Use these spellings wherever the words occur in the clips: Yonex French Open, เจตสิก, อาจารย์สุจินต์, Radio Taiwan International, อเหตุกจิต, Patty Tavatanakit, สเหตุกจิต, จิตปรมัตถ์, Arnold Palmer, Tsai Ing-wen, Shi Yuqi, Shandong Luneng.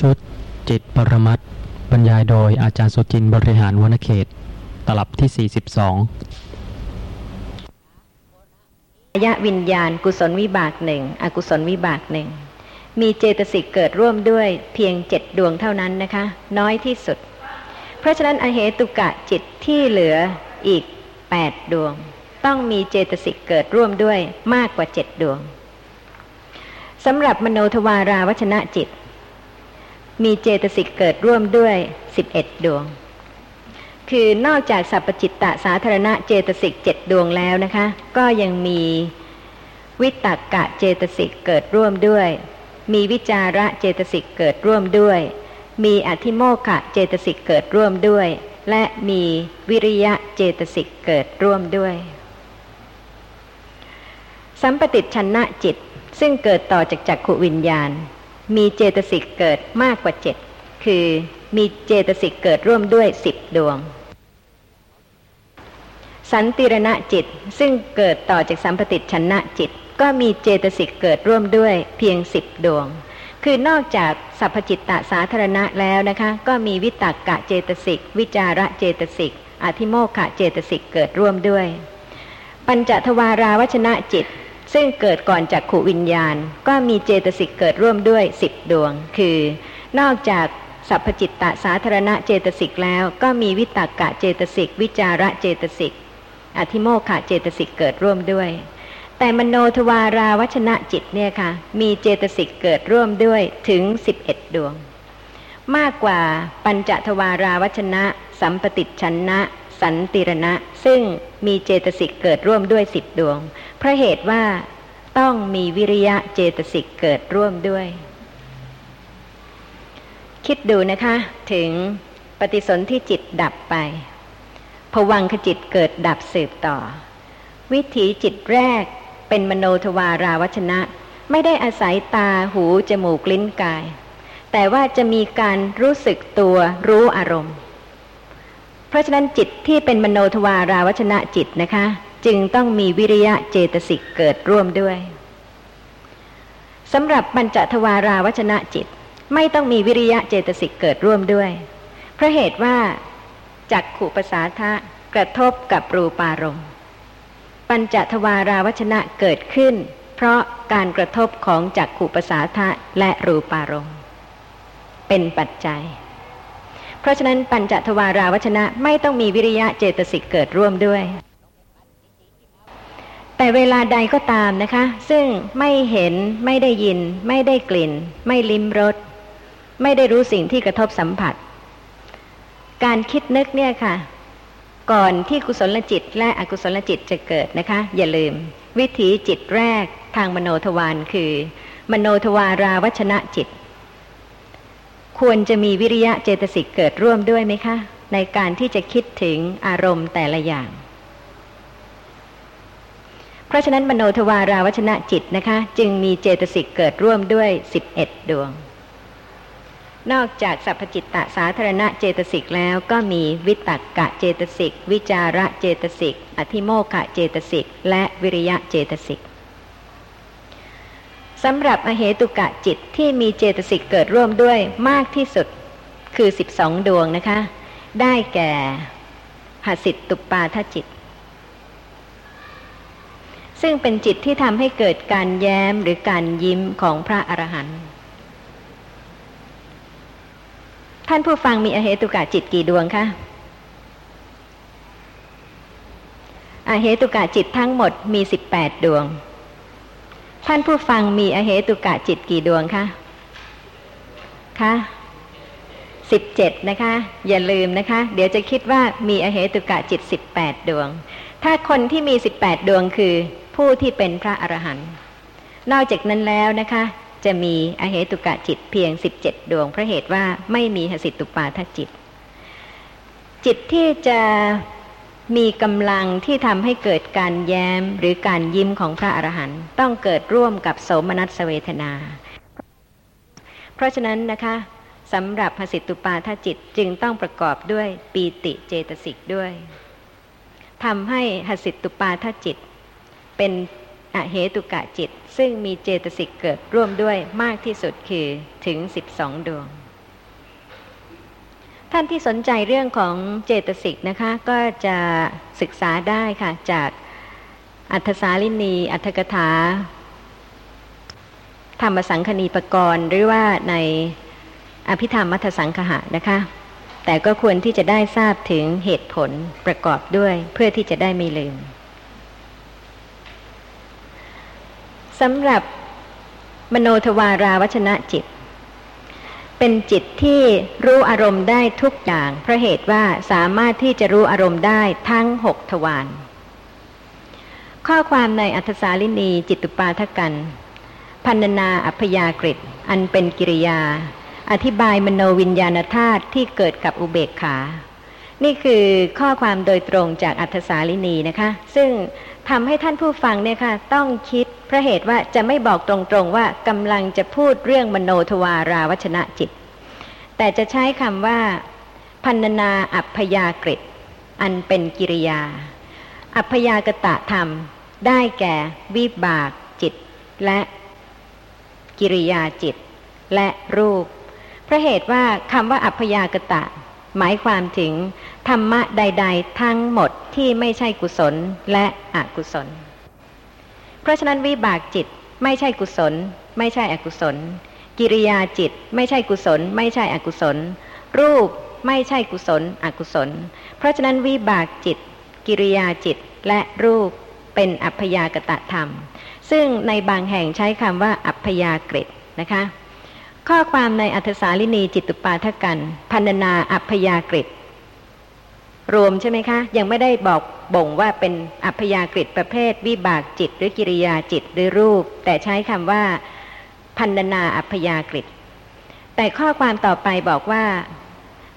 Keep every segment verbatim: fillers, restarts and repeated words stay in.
ชุดจิตปรมัตถ์บรรยายโดยอาจารย์สุจินต์บริหารวณเขตตลับที่สี่สิบสองยะวิญญาณกุศลวิบากหนึ่งอกุศลวิบากหนึ่งมีเจตสิกเกิดร่วมด้วยเพียงเจ็ดดวงเท่านั้นนะคะน้อยที่สุดเพราะฉะนั้นอเหตุกะจิตที่เหลืออีกแปดดวงต้องมีเจตสิกเกิดร่วมด้วยมากกว่าเจ็ดดวงสำหรับมโนทวาราวชนะจิตมีเจตสิกเกิดร่วมด้วยสิบเอ็ดดวงคือนอกจากสัพพจิตตสาธารณะเจตสิกเจ็ดดวงแล้วนะคะก็ยังมีวิตกกะเจตสิกเกิดร่วมด้วยมีวิจาระเจตสิกเกิดร่วมด้วยมีอธิโมขะเจตสิกเกิดร่วมด้วยและมีวิริยะเจตสิกเกิดร่วมด้วยสัมปติชฌานะจิตซึ่งเกิดต่อจากจักขุวิญญาณมีเจตสิกเกิดมากกว่าเจ็ดคือมีเจตสิกเกิดร่วมด้วยสิบดวงสันติรณะจิตซึ่งเกิดต่อจากสัมปติชฌานะจิตก็มีเจตสิกเกิดร่วมด้วยเพียงสิบดวงคือนอกจากสัพพจิตตสาธารณะแล้วนะคะก็มีวิตกกะเจตสิกวิจาระเจตสิกอธิโมขะเจตสิกเกิดร่วมด้วยปัญจทวาราวชนะจิตซึ่งเกิดก่อนจักขุวิญญาณก็มีเจตสิกเกิดร่วมด้วยสิบดวงคือนอกจากสัพพจิตตสาธารณะเจตสิกแล้วก็มีวิตกกะเจตสิกวิจาระเจตสิกอธิโมขะเจตสิกเกิดร่วมด้วยแต่มโนทวาราวชนะจิตเนี่ยค่ะมีเจตสิกเกิดร่วมด้วยถึงสิบเอ็ดดวงมากกว่าปัญจทวาราวชนะสัมปติชฌานะสันติรณะซึ่งมีเจตสิกเกิดร่วมด้วยสิบดวงเพราะเหตุว่าต้องมีวิริยะเจตสิกเกิดร่วมด้วยคิดดูนะคะถึงปฏิสนธิจิตดับไปภวังคจิตเกิดดับสืบต่อวิถีจิตแรกเป็นมโนทวาราวชนะไม่ได้อาศัยตาหูจมูกลิ้นกายแต่ว่าจะมีการรู้สึกตัวรู้อารมณ์เพราะฉะนั้นจิตที่เป็นมโนทวาราวชนะจิตนะคะจึงต้องมีวิริยะเจตสิกเกิดร่วมด้วยสำหรับปัญจทวาราวชนะจิตไม่ต้องมีวิริยะเจตสิกเกิดร่วมด้วยเพราะเหตุว่าจักขุปสาทะกระทบกับรูปารมณ์ปัญจทวาราวชนะเกิดขึ้นเพราะการกระทบของจักขุปสาทะและรูปารมณ์เป็นปัจจัยเพราะฉะนั้นปัญจทวาราวชนะไม่ต้องมีวิริยะเจตสิกเกิดร่วมด้วยแต่เวลาใดก็ตามนะคะซึ่งไม่เห็นไม่ได้ยินไม่ได้กลิ่นไม่ลิ้มรสไม่ได้รู้สิ่งที่กระทบสัมผัสการคิดนึกเนี่ยค่ะก่อนที่กุศลจิตและอกุศลจิตจะเกิดนะคะอย่าลืมวิถีจิตแรกทางมโนทวารคือมโนทวาราวชนะจิตควรจะมีวิริยะเจตสิกเกิดร่วมด้วยไหมคะในการที่จะคิดถึงอารมณ์แต่ละอย่างเพราะฉะนั้นมโนทวาราวชนะจิตนะคะจึงมีเจตสิกเกิดร่วมด้วยสิบเอ็ดดวงนอกจากสัพพจิตตสาธารณะเจตสิกแล้วก็มีวิตกกะเจตสิกวิจาระเจตสิกอธิโมขะเจตสิกและวิริยะเจตสิกสำหรับอเหตุกะจิตที่มีเจตสิกเกิดร่วมด้วยมากที่สุดคือสิบสองดวงนะคะได้แก่หสิตุปาทจิตซึ่งเป็นจิตที่ทำให้เกิดการแย้มหรือการยิ้มของพระอรหันต์ท่านผู้ฟังมีอเหตุกะจิตกี่ดวงคะอเหตุกะจิตทั้งหมดมีสิบแปดดวงท่านผู้ฟังมีอเหตุกะจิตกี่ดวงคะคะสิบเจ็ดนะคะอย่าลืมนะคะเดี๋ยวจะคิดว่ามีอเหตุกะจิตสิบแปดดวงถ้าคนที่มีสิบแปดดวงคือผู้ที่เป็นพระอรหันต์นอกจากนั้นแล้วนะคะจะมีอเหตุกะจิตเพียงสิบเจ็ดดวงเพราะเหตุว่าไม่มีหสิตุปาทจิตจิตที่จะมีกำลังที่ทำให้เกิดการแย้มหรือการยิ้มของพระอรหันต์ต้องเกิดร่วมกับโสมนัสเวทนาเพราะฉะนั้นนะคะสำหรับหสิตุปาทจิตจึงต้องประกอบด้วยปีติเจตสิกด้วยทำให้หสิตุปาทจิตเป็นอเหตุกะจิตซึ่งมีเจตสิกเกิดร่วมด้วยมากที่สุดคือถึงสิบสองดวง ท่านที่สนใจเรื่องของเจตสิกนะคะก็จะศึกษาได้ค่ะจากอัธสาลินีอัธกถาธรรมสังคณีปกรณ์หรือว่าในอภิธรรมมัทธสังคหะนะคะแต่ก็ควรที่จะได้ทราบถึงเหตุผลประกอบด้วยเพื่อที่จะได้ไม่ลืมสำหรับมโนทวาราวัชนะจิตเป็นจิตที่รู้อารมณ์ได้ทุกอย่างเพราะเหตุว่าสามารถที่จะรู้อารมณ์ได้ทั้งหกทวารข้อความในอัธสาลินีจิตตุปาทกันพรรณนาอัพยากฤตอันเป็นกิริยาอธิบายมโนวิญญาณธาตุที่เกิดกับอุเบกขานี่คือข้อความโดยตรงจากอัธสาลินีนะคะซึ่งทำให้ท่านผู้ฟังเนี่ยค่ะต้องคิดเพราะเหตุว่าจะไม่บอกตรงๆว่ากำลังจะพูดเรื่องมโนทวาราวัชนะจิตแต่จะใช้คำว่าพรรณนาอัพยากฤตอันเป็นกิริยาอัพยากตะธรรมได้แก่วิบากจิตและกิริยาจิตและรูปเพราะเหตุว่าคำว่าอัพยากตะหมายความถึงธรรมะใดๆทั้งหมดที่ไม่ใช่กุศลและอกุศลเพราะฉะนั้นวิบากจิตไม่ใช่กุศลไม่ใช่อกุศลกิริยาจิตไม่ใช่กุศลไม่ใช่อกุศลรูปไม่ใช่กุศลอกุศลเพราะฉะนั้นวิบากจิตกิริยาจิตและรูปเป็นอัพยากตธรรมซึ่งในบางแห่งใช้คำว่าอัพยากฤตนะคะข้อความในอัธสาลินีจิตตุปาทกันพรรณนาอัพยากฤตรวมใช่ไหมคะยังไม่ได้บอกบ่งว่าเป็นอัพยากฤตประเภทวิบากจิตหรือกิริยาจิตหรือรูปแต่ใช้คำว่าพรรณนาอัพยากฤตแต่ข้อความต่อไปบอกว่า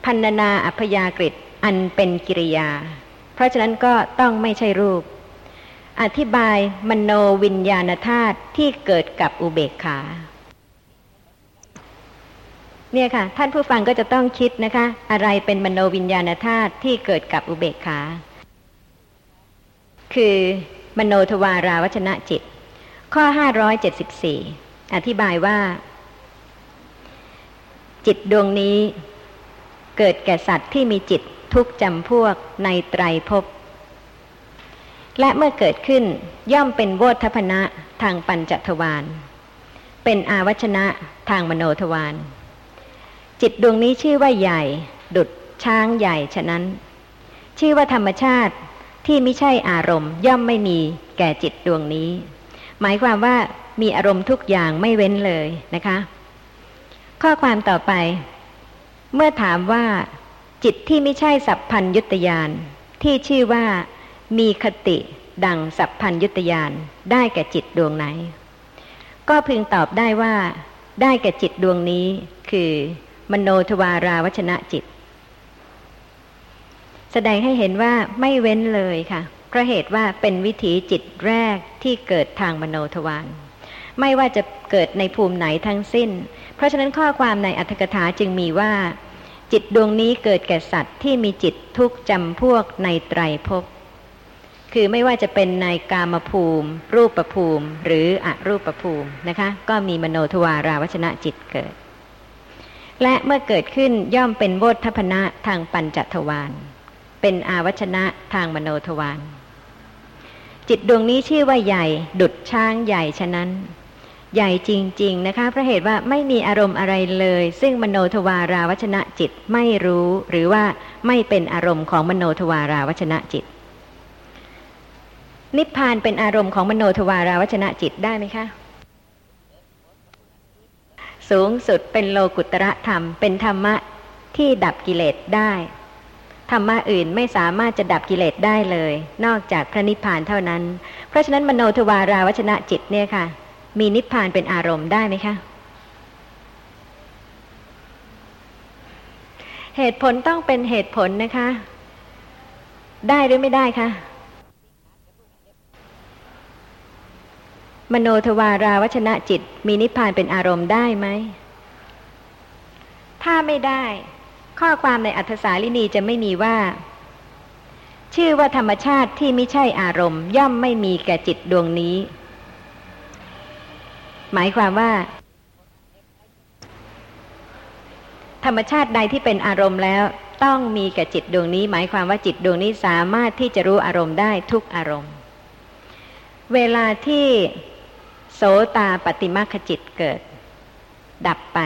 พรรณนาอัพยากฤตอันเป็นกิริยาเพราะฉะนั้นก็ต้องไม่ใช่รูปอธิบายมโนวิญญาณธาตุที่เกิดกับอุเบกขาเนี่ยค่ะท่านผู้ฟังก็จะต้องคิดนะคะอะไรเป็นมโนวิญญาณธาตุที่เกิดกับอุเบกขาคือมโนทวาราวัชนะจิตข้อห้าร้อยเจ็ดสิบสี่อธิบายว่าจิตดวงนี้เกิดแก่สัตว์ที่มีจิตทุกจำพวกในไตรภพและเมื่อเกิดขึ้นย่อมเป็นโวทัพพนะทางปัญจทวารเป็นอาวัชนะทางมโนทวารจิตดวงนี้ชื่อว่าใหญ่ดุจช้างใหญ่ฉะนั้นชื่อว่าธรรมชาติที่ไม่ใช่อารมณ์ย่อมไม่มีแก่จิตดวงนี้หมายความว่ามีอารมณ์ทุกอย่างไม่เว้นเลยนะคะข้อความต่อไปเมื่อถามว่าจิตที่ไม่ใช่สัพพัญญุตญาณที่ชื่อว่ามีคติดังสัพพัญญุตญาณได้แก่จิตดวงไหนก็พึงตอบได้ว่าได้แก่จิตดวงนี้คือมโนทวาราวัชนะจิตแสดงให้เห็นว่าไม่เว้นเลยค่ะเพราะเหตุว่าเป็นวิถีจิตแรกที่เกิดทางมโนทวารไม่ว่าจะเกิดในภูมิไหนทั้งสิ้นเพราะฉะนั้นข้อความในอรรถกถาจึงมีว่าจิตดวงนี้เกิดแก่สัตว์ที่มีจิตทุกจำพวกในไตรภพคือไม่ว่าจะเป็นในกามภูมิรูปภูมิหรืออรูปภูมินะคะก็มีมโนทวาราวัชนะจิตเกิดและเมื่อเกิดขึ้นย่อมเป็นโวทัพพนะทางปัญจทวารเป็นอาวัชนะทางมโนทวารจิตดวงนี้ชื่อว่าใหญ่ดุจช้างใหญ่ฉะนั้นใหญ่จริงๆนะคะเพราะเหตุว่าไม่มีอารมณ์อะไรเลยซึ่งมโนทวาราวัชนะจิตไม่รู้หรือว่าไม่เป็นอารมณ์ของมโนทวาราวัชนะจิตนิพพานเป็นอารมณ์ของมโนทวาราวัชนะจิตได้ไหมคะสูงสุดเป็นโลกุตระธรรมเป็นธรรมะที่ดับกิเลสได้ธรรมะอื่นไม่สามารถจะดับกิเลสได้เลยนอกจากพระนิพพานเท่านั้นเพราะฉะนั้นมโนทวาราวัชนะจิตเนี่ยค่ะมีนิพพานเป็นอารมณ์ได้ไหมคะเหตุผลต้องเป็นเหตุผลนะคะได้หรือไม่ได้คะมโนทวาราวัชนะจิตมีนิพพานเป็นอารมณ์ได้ไหมถ้าไม่ได้ข้อความในอัธสาลินีจะไม่มีว่าชื่อว่าธรรมชาติที่ไม่ใช่อารมณ์ย่อมไม่มีแก่จิตดวงนี้หมายความว่าธรรมชาติใดที่เป็นอารมณ์แล้ว ต้องมีกับจิตดวงนี้หมายความว่าจิตดวงนี้สามารถที่จะรู้อารมณ์ได้ทุกอารมณ์เวลาที่โสตาปฏิมัคคจิตเกิดดับไป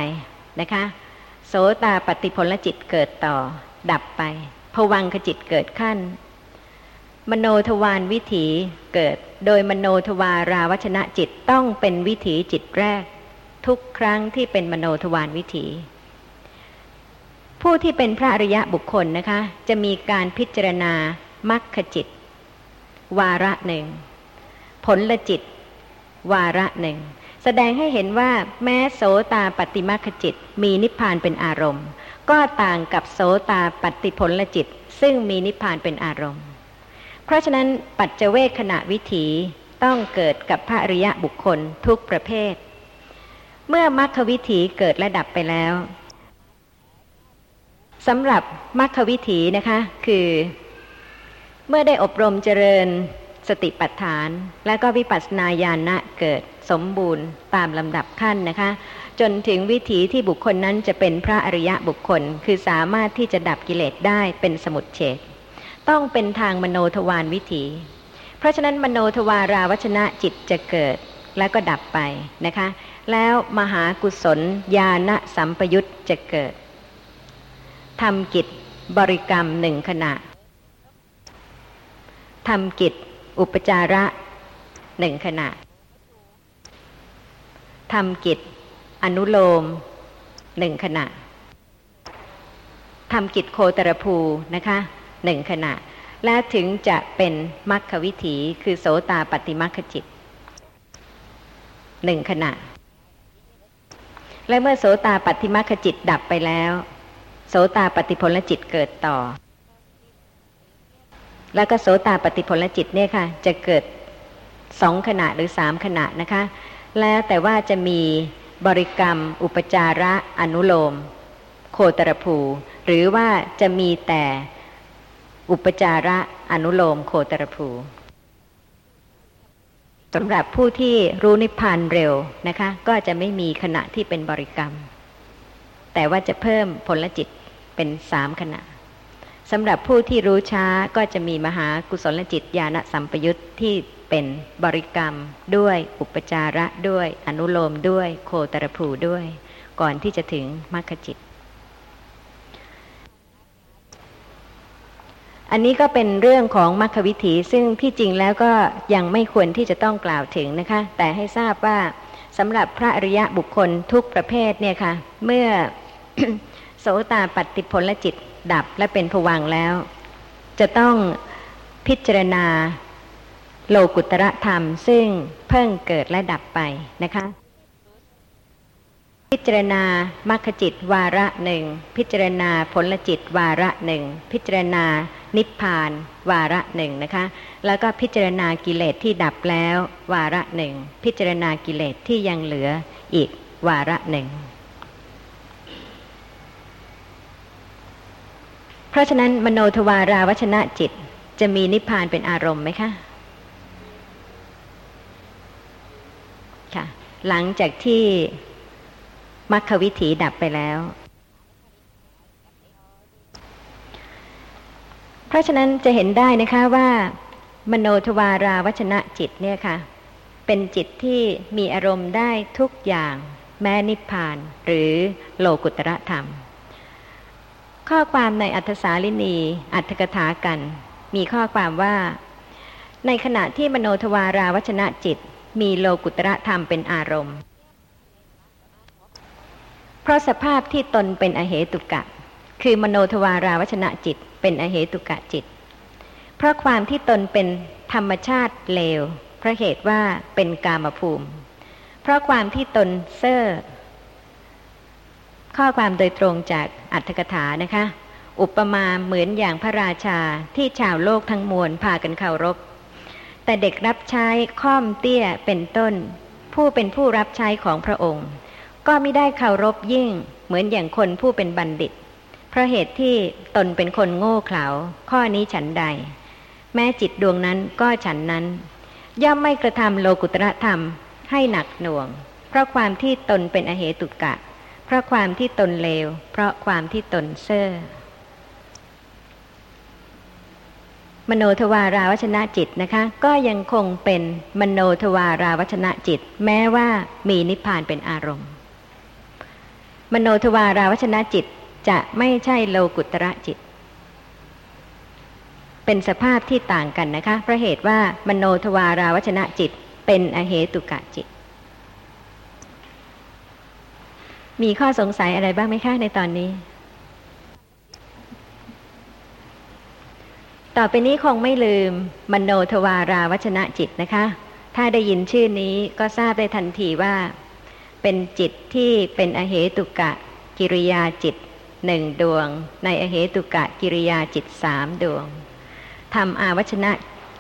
นะคะโสตาปฏิผลจิตเกิดต่อดับไปภวังคจิตเกิดขั้นมโนทวารวิถีเกิดโดยมโนทวาราวชนะจิตต้องเป็นวิถีจิตแรกทุกครั้งที่เป็นมโนทวารวิถีผู้ที่เป็นพระอริยะบุคคลนะคะจะมีการพิจารณามัคคจิตวาระหนึ่งผลละจิตวาระหนึ่งแสดงให้เห็นว่าแม้โสตาปัตติมัคคจิตมีนิพพานเป็นอารมณ์ก็ต่างกับโสตาปัตติผลละจิตซึ่งมีนิพพานเป็นอารมณ์เพราะฉะนั้นปัจเจเวคขณะวิถีต้องเกิดกับพระอริยะบุคคลทุกประเภทเมื่อมรรควิถีเกิดและดับไปแล้วสำหรับมรรควิถีนะคะคือเมื่อได้อบรมเจริญสติปัฏฐานและก็วิปัสสนาญาณะเกิดสมบูรณ์ตามลำดับขั้นนะคะจนถึงวิถีที่บุคคลนั้นจะเป็นพระอริยะบุคคลคือสามารถที่จะดับกิเลสได้เป็นสมุจเฉทต้องเป็นทางมโนทวารวิถีเพราะฉะนั้นมโนทวาราวชนะจิตจะเกิดแล้วก็ดับไปนะคะแล้วมหากุศลญาณสัมปยุตจะเกิดทำกิจบริกรรมหนึ่งขณะทำกิจอุปจาระหนึ่งขณะทำกิจอนุโลมหนึ่งขณะทำกิจโคตรภูนะคะหนึ่งขณะและถึงจะเป็นมรรควิถีคือโสตาปัตติมรรคจิตหนึ่งขณะและเมื่อโสตาปัตติมรรคจิตดับไปแล้วโสตาปัตติผลจิตเกิดต่อแล้วก็โสตาปัตติผลจิตเนี่ยค่ะจะเกิดสองขณะหรือสามขณะนะคะแล้วแต่ว่าจะมีบริกรรมอุปจาระอนุโลมโคตรภูหรือว่าจะมีแต่อุปจาระอนุโลมโคตรภูสำหรับผู้ที่รู้นิพพานเร็วนะคะก็จะไม่มีขณะที่เป็นบริกรรมแต่ว่าจะเพิ่มผลจิตเป็นสามขณะสำหรับผู้ที่รู้ช้าก็จะมีมหากุศลจิตญาณสัมปยุตที่เป็นบริกรรมด้วยอุปจาระด้วยอนุโลมด้วยโคตรภูด้วยก่อนที่จะถึงมรรคจิตอันนี้ก็เป็นเรื่องของมรรควิถีซึ่งที่จริงแล้วก็ยังไม่ควรที่จะต้องกล่าวถึงนะคะแต่ให้ทราบว่าสำหรับพระอริยะบุคคลทุกประเภทเนี่ยค่ะเมื่อ โสตาปัตติผลจิตดับและเป็นภวังค์แล้วจะต้องพิจารณาโลกุตระธรรมซึ่งเพิ่งเกิดและดับไปนะคะพิจารณามรรคจิตวาระหนึ่งพิจารณาผลจิตวาระหนึ่งพิจารณานิพพานวาระหนึ่งนะคะแล้วก็พิจารณากิเลสที่ดับแล้ววาระหนึ่งพิจารณากิเลสที่ยังเหลืออีกวาระหนึ่งเพราะฉะนั้นมโนทวาราวชนะจิตจะมีนิพพานเป็นอารมณ์ไหมคะค่ะหลังจากที่มรรควิถีดับไปแล้วเพราะฉะนั้นจะเห็นได้นะคะว่ามโนทวาราวชนะจิตเนี่ยค่ะเป็นจิตที่มีอารมณ์ได้ทุกอย่างแม้นิพพานหรือโลกุตระธรรมข้อความในอัฏฐสาลินีอัฏฐกถากันมีข้อความว่าในขณะที่มโนทวาราวชนะจิตมีโลกุตระธรรมเป็นอารมณ์เพราะสภาพที่ตนเป็นอเหตุกะคือมโนทวาราวชนะจิตเป็นอเหตุกะจิตเพราะความที่ตนเป็นธรรมชาติเลวเพราะเหตุว่าเป็นกามภูมิเพราะความที่ตนเซ่อข้อความโดยตรงจากอัตถกถานะคะอุปมาเหมือนอย่างพระราชาที่ชาวโลกทั้งมวลพากันเคารพแต่เด็กรับใช้ค่อมเตี้ยเป็นต้นผู้เป็นผู้รับใช้ของพระองค์ก็มิได้เคารพยิ่งเหมือนอย่างคนผู้เป็นบัณฑิตเพราะเหตุที่ตนเป็นคนโง่เขลาข้อนี้ฉันใดแม้จิตดวงนั้นก็ฉันนั้นย่อมไม่กระทำโลกุตระธรรมให้หนักหน่วงเพราะความที่ตนเป็นอเหตุกะเพราะความที่ตนเลวเพราะความที่ตนเซ่อ มโนทวาราวชนะจิตนะคะก็ยังคงเป็นมโนทวาราวชนะจิตแม้ว่ามีนิพพานเป็นอารมณ์มโนทวาราวชนะจิตจะไม่ใช่โลกุตระจิตเป็นสภาพที่ต่างกันนะคะเพราะเหตุว่ามโนทวาราวชนะจิตเป็นอเหตุกะจิตมีข้อสงสัยอะไรบ้างไหมคะในตอนนี้ต่อไปนี้คงไม่ลืมมโนทวาราวชนะจิตนะคะถ้าได้ยินชื่อนี้ก็ทราบได้ทันทีว่าเป็นจิตที่เป็นอเหตุกะกิริยาจิตหนึ่งดวงในอเหตุกะกิริยาจิตสามดวงทำอาวชนะ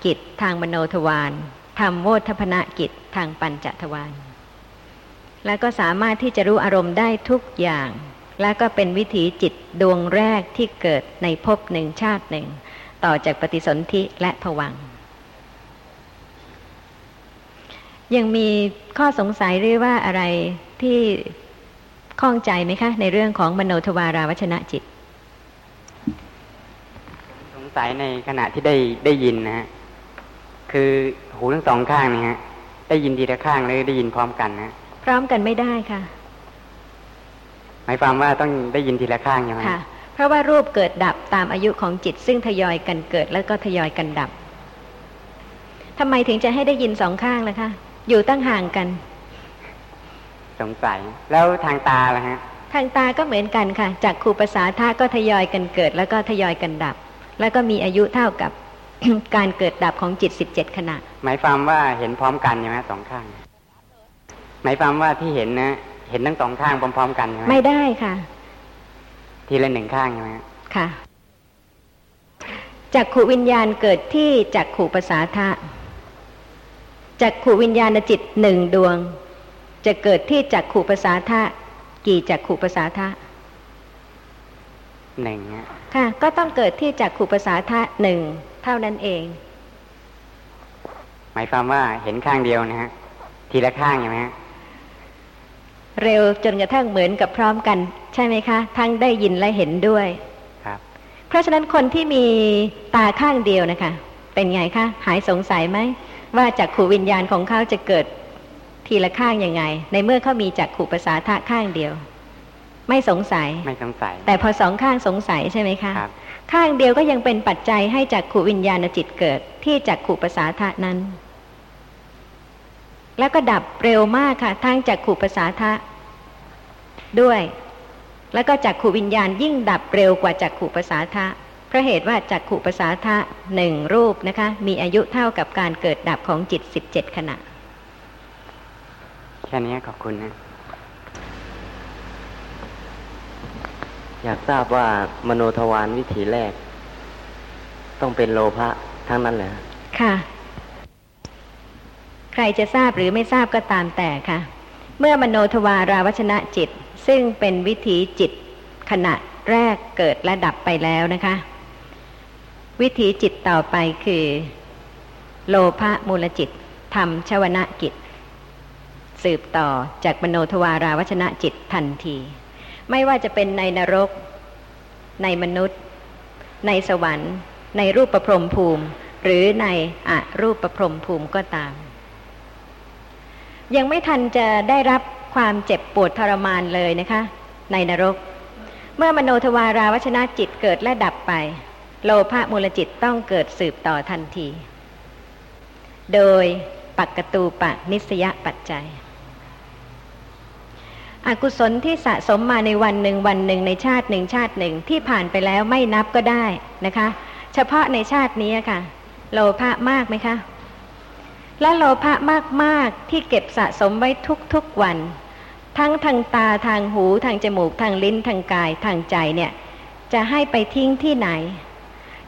กิจทางมโนทวารทำโวทพนะกิจทางปัญจทวารแล้วก็สามารถที่จะรู้อารมณ์ได้ทุกอย่างและก็เป็นวิถีจิตดวงแรกที่เกิดในภพหนึ่งชาติหนึ่งต่อจากปฏิสนธิและภวังค์ยังมีข้อสงสัยหรือว่าอะไรที่ข้องใจไหมคะในเรื่องของมโนทวาราวชนะจิตสงสัยในขณะที่ได้ได้ยินนะฮะคือหูทั้งสองข้างนี่ฮะได้ยินทีละข้างเลยได้ยินพร้อมกันนะพร้อมกันไม่ได้ค่ะหมายความว่าต้องได้ยินทีละข้างใช่ไหมค่ะเพราะว่ารูปเกิดดับตามอายุของจิตซึ่งทยอยกันเกิดแล้วก็ทยอยกันดับทำไมถึงจะให้ได้ยินสองข้างล่ะคะอยู่ตั้งห่างกันสงสัยแล้วทางตาล่ะฮะทางตาก็เหมือนกันค่ะจักขุประสาทะก็ทยอยกันเกิดแล้วก็ทยอยกันดับแล้วก็มีอายุเท่ากับ การเกิดดับของจิตสิบเจ็ดขณะหมายความว่าเห็นพร้อมกันใช่ไหมสองข้างหมายความว่าที่เห็นนะเห็นทั้งสองข้างพร้อมๆกันใช่ไหมไม่ได้ค่ะทีละหนึ่งข้างใช่ไหมค่ะจักขุวิญญาณเกิดที่จักขุประสาทะจักขุวิญญาณจิตหนึ่งดวงจะเกิดที่จักขุประสาทะกี่จักขุประสาทะหนึ่งค่ะก็ต้องเกิดที่จักขุประสาทะหนึ่งเท่านั้นเองหมายความว่าเห็นข้างเดียวนะฮะทีละข้างใช่ไหมฮะเร็วจนกระทั่งเหมือนกับพร้อมกันใช่ไหมคะทั้งได้ยินและเห็นด้วยครับเพราะฉะนั้นคนที่มีตาข้างเดียวนะคะเป็นไงคะหายสงสัยไหมว่าจักขุวิญญาณของเขาจะเกิดทีละข้างยังไงในเมื่อเขามีจักขุประสาทะข้างเดียวไม่สงสัยไม่สงสัยแต่พอสองข้างสงสัยใช่ไหมคะครับข้างเดียวก็ยังเป็นปัจจัยให้จักขุวิญญาณจิตเกิดที่จักขุประสาทะนั้นแล้วก็ดับเร็วมากค่ะทั้งจักขุประสาทะด้วยแล้วก็จักขุวิญญาณยิ่งดับเร็วกว่าจักขุประสาทะเพราะเหตุว่าจักขุประสาทะหนึ่งรูปนะคะมีอายุเท่ากับการเกิดดับของจิตสิบเจ็ดขณะแค่นี้ขอบคุณนะอยากทราบว่ามโนทวารวิถีแรกต้องเป็นโลภะทั้งนั้นเหรอค่ะใครจะทราบหรือไม่ทราบก็ตามแต่ค่ะเมื่อมโนทวาราวชนะจิตซึ่งเป็นวิถีจิตขณะแรกเกิดและดับไปแล้วนะคะวิถีจิตต่อไปคือโลภะมูลจิตธรรมชวนะกิจสืบต่อจากมโนทวาราวชนะจิตทันทีไม่ว่าจะเป็นในนรกในมนุษย์ในสวรรค์ในรูปพรหมภูมิหรือในอรูปพรหมภูมิก็ตามยังไม่ทันจะได้รับความเจ็บปวดทรมานเลยนะคะในนรกเมื่อมโนทวาราวชนะจิตเกิดและดับไปโลภะมูลจิตต้องเกิดสืบต่อทันทีโดยปักกตูปนิสยปัจจัยอกุศลที่สะสมมาในวันหนึ่งวันหนึ่งในชาติหนึ่งชาติหนึ่งที่ผ่านไปแล้วไม่นับก็ได้นะคะเฉพาะในชาตินี้ค่ะโลภะมากไหมคะและโลภะมากๆที่เก็บสะสมไว้ทุกๆวันทั้งทางตาทางหูทางจมูกทางลิ้นทางกายทางใจเนี่ยจะให้ไปทิ้งที่ไหน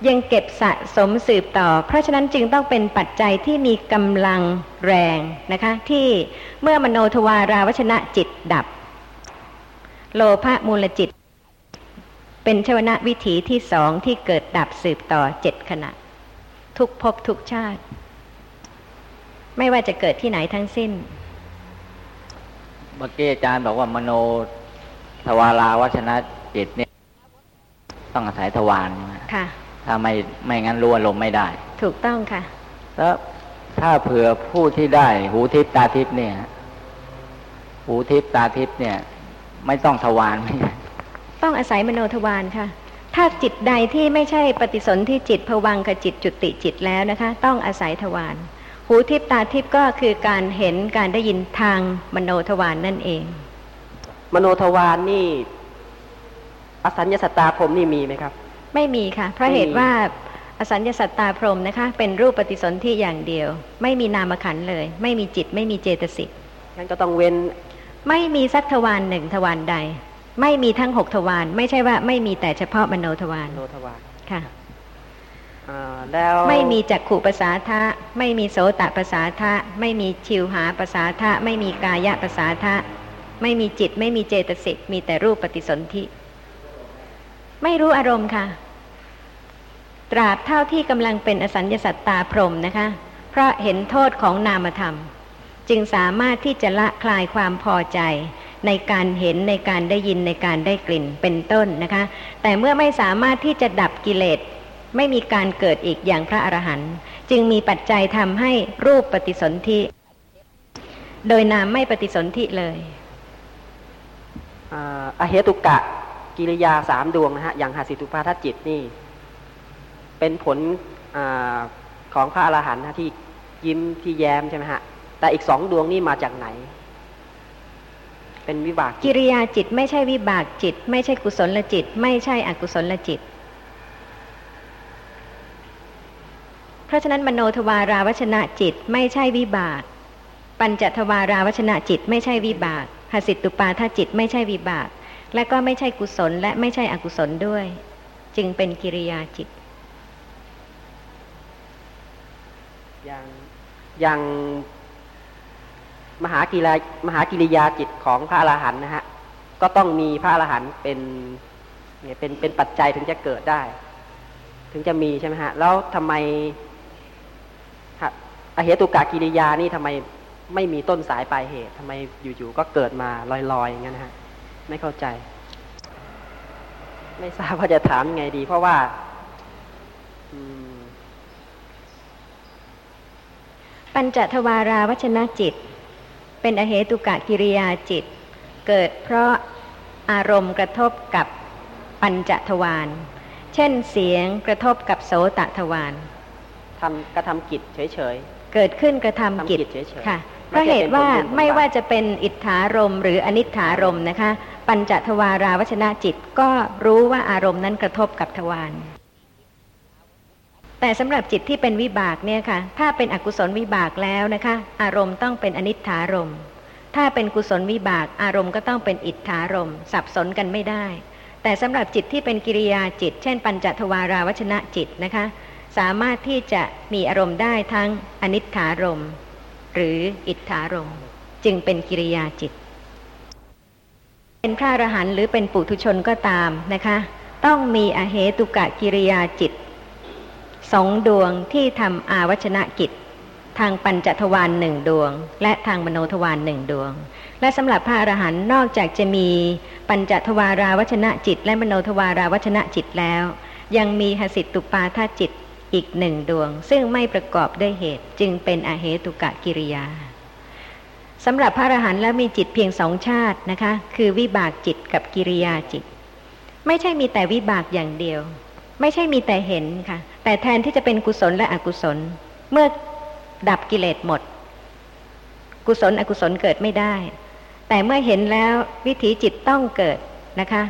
ยังเก็บสะสมสืบต่อเพราะฉะนั้นจึงต้องเป็นปัจจัยที่มีกำลังแรงนะคะที่เมื่อมโนทวาราวชนะจิตดับโลภะมูลจิตเป็นชวนะวิถีที่สองที่เกิดดับสืบต่อเจ็ดขณะทุกภพทุกชาติไม่ว่าจะเกิดที่ไหนทั้งสิ้นเมื่อกี้อาจารย์บอกว่ามโนทวาราวชนะจิตเนี่ยต้องอาศัยทวารค่ะ ถ้าไม่ไม่งั้นรู้อารมณ์ไม่ได้ถูกต้องค่ะแล้วถ้าเผื่อผู้ที่ได้หูทิพย์ตาทิพย์เนี่ยหูทิพย์ตาทิพย์เนี่ยไม่ต้องทวารไม่ต้องอาศัยมโนทวารค่ะถ้าจิตใดที่ไม่ใช่ปฏิสนธิจิตภวังคจิตจุติจิตแล้วนะคะต้องอาศัยทวารหูทิพย์ตาทิพย์ก็คือการเห็นการได้ยินทางมโนทวาร น, นั่นเองมโนทวาร น, นี่อสัญญสัตตาพรหมนี่มีไหมครับไม่มีค่ะเพราะเหตุว่าอสัญญสัตตาพรหมนะคะเป็นรูปปฏิสนธิอย่างเดียวไม่มีนามขันธ์เลยไม่มีจิตไม่มีเจตสิกงั้นก็ต้องเว้นไม่มีสักทวารหนึ่งทวารใดไม่มีทั้งหกทวารไม่ใช่ว่าไม่มีแต่เฉพาะมโนทวารมโนทวารค่ะแล้วไม่มีจักขุประสาทะไม่มีโสตประสาทะไม่มีชิวหาประสาทะไม่มีกายะประสาทะไม่มีจิตไม่มีเจตสิกมีแต่รูปปฏิสนธิไม่รู้อารมณ์ค่ะตราบเท่าที่กำลังเป็นอสัญญสัตตาพรหมนะคะเพราะเห็นโทษของนามธรรมจึงสามารถที่จะละคลายความพอใจในการเห็นในการได้ยินในการได้กลิ่นเป็นต้นนะคะแต่เมื่อไม่สามารถที่จะดับกิเลสไม่มีการเกิดอีกอย่างพระอรหันต์จึงมีปัจจัยทำให้รูปปฏิสนธิโดยนามไม่ปฏิสนธิเลยอเหตุกะกิริยาสามดวงนะฮะอย่างหสิตุปาทจิตนี่เป็นผลอของพระอรหันต์ที่ยิ้มที่แย้มใช่ไหมฮะแต่อีกสองดวงนี่มาจากไหนเป็นวิบากกิริยาจิตไม่ใช่วิบากจิตไม่ใช่กุศลจิตไม่ใช่อกุศลจิตเพราะฉะนั้นมโนทวาราวชนะจิตไม่ใช่วิบากปัญจทวาราวชนะจิตไม่ใช่วิบากหสิตุปาทจิตไม่ใช่วิบากและก็ไม่ใช่กุศลและไม่ใช่อกุศลด้วยจึงเป็นกิริยาจิตอย่างอย่างมหากิริยามหากิริยาจิตของพระอรหันต์นะฮะก็ต้องมีพระอรหันต์เป็นเนี่ยเป็นเป็นปัจจัยถึงจะเกิดได้ถึงจะมีใช่ไหมฮะแล้วทำไมอเหตุกะกิริยานี่ทำไมไม่มีต้นสายปลายเหตุทำไมอยู่ๆก็เกิดมาลอยๆอย่างเงี้ยนะฮะไม่เข้าใจไม่ทราบว่าจะถามยังไงดีเพราะว่าปัญจทวาราวชนะจิตเป็นอเหตุกะกิริยาจิตเกิดเพราะอารมณ์กระทบกับปัญจทวารเช่นเสียงกระทบกับโสตทวารทำกระทำกิจเฉยๆเกิดขึ้นกระทำกิจเฉยๆค่ะเพราะเหตุว่าไม่ว่าจะเป็นอิทธารมหรืออนิทธารมนะคะปัญจทวาราวชนะจิตก็รู้ว่าอารมณ์นั้นกระทบกับทวารแต่สำหรับจิตที่เป็นวิบากเนี่ยค่ะถ้าเป็นอกุศลวิบากแล้วนะคะอารมณ์ต้องเป็นอนิจฐารมถ้าเป็นกุศลวิบากอารมณ์ก็ต้องเป็นอิทธารมสับสนกันไม่ได้แต่สำหรับจิตที่เป็นกิริยาจิตเช่นปัญจทวาราวชนะจิตนะคะสามารถที่จะมีอารมณ์ได้ทั้งอนิจฐารมหรืออิทธารมจึงเป็นกิริยาจิตเป็นพระอรหันต์หรือเป็นปุถุชนก็ตามนะคะต้องมีอเหตุกะกิริยาจิตสองดวงที่ทำอาวัชนะกิจทางปัญจทวารหนึ่งดวงและทางมโนทวารหนึ่งดวงและสำหรับพระอรหันต์นอกจากจะมีปัญจทวาราวัชนะจิตและมโนทวาราวัชนะจิตแล้วยังมีหสิตุปาทจิตอีกหนึ่งดวงซึ่งไม่ประกอบด้วยเหตุจึงเป็นอเหตุกะกิริยาสำหรับพระอรหันต์แล้วมีจิตเพียงสองชาตินะคะคือวิบากจิตกับกิริยาจิตไม่ใช่มีแต่วิบากอย่างเดียวไม่ใช่มีแต่เห็นค่ะแต่แทนที่จะเป็นกุศลและอกุศลเมื่อดับกิเลสหมดกุศลอกุศลเกิดไม่ได้แต่เมื่อเห็นแล้ววิถีจิตต้องเกิดนะคะ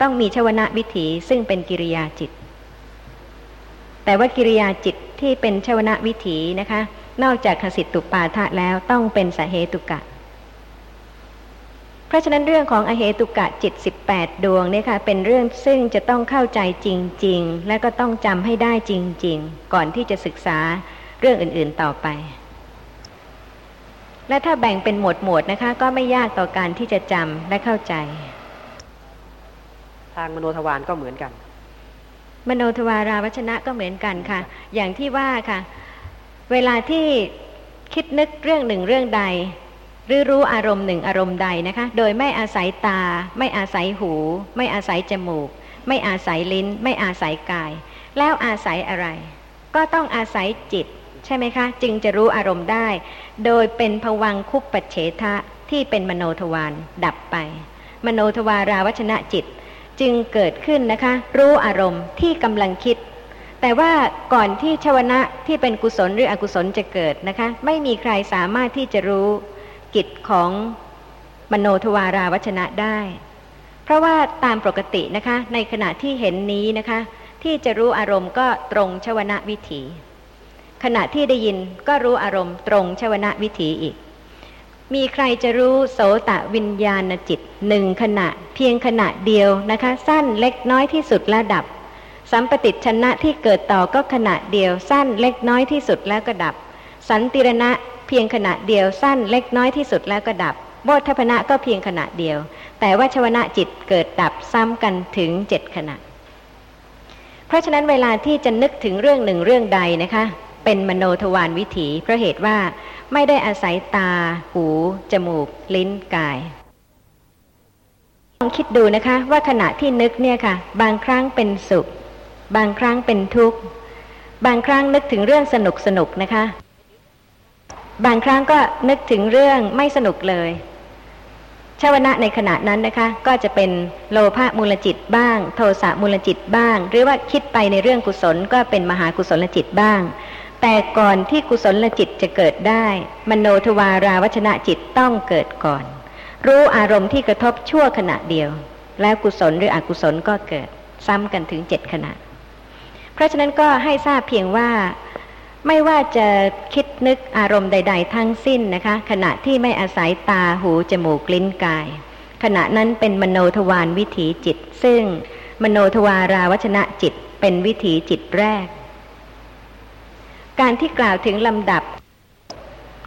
ต้องมีชวนะวิถีซึ่งเป็นกิริยาจิตแต่ว่ากิริยาจิตที่เป็นชวนะวิถีนะคะนอกจากหสิตุปาทะแล้วต้องเป็นสเหตุกะเพราะฉะนั้นเรื่องของอเหตุกะจิตสิบแปดดวงเนี่ยค่ะเป็นเรื่องซึ่งจะต้องเข้าใจจริงๆและก็ต้องจำให้ได้จริงๆก่อนที่จะศึกษาเรื่องอื่นๆต่อไปและถ้าแบ่งเป็นหมวดๆนะคะก็ไม่ยากต่อการที่จะจำและเข้าใจทางมโนทวารก็เหมือนกันมโนทวาราวัชนะก็เหมือนกันค่ะอย่างที่ว่าค่ะเวลาที่คิดนึกเรื่องหนึ่งเรื่องใดหรือรู้อารมณ์หนึ่งอารมณ์ใดนะคะโดยไม่อาศัยตาไม่อาศัยหูไม่อาศัยจมูกไม่อาศัยลิ้นไม่อาศัยกาย แล้วอาศัยอะไรก็ต้องอาศัยจิตใช่ไหมคะจึงจะรู้อารมณ์ได้โดยเป็นภวังคุปปเฉทะที่เป็นมโนทวารดับไปมโนทวาราวัชนะจิตจึงเกิดขึ้นนะคะรู้อารมณ์ที่กำลังคิดแต่ว่าก่อนที่ชวนะที่เป็นกุศลหรืออกุศลจะเกิดนะคะไม่มีใครสามารถที่จะรู้กิจของมโนทวาราวัชนะได้เพราะว่าตามปกตินะคะในขณะที่เห็นนี้นะคะที่จะรู้อารมณ์ก็ตรงชวนะวิถีขณะที่ได้ยินก็รู้อารมณ์ตรงชวนะวิถีอีกมีใครจะรู้โสตวิญญาณจิตหนึ่งขณะเพียงขณะเดียวนะคะสั้นเล็กน้อยที่สุดและดับสัมปติชนะที่เกิดต่อก็ขณะเดียวสั้นเล็กน้อยที่สุดแล้วก็ดับสันติรณะเพียงขณะเดียวสั้นเล็กน้อยที่สุดแล้วก็ดับโมทพนะก็เพียงขณะเดียวแต่ว่าชวนะจิตเกิดดับซ้ำกันถึงเจ็ดขณะเพราะฉะนั้นเวลาที่จะนึกถึงเรื่องหนึ่งเรื่องใดนะคะเป็นมโนทวารวิถีเพราะเหตุว่าไม่ได้อาศัยตาหูจมูกลิ้นกายลองคิดดูนะคะว่าขณะที่นึกเนี่ยค่ะบางครั้งเป็นสุขบางครั้งเป็นทุกข์บางครั้งนึกถึงเรื่องสนุกสนุกนะคะบางครั้งก็นึกถึงเรื่องไม่สนุกเลยชวนะในขณะนั้นนะคะก็จะเป็นโลภะมูลจิตบ้างโทสะมูลจิตบ้างหรือว่าคิดไปในเรื่องกุศลก็เป็นมหากุศลจิตบ้างแต่ก่อนที่กุศลจิตจะเกิดได้มโนทวาราวัชนะจิตต้องเกิดก่อนรู้อารมณ์ที่กระทบชั่วขณะเดียวแล้วกุศลหรืออกุศลก็เกิดซ้ำกันถึงเจ็ดขณะเพราะฉะนั้นก็ให้ทราบเพียงว่าไม่ว่าจะคิดนึกอารมณ์ใดๆทั้งสิ้นนะคะขณะที่ไม่อาศัยตาหูจมูกลิ้นกายขณะนั้นเป็นมโนทวารวิถีจิตซึ่งมโนทวาราวัชนะจิตเป็นวิถีจิตแรกการที่กล่าวถึงลำดับ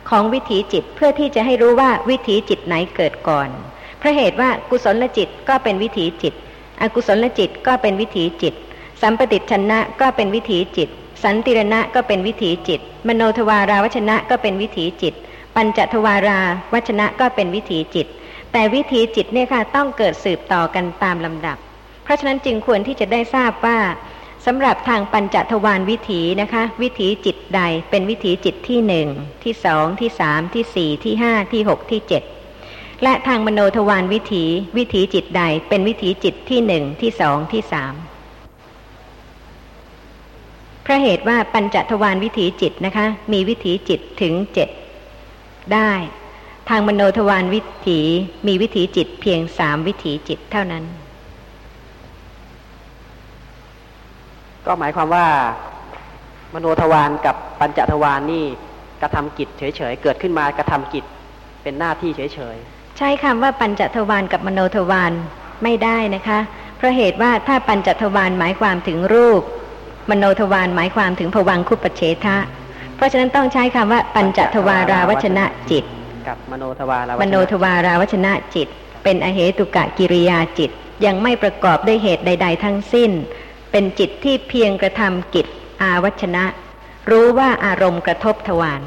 ของวิถีจิตเพื่อที่จะให้รู้ว่าวิถีจิตไหนเกิดก่อนเพราะเหตุว่ากุศลจิตก็เป็นวิถีจิตอกุศลจิตก็เป็นวิถีจิตสัมปติชนะก็เป็นวิถีจิตสันติรณะก็เป็นวิถีจิตมโนทวาราวัชนะก็เป็นวิถีจิตปัญจทวาราวัชนะก็เป็นวิถีจิตแต่วิถีจิตเนี่ยค่ะต้องเกิดสืบต่อกันตามลำดับเพราะฉะนั้นจึงควรที่จะได้ทราบว่าสำหรับทางปัญจทวารวิถีนะคะวิถีจิตใดเป็นวิถีจิตที่หนึ่งที่สองที่สามที่สี่ที่ห้าที่หกที่เจ็ดและทางมโนทวารวิถีวิถีจิตใดเป็นวิถีจิตที่หนึ่งที่สองที่สามเพราะเหตุว่าปัญจทวารวิถีจิตนะคะมีวิถีจิตถึงเจ็ดได้ทางมโนทวารวิถีมีวิถีจิตเพียงสามวิถีจิตเท่านั้นก็หมายความว่ามโนทวารกับปัญจทวารนี่กระทำกิจเฉยๆเกิดขึ้นมากระทำกิจเป็นหน้าที่เฉยๆใช้คำว่าปัญจทวารกับมโนทวารไม่ได้นะคะเพราะเหตุว่าถ้าปัญจทวารหมายความถึงรูปมโนทวารหมายความถึงภวังคุปเฉทะเพราะฉะนั้นต้องใช้คำว่าปัญจทวาราวัชนะจิตกับมโนทวารามโนทวาราวัชนะจิตเป็นอเหตุกะกิริยาจิตยังไม่ประกอบด้วยเหตุใดๆทั้งสิ้นเป็นจิตที่เพียงกระทำกิจอาวัชนะรู้ว่าอารมณ์กระทบทวาร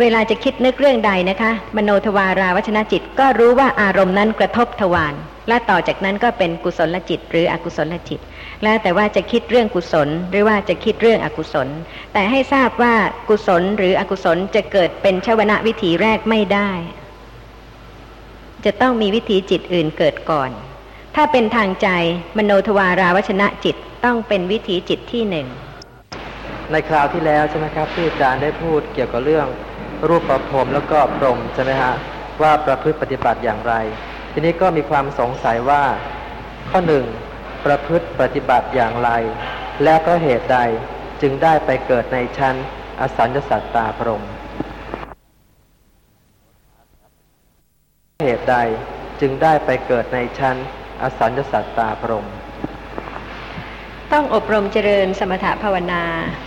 เวลาจะคิดนึกเรื่องใดนะคะมโนทวาราวัชนะจิตก็รู้ว่าอารมณ์นั้นกระทบทวารและต่อจากนั้นก็เป็นกุศลจิตหรืออกุศลจิตแล้วแต่ว่าจะคิดเรื่องกุศลหรือว่าจะคิดเรื่องอกุศลแต่ให้ทราบว่ากุศลหรืออกุศลจะเกิดเป็นชวนะวิถีแรกไม่ได้จะต้องมีวิถีจิตอื่นเกิดก่อนถ้าเป็นทางใจมโนทวาราวัชนะจิตต้องเป็นวิถีจิตที่หนึ่งในคราวที่แล้วใช่ไหมครับที่อาจารย์ได้พูดเกี่ยวกับเรื่องรูปประพรมแล้วก็พรหมใช่ไหมฮะว่าประพฤติปฏิบัติอย่างไรทีนี้ก็มีความสงสัยว่าข้อหนึ่งประพฤติปฏิบัติอย่างไรและเพราะเหตุใดจึงได้ไปเกิดในชั้นอสัญญสัตตาพรหมเหตุใดจึงได้ไปเกิดในชั้นอสัญญสัตตาพรหมต้องอบรมเจริญสมถภาวนา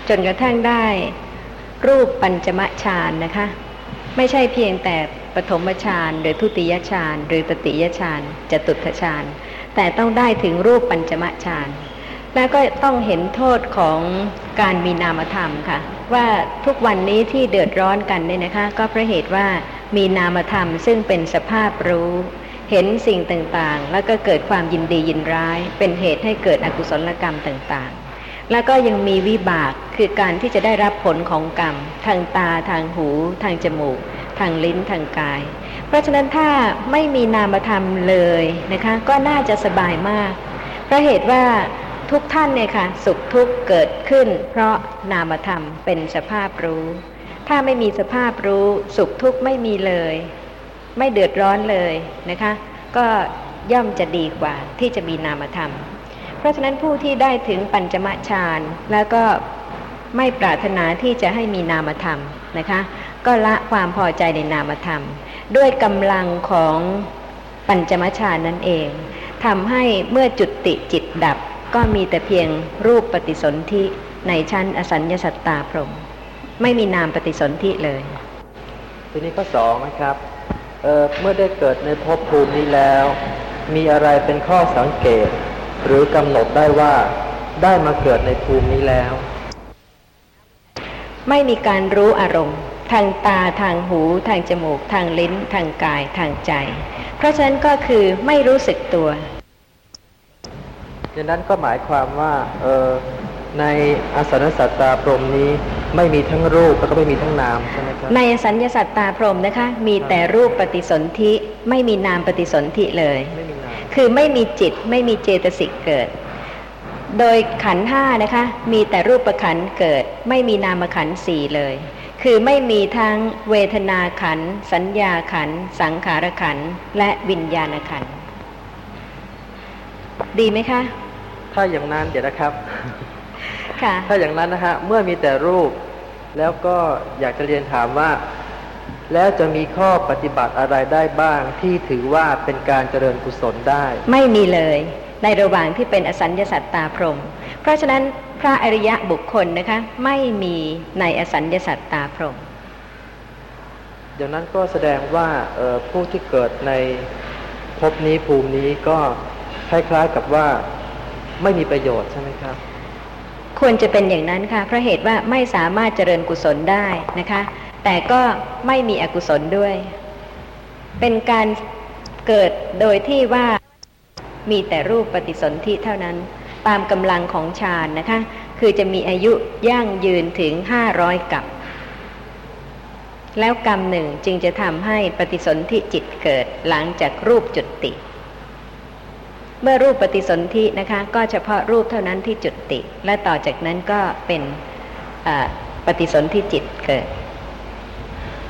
จนกระทั่งได้รูปปัญจมฌานนะคะไม่ใช่เพียงแต่ปฐมฌานหรือทุติยฌานหรือตติยฌานจตุตถฌานแต่ต้องได้ถึงรูปปัญจมฌานแล้วก็ต้องเห็นโทษของการมีนามธรรมค่ะว่าทุกวันนี้ที่เดือดร้อนกันเนี่ยนะคะก็เพราะเหตุว่ามีนามธรรมซึ่งเป็นสภาพรู้เห็นสิ่งต่างๆแล้วก็เกิดความยินดียินร้ายเป็นเหตุให้เกิดอกุศลกรรมต่างๆ แล้วก็ยังมีวิบากคือการที่จะได้รับผลของกรรมทางตาทางหูทางจมูกทางลิ้นทางกายเพราะฉะนั้นถ้าไม่มีนามธรรมเลยนะคะก็น่าจะสบายมากเพราะเหตุว่าทุกท่านเนี่ยค่ะสุขทุกข์เกิดขึ้นเพราะนามธรรมเป็นสภาพรู้ถ้าไม่มีสภาพรู้สุขทุกข์ไม่มีเลยไม่เดือดร้อนเลยนะคะก็ย่อมจะดีกว่าที่จะมีนามธรรมเพราะฉะนั้นผู้ที่ได้ถึงปัญจมฌานแล้วก็ไม่ปรารถนาที่จะให้มีนามธรรมนะคะก็ละความพอใจในนามธรรมด้วยกำลังของปัญจมฌานนั่นเองทำให้เมื่อจุติจิตดับก็มีแต่เพียงรูปปฏิสนธิในชั้นอสัญญสัตตาพรหมไม่มีนามปฏิสนธิเลยทีนี้ข้อสองนะครับเอ่อเมื่อได้เกิดในภพภูมินี้แล้วมีอะไรเป็นข้อสังเกตหรือกำหนดได้ว่าได้มาเกิดในภูมินี้แล้วไม่มีการรู้อารมณ์ทางตาทางหูทางจมูกทางลิ้นทางกายทางใจเพราะฉะนั้นก็คือไม่รู้สึกตัวดังนั้นก็หมายความว่าเอ่อในอสัญญสัตตาพรหมนี้ไม่มีทั้งรูปแล้วก็ไม่มีทั้งนามใช่ไหมครับในอสัญญสัตตาพรหมนะคะมีแต่รูปปฏิสนธิไม่มีนามปฏิสนธิเลยคือไม่มีจิตไม่มีเจตสิกเกิดโดยขันธ์ห้านะคะมีแต่รูปขันธ์เกิดไม่มีนามขันธ์สี่เลยคือไม่มีทั้งเวทนาขันธ์สัญญาขันธ์สังขารขันธ์และวิญญาณขันธ์ดีไหมคะถ้าอย่างนั้นเดี๋ยวนะครับถ้าอย่างนั้นนะฮะเมื่อมีแต่รูปแล้วก็อยากจะเรียนถามว่าแล้วจะมีข้อปฏิบัติอะไรได้บ้างที่ถือว่าเป็นการเจริญกุศลได้ไม่มีเลยในระหว่างที่เป็นอสัญญสัตตาพรหมเพราะฉะนั้นพระอริยะบุคคลนะคะไม่มีในอสัญญสัตตาพรหมเดี๋ยวนั้นก็แสดงว่าเอ่อผู้ที่เกิดในภพนี้ภูมินี้ก็คล้ายๆกับว่าไม่มีประโยชน์ใช่ไหมครับควรจะเป็นอย่างนั้นค่ะเพราะเหตุว่าไม่สามารถเจริญกุศลได้นะคะแต่ก็ไม่มีอกุศลด้วยเป็นการเกิดโดยที่ว่ามีแต่รูปปฏิสนธิเท่านั้นตามกำลังของฌานนะคะคือจะมีอายุย่างยืนถึงห้าร้อยกับแล้วกรรมหนึ่งจึงจะทำให้ปฏิสนธิจิตเกิดหลังจากรูปจุติเมื่อรูปปฏิสนธินะคะก็เฉพาะรูปเท่านั้นที่จุติและต่อจากนั้นก็เป็นปฏิสนธิจิตเกิด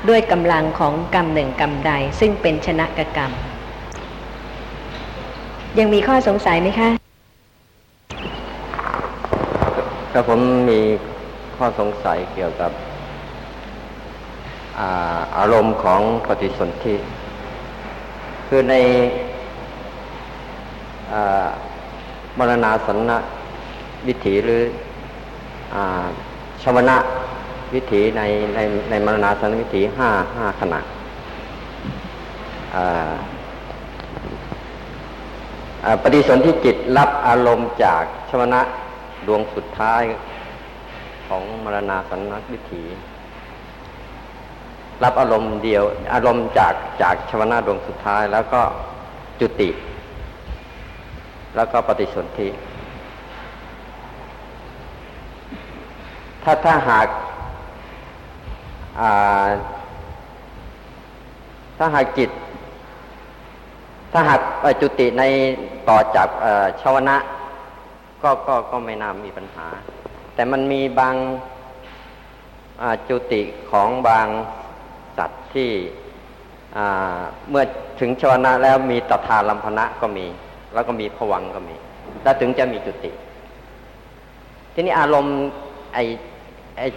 ด้วยกำลังของกรรมหนึ่งกรรมใดซึ่งเป็นชนะกกรรมยังมีข้อสงสัยไหมคะครับผมมีข้อสงสัยเกี่ยวกับอ่า อารมณ์ของปฏิสนธิคือในมรณาสันนะวิถีหรือชวนะวิถีในในในมรณาสันนะวิถีห้าห้าขณะปฏิสนธิจิตรับอารมณ์จากชวนะดวงสุดท้ายของมรณาสันนะวิถีรับอารมณ์เดียวอารมณ์จากจากชวนะดวงสุดท้ายแล้วก็จุติแล้วก็ปฏิสนธิถ้าถ้าหากถ้าหากจิตถ้าหากจุติในต่อจากชวนะก็ก็ก็ไม่น่ามีปัญหาแต่มันมีบางจุติของบางสัตว์ที่เมื่อถึงชวนะแล้วมีตถาลัมพนะก็มีแล้วก็มีผวังค์ก็มีแล้วถึงจะมีจุติทีนี้อารมณ์ไอ้ไอ้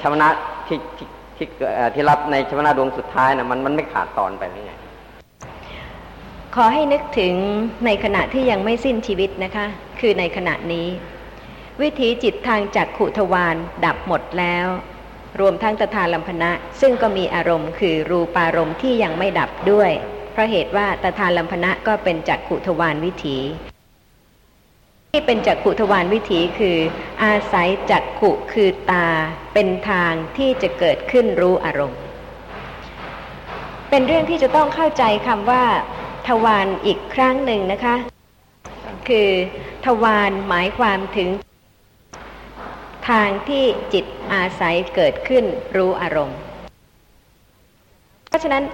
ชวนะที่ที่ที่ที่รับในชวนะดวงสุดท้ายน่ะมันมันไม่ขาดตอนไปหรือไงขอให้นึกถึงในขณะที่ยังไม่สิ้นชีวิตนะคะคือในขณะนี้วิถีจิตทางจักขุทวารดับหมดแล้วรวมทั้งตถาลัมพนะซึ่งก็มีอารมณ์คือรูปารมณ์ที่ยังไม่ดับด้วยเพราะเหตุว่าตถาลัมพนะก็เป็นจักขุทวารวิถีที่เป็นจักขุทวารวิถีคืออาศัยจักขุคือตาเป็นทางที่จะเกิดขึ้นรู้อารมณ์เป็นเรื่องที่จะต้องเข้าใจคำว่าทวารอีกครั้งหนึ่งนะคะคือทวารหมายความถึง ทางที่จิตอาศัยเกิดขึ้นรู้อารมณ์เพราะฉะนั้น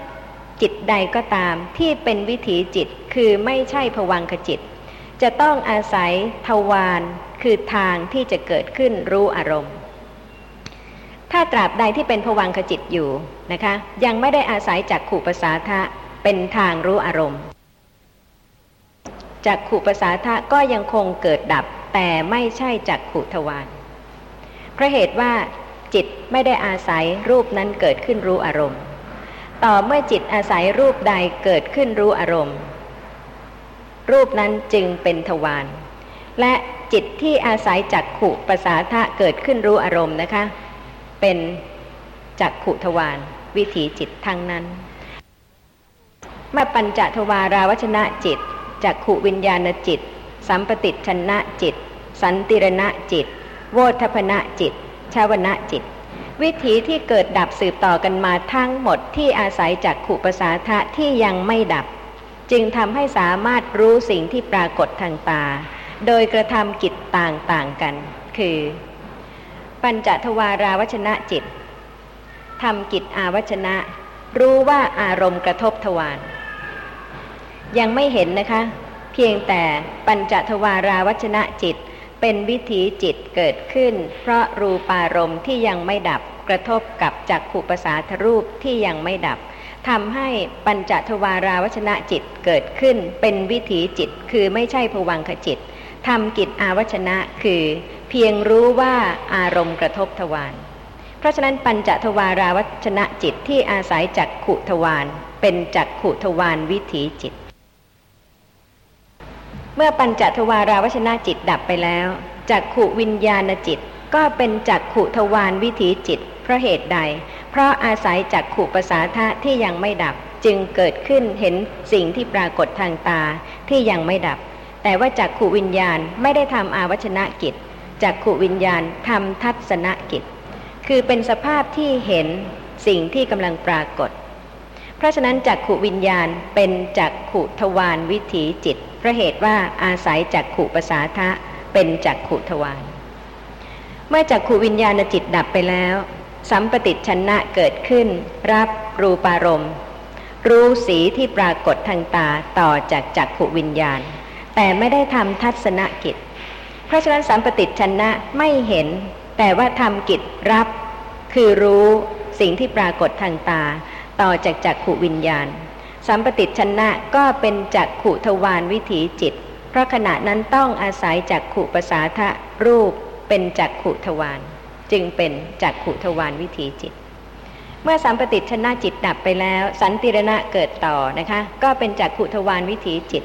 จิตใดก็ตามที่เป็นวิถีจิตคือไม่ใช่ภวังคจิตจะต้องอาศัยทวารคือทางที่จะเกิดขึ้นรู้อารมณ์ถ้าตราบใดที่เป็นภวังคจิตอยู่นะคะยังไม่ได้อาศัยจักขุปสาทะเป็นทางรู้อารมณ์จักขุปสาทะก็ยังคงเกิดดับแต่ไม่ใช่จักขุทวารเพราะเหตุว่าจิตไม่ได้อาศัยรูปนั้นเกิดขึ้นรู้อารมณ์ต่อเมื่อจิตอาศัยรูปใดเกิดขึ้นรู้อารมณ์รูปนั้นจึงเป็นทวารและจิตที่อาศัยจักขุปสาทะเกิดขึ้นรู้อารมณ์นะคะเป็นจักขุทวารวิถีจิตทั้งนั้นเมื่อปัญจทวาราวชนะจิตจักขุวิญญาณจิตสัมปติชนะจิตสันติรณะจิตโวทัพพนะจิตชาวนะจิตวิถีที่เกิดดับสืบต่อกันมาทั้งหมดที่อาศัยจักขุปสาทะที่ยังไม่ดับจึงทำให้สามารถรู้สิ่งที่ปรากฏทางตาโดยกระทำกิจต่างๆกันคือปัญจทวาราวชนะจิตทำกิจอาวชนะรู้ว่าอารมณ์กระทบทวารยังไม่เห็นนะคะเพียงแต่ปัญจทวาราวชนะจิตเป็นวิถีจิตเกิดขึ้นเพราะรูปารมณ์ที่ยังไม่ดับกระทบกับจักขุปสาทรูปที่ยังไม่ดับทำให้ปัญจทวาราวชนะจิตเกิดขึ้นเป็นวิถีจิตคือไม่ใช่ภวังคจิตทำกิจอาวชนะคือเพียงรู้ว่าอารมณ์กระทบทวารเพราะฉะนั้นปัญจทวาราวชนะจิตที่อาศัยจักขุทวารเป็นจักขุทวารวิถีจิตเมื่อปัญจทวาราวชนะจิตดับไปแล้วจักขุวิญญาณจิตก็เป็นจักขุทวารวิถีจิตเพราะเหตุใดเพราะอาศัยจักขุปสาทะที่ยังไม่ดับจึงเกิดขึ้นเห็นสิ่งที่ปรากฏทางตาที่ยังไม่ดับแต่ว่าจักขุวิญญาณไม่ได้ทำอาวชนะกิจจักขุวิญญาณทำทัศนกิจคือเป็นสภาพที่เห็นสิ่งที่กำลังปรากฏเพราะฉะนั้นจักขุวิญญาณเป็นจักขุทวารวิถีจิตเพราะเหตุว่าอาศัยจักขุปสาทะเป็นจักขุทวารเมื่อจักขุวิญญาณจิตดับไปแล้วสัมปติชนะเกิดขึ้นรับรูปารมณ์รู้สีที่ปรากฏทางตาต่อจากจักขุวิญญาณแต่ไม่ได้ทำทัศนกิจเพราะฉะนั้นสัมปติชนะไม่เห็นแต่ว่าทำกิจรับคือรู้สิ่งที่ปรากฏทางตาต่อจากจักขุวิญญาณสัมปติชนะก็เป็นจักขุทวารวิถีจิตเพราะขณะนั้นต้องอาศัยจักขุปสาทะรูปเป็นจักขุทวารจึงเป็นจักขุทวารวิถีจิตเมื่อสัมปติชนะจิตดับไปแล้วสันติรณะเกิดต่อนะคะก็เป็นจักขุทวารวิถีจิต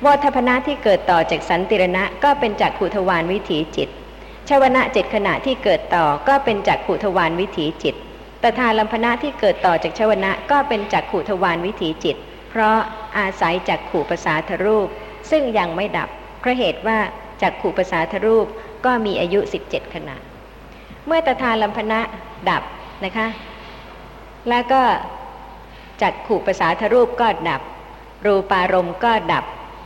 โวทัพพนะที่เกิดต่อจากสันติรณะก็เป็นจักขุทวารวิถีจิตชวนะเจ็ดขณะที่เกิดต่อก็เป็นจักขุทวารวิถีจิตตถาลัมพนะที่เกิดต่อจากชวนะก็เป็นจักขุทวารวิถีจิตเพราะอาศัยจักขุปสาทรูปซึ่งยังไม่ดับเพราะเหตุว่าจักขุปสาทรูปก็มีอายุสิบเจ็ดขณะเมื่อตถาลัมพนะดับนะคะแล้วก็จักขุปสาทรูปก็ดับรูปารมณ์ก็ดับ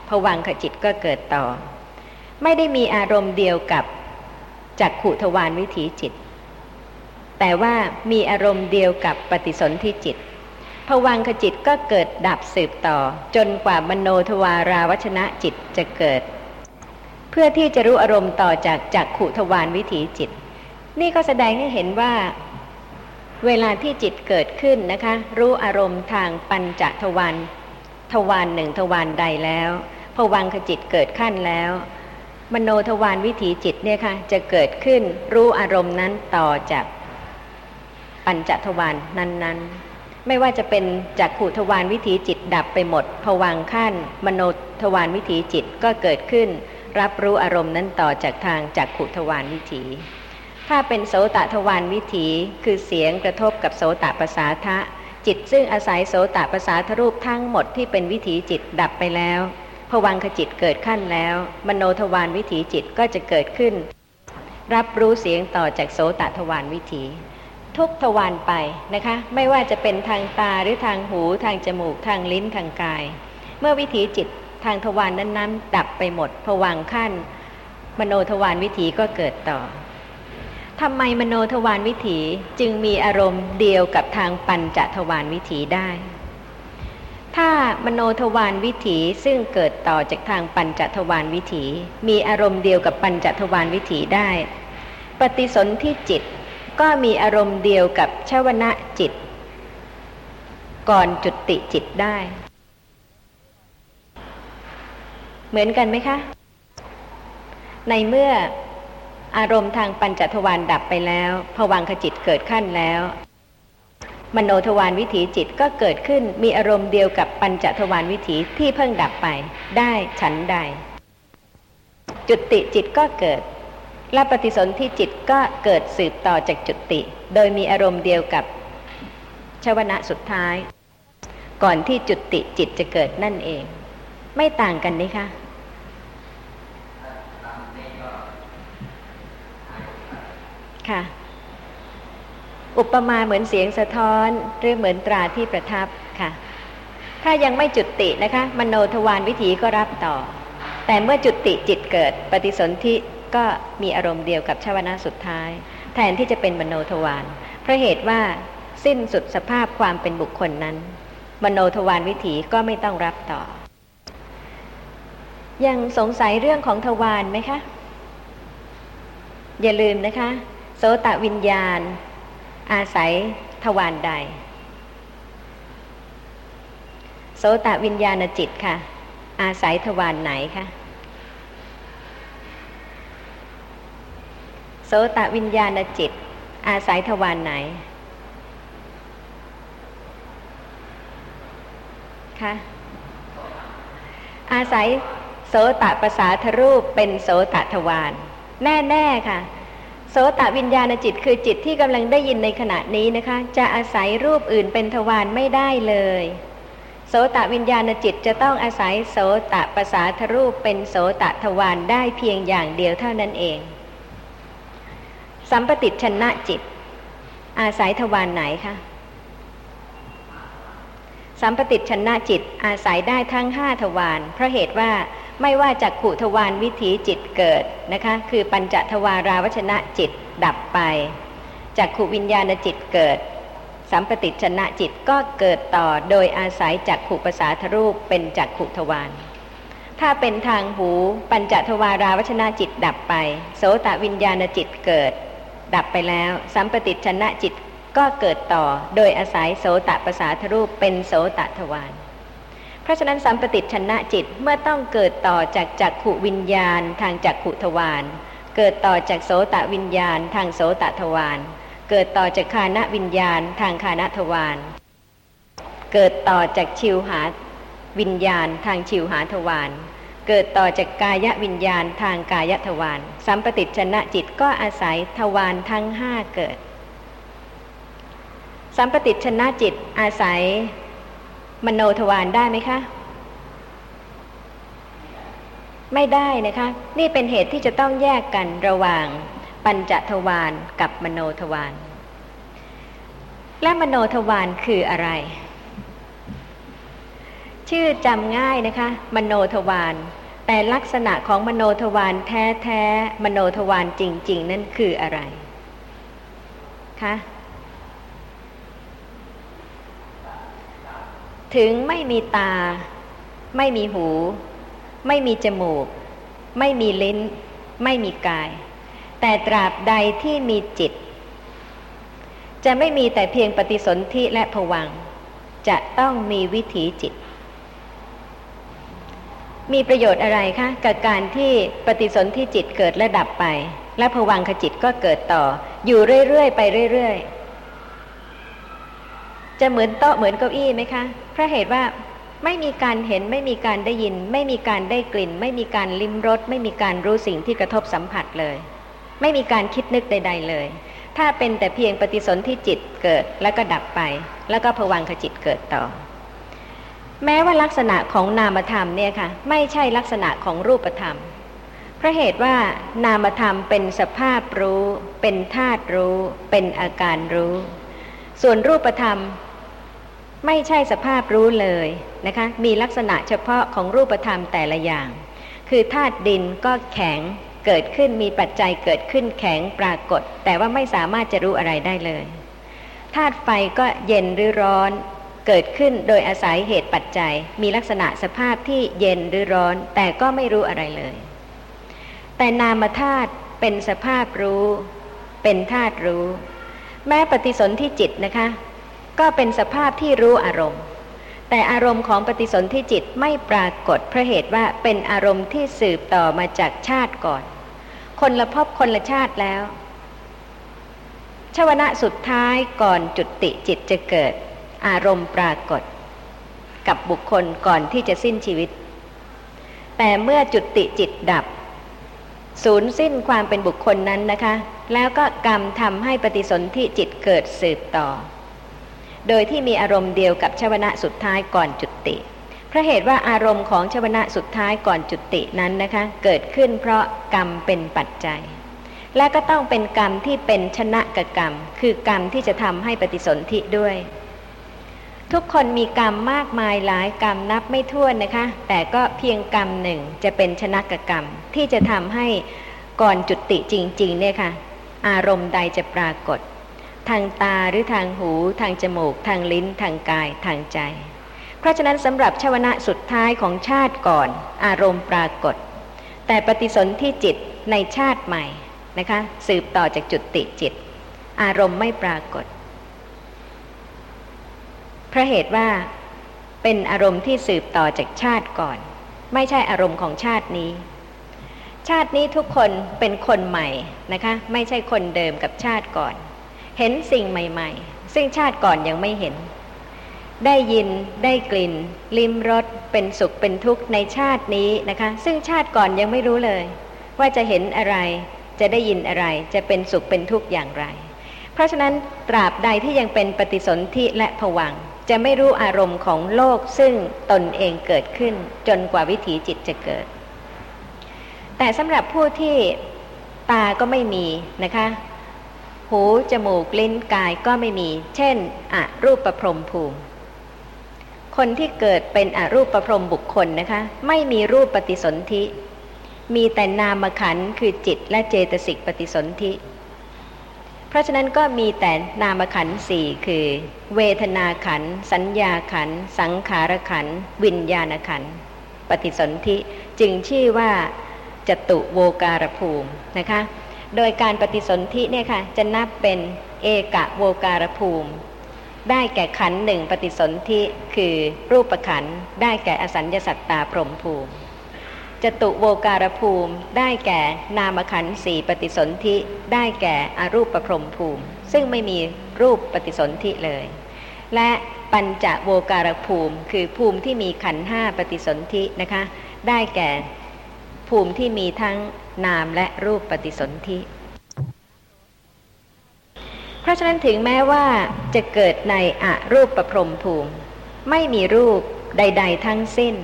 ภวังคจิตก็เกิดต่อไม่ได้มีอารมณ์เดียวกับจักขุทวารวิถีจิตแต่ว่ามีอารมณ์เดียวกับปฏิสนธิจิตภวังคจิตก็เกิดดับสืบต่อจนกว่ามโนทวาราวชนะจิตจะเกิดเพื่อที่จะรู้อารมณ์ต่อจากจักขุทวารวิถีจิตนี่ก็แสดงให้เห็นว่าเวลาที่จิตเกิดขึ้นนะคะรู้อารมณ์ทางปัญจทวารทวารหนึ่งทวารใดแล้วภวังคจิตเกิดขั้นแล้วมโนทวารวิถีจิตเนี่ยค่ะจะเกิดขึ้นรู้อารมณ์นั้นต่อจากปัญจทวารนั้นๆไม่ว่าจะเป็นจักขุทวารวิถีจิตดับไปหมดภวังค์ขั้นมโนทวารวิถีจิตก็เกิดขึ้นรับรู้อารมณ์นั้นต่อจากทางจักขุทวารวิถีถ้าเป็นโสตทวารวิถีคือเสียงกระทบกับโสตประสาทะจิตซึ่งอาศัยโสตประสาทรูปทั้งหมดที่เป็นวิถีจิตดับไปแล้วภวังคจิตเกิดขั้นแล้วมโนทวารวิถีจิตก็จะเกิดขึ้นรับรู้เสียงต่อจากโสตทวารวิถีทุกทวารไปนะคะไม่ว่าจะเป็นทางตาหรือทางหูทางจมูกทางลิ้นทางกายเมื่อวิถีจิตทางทวารนั้นๆดับไปหมดภวังค์ขั้นมโนทวารวิถีก็เกิดต่อ ทำไมมโนทวารวิถีจึงมีอารมณ์เดียวกับทางปัญจทวารวิถีได้ถ้ามโนทวารวิถีซึ่งเกิดต่อจากทางปัญจทวารวิถีมีอารมณ์เดียวกับปัญจทวารวิถีได้ปฏิสนธิจิตก็มีอารมณ์เดียวกับชวนะจิตก่อนจุติจิตได้เหมือนกันไหมคะในเมื่ออารมณ์ทางปัญจทวารดับไปแล้วภวังคจิตเกิดขึ้นแล้วมโนทวารวิถีจิตก็เกิดขึ้นมีอารมณ์เดียวกับปัญจทวารวิถีที่เพิ่งดับไปได้ฉันใดจุติจิตก็เกิดและปฏิสนธิจิตก็เกิดสืบต่อจากจุติโดยมีอารมณ์เดียวกับชวนะสุดท้ายก่อนที่จุติจิตจะเกิดนั่นเองไม่ต่างกันนี่คะค่ะอุปมาเหมือนเสียงสะท้อนหรือเหมือนตราที่ประทับค่ะถ้ายังไม่จุตินะคะมโนทวารวิถีก็รับต่อแต่เมื่อจุติจิตเกิดปฏิสนธิก็มีอารมณ์เดียวกับชวนะสุดท้ายแทนที่จะเป็นมโนทวารเพราะเหตุว่าสิ้นสุดสภาพความเป็นบุคคลนั้นมโนทวารวิถีก็ไม่ต้องรับต่อยังสงสัยเรื่องของทวารไหมคะอย่าลืมนะคะโสตวิญญาณอาศัยทวารใดโสตวิญญาณจิตค่ะอาศัยทวารไหนคะโสตวิญญาณจิตอาศัยทวารไหนคะอาศัยโสตประสาทรูปเป็นโสตทวารแน่ๆค่ะโสตวิญญาณจิตคือจิตที่กำลังได้ยินในขณะนี้นะคะจะอาศัยรูปอื่นเป็นทวารไม่ได้เลยโสตวิญญาณจิตจะต้องอาศัยโสตประสาทรูปเป็นโสตทวารได้เพียงอย่างเดียวเท่านั้นเองสัมปติชนะจิตอาศัยทวารไหนคะสัมปติชนะจิตอาศัยได้ทั้งห้าทวารเพราะเหตุว่าไม่ว่าจักขุทวารวิถีจิตเกิดนะคะคือปัญจทวาราวชนะจิตดับไปจักขุวิญญาณจิตเกิดสัมปติชนะจิตก็เกิดต่อโดยอาศัยจักขุประสาทรูปเป็นจักขุทวารถ้าเป็นทางหูปัญจทวาราวชนะจิตดับไปโสตวิญญาณจิตเกิดดับไปแล้วสัมปติชนะจิตก็เกิดต่อโดยอาศัยโสตประสาทรูปเป็นโสตทวารเพราะฉะนั้นสัมปติชนะจิตเมื่อต้องเกิดต่อจากจักขุวิญญาณทางจักขุทวารเกิดต่อจากโสตวิญญาณทางโสตทวารเกิดต่อจากฆานวิญญาณทางฆานทวารเกิดต่อจากชิวหาวิญญาณทางชิวหาทวารเกิดต่อจากกายวิญญาณทางกายทวารสัมปติชนะจิตก็อาศัยทวารทั้งห้าเกิดสัมปติชนะจิตอาศัยมโนทวารได้ไหมคะไม่ได้นะคะนี่เป็นเหตุที่จะต้องแยกกันระหว่างปัญจทวารกับมโนทวารและมโนทวารคืออะไรชื่อจำง่ายนะคะมโนทวารแต่ลักษณะของมโนทวารแท้ๆมโนทวารจริงๆนั่นคืออะไรคะถึงไม่มีตาไม่มีหูไม่มีจมูกไม่มีลิ้นไม่มีกายแต่ตราบใดที่มีจิตจะไม่มีแต่เพียงปฏิสนธิและภวังค์จะต้องมีวิถีจิตมีประโยชน์อะไรคะกับการที่ปฏิสนธิจิตเกิดและดับไปและภวังคจิตก็เกิดต่ออยู่เรื่อยๆไปเรื่อยๆจะเหมือนโต๊ะเหมือนเก้าอี้ไหมคะเพราะเหตุว่าไม่มีการเห็นไม่มีการได้ยินไม่มีการได้กลิ่นไม่มีการลิ้มรสไม่มีการรู้สิ่งที่กระทบสัมผัสเลยไม่มีการคิดนึกใดๆเลยถ้าเป็นแต่เพียงปฏิสนธิจิตเกิดแล้วก็ดับไปแล้วก็ภวังคจิตเกิดต่อแม้ว่าลักษณะของนามธรรมเนี่ยค่ะไม่ใช่ลักษณะของรูปธรรมเพราะเหตุว่านามธรรมเป็นสภาพรู้เป็นธาตุรู้เป็นอาการรู้ส่วนรูปธรรมไม่ใช่สภาพรู้เลยนะคะมีลักษณะเฉพาะของรูปธรรมแต่ละอย่างคือธาตุดินก็แข็ง เกิดขึ้นมีปัจจัยเกิดขึ้นแข็งปรากฏแต่ว่าไม่สามารถจะรู้อะไรได้เลยธาตุไฟก็เย็นหรือร้อนเกิดขึ้นโดยอาศัยเหตุปัจจัยมีลักษณะสภาพที่เย็นหรือร้อนแต่ก็ไม่รู้อะไรเลยแต่นามธาตุเป็นสภาพรู้เป็นธาตุรู้แม้ปฏิสนธิจิตนะคะก็เป็นสภาพที่รู้อารมณ์แต่อารมณ์ของปฏิสนธิจิตไม่ปรากฏเพราะเหตุว่าเป็นอารมณ์ที่สืบต่อมาจากชาติก่อนคนละภพคนละชาติแล้วชวนะสุดท้ายก่อนจุติจิตจะเกิดอารมณ์ปรากฏกับบุคคลก่อนที่จะสิ้นชีวิตแต่เมื่อจุติจิตดับสูญสิ้นความเป็นบุคคลนั้นนะคะแล้วก็กรรมทำให้ปฏิสนธิจิตเกิดสืบต่อโดยที่มีอารมณ์เดียวกับชวนะสุดท้ายก่อนจุติเพราะเหตุว่าอารมณ์ของชวนะสุดท้ายก่อนจุตินั้นนะคะเกิดขึ้นเพราะกรรมเป็นปัจจัยและก็ต้องเป็นกรรมที่เป็นชนะกกรรมคือกรรมที่จะทำให้ปฏิสนธิด้วยทุกคนมีกรรมมากมายหลายกรรมนับไม่ถ้วนนะคะแต่ก็เพียงกรรมหนึ่งจะเป็นชนะกกรรมที่จะทำให้ก่อนจุติจริงๆเนี่ยค่ะอารมณ์ใดจะปรากฏทางตาหรือทางหูทางจมูกทางลิ้นทางกายทางใจเพราะฉะนั้นสำหรับชวนะสุดท้ายของชาติก่อนอารมณ์ปรากฏแต่ปฏิสนธิจิตในชาติใหม่นะคะสืบต่อจากจุติจิตอารมณ์ไม่ปรากฏเพราะเหตุว่าเป็นอารมณ์ที่สืบต่อจากชาติก่อนไม่ใช่อารมณ์ของชาตินี้ชาตินี้ทุกคนเป็นคนใหม่นะคะไม่ใช่คนเดิมกับชาติก่อนเห็นสิ่งใหม่ๆซึ่งชาติก่อนยังไม่เห็นได้ยินได้กลิ่นลิ้มรสเป็นสุขเป็นทุกข์ในชาตินี้นะคะซึ่งชาติก่อนยังไม่รู้เลยว่าจะเห็นอะไรจะได้ยินอะไรจะเป็นสุขเป็นทุกข์อย่างไรเพราะฉะนั้นตราบใดที่ยังเป็นปฏิสนธิและภวังค์จะไม่รู้อารมณ์ของโลกซึ่งตนเองเกิดขึ้นจนกว่าวิถีจิตจะเกิดแต่สำหรับผู้ที่ตาก็ไม่มีนะคะหูจมูกลิ้นกายก็ไม่มีเช่นอรูปพรหมภูมิคนที่เกิดเป็นอรูปพรหมบุคคลนะคะไม่มีรูปปฏิสนธิมีแต่นามขันธ์คือจิตและเจตสิกปฏิสนธิเพราะฉะนั้นก็มีแต่นามขันธ์สี่คือเวทนาขันธ์สัญญาขันธ์สังขารขันธ์วิญญาณขันธ์ปฏิสนธิจึงชื่อว่าจตุโวการภูมินะคะโดยการปฏิสนธิเนี่ยค่ะจะนับเป็นเอกะโวการภูมิได้แก่ขันธ์หนึ่งปฏิสนธิคือรูปขันธ์ได้แก่อสัญญสัตตาพรหมภูมิจตุโวการภูมิได้แก่นามขันธ์สี่ปฏิสนธิได้แก่อรูปพรหมภูมิซึ่งไม่มีรูปปฏิสนธิเลยและปัญจโวการภูมิคือภูมิที่มีขันธ์ห้าปฏิสนธินะคะได้แก่ภูมิที่มีทั้งนามและรูปปฏิสนธิเพราะฉะนั้นถึงแม้ว่าจะเกิดในอรูปพรหมภูมิไม่มีรูปใดๆทั้งสิ้น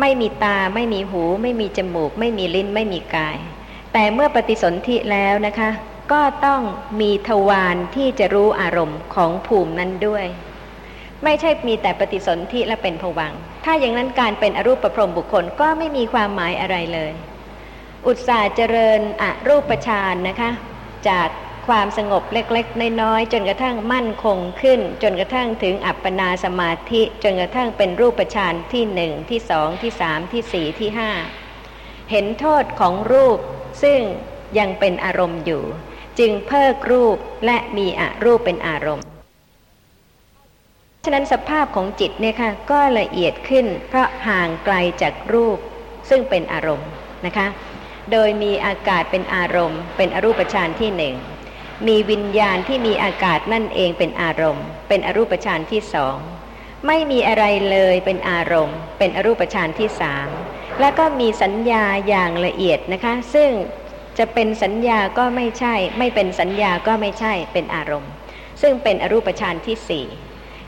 ไม่มีตาไม่มีหูไม่มีจมูกไม่มีลิ้นไม่มีกายแต่เมื่อปฏิสนธิแล้วนะคะก็ต้องมีทวารที่จะรู้อารมณ์ของภูมินั้นด้วยไม่ใช่มีแต่ปฏิสนธิและเป็นภวังค์ถ้าอย่างนั้นการเป็นอรูปพรหมบุคคลก็ไม่มีความหมายอะไรเลยอุตสาห์เจริญอรูปฌานนะคะจากความสงบเล็กๆน้อยๆจนกระทั่งมั่นคงขึ้นจนกระทั่งถึงอัปปนาสมาธิจนกระทั่งเป็นรูปฌานที่หนึ่งที่สองที่สามที่สี่ที่ห้าเห็นโทษของรูปซึ่งยังเป็นอารมณ์อยู่จึงเพิกรูปและมีอรูปเป็นอารมณ์ฉะนั้นสภาพของจิตเนี่ยค่ะก็ละเอียดขึ้นเพราะห่างไกลจากรูปซึ่งเป็นอารมณ์นะคะโดยมีอากาศเป็นอารมณ์เป็นอรูปฌานที่หนึ่งมีวิญญาณที่มีอากาศนั่นเองเป็นอารมณ์เป็นอรูปฌานที่สองไม่มีอะไรเลยเป็นอารมณ์เป็นอรูปฌานที่สามแล้วก็มีสัญญาอย่างละเอียดนะคะซึ่งจะเป็นสัญญาก็ไม่ใช่ไม่เป็นสัญญาก็ไม่ใช่เป็นอารมณ์ซึ่งเป็นอรูปฌานที่สี่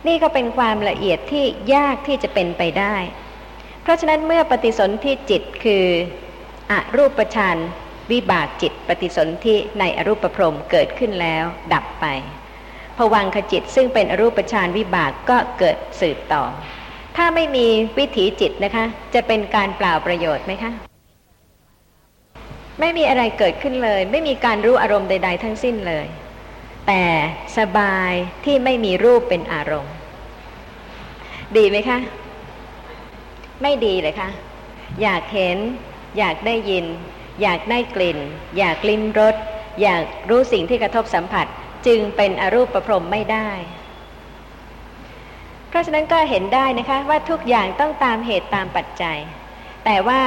นี่ก็เป็นความละเอียดที่ยากที่จะเป็นไปได้เพราะฉะนั้นเมื่อปฏิสนธิจิตคืออรูปฌานวิบากจิตปฏิสนธิในอรูปพรหมเกิดขึ้นแล้วดับไปภวังคจิตซึ่งเป็นอรูปฌานวิบากก็เกิดสืบต่อถ้าไม่มีวิถีจิตนะคะจะเป็นการเปล่าประโยชน์ไหมคะ ไม่มีอะไรเกิดขึ้นเลยไม่มีการรู้อารมณ์ใดๆทั้งสิ้นเลยแต่สบายที่ไม่มีรูปเป็นอารมณ์ดีไหมคะไม่ดีเลยค่ะอยากเห็นอยากได้ยินอยากได้กลิ่นอยากลิ้มรสอยากรู้สิ่งที่กระทบสัมผัสจึงเป็นอรูปพรหมไม่ได้เพราะฉะนั้นก็เห็นได้นะคะว่าทุกอย่างต้องตามเหตุตามปัจจัยแต่ว่า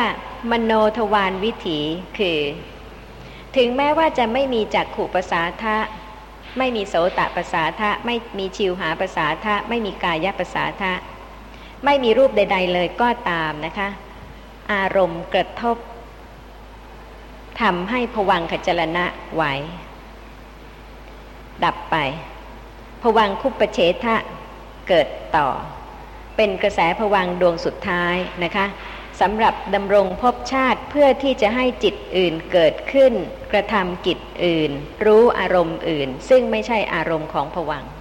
มโนทวารวิถีคือถึงแม้ว่าจะไม่มีจักขุปสาทะไม่มีโสตปสาทะไม่มีชิวหาปสาทะไม่มีกายปสาทะไม่มีรูปใดๆเลยก็ตามนะคะอารมณ์กระทบทำให้ภวังคจลนะไหวดับไปภวังคุปเฉทะเกิดต่อเป็นกระแสภวังค์ดวงสุดท้ายนะคะสำหรับดำรงภพชาติเพื่อที่จะให้จิตอื่นเกิดขึ้นกระทำกิจอื่นรู้อารมณ์อื่นซึ่งไม่ใช่อารมณ์ของภวังค์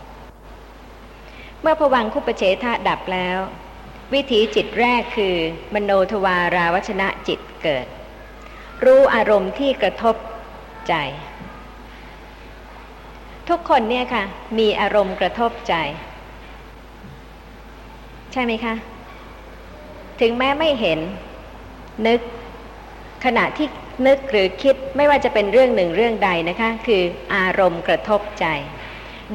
เมื่อภวังคุปเฉทะดับแล้ววิถีจิตแรกคือมโนทวาราวชนะจิตเกิดรู้อารมณ์ที่กระทบใจทุกคนเนี่ยค่ะมีอารมณ์กระทบใจใช่ไหมคะถึงแม้ไม่เห็นนึกขณะที่นึกหรือคิดไม่ว่าจะเป็นเรื่องหนึ่งเรื่องใดนะคะคืออารมณ์กระทบใจ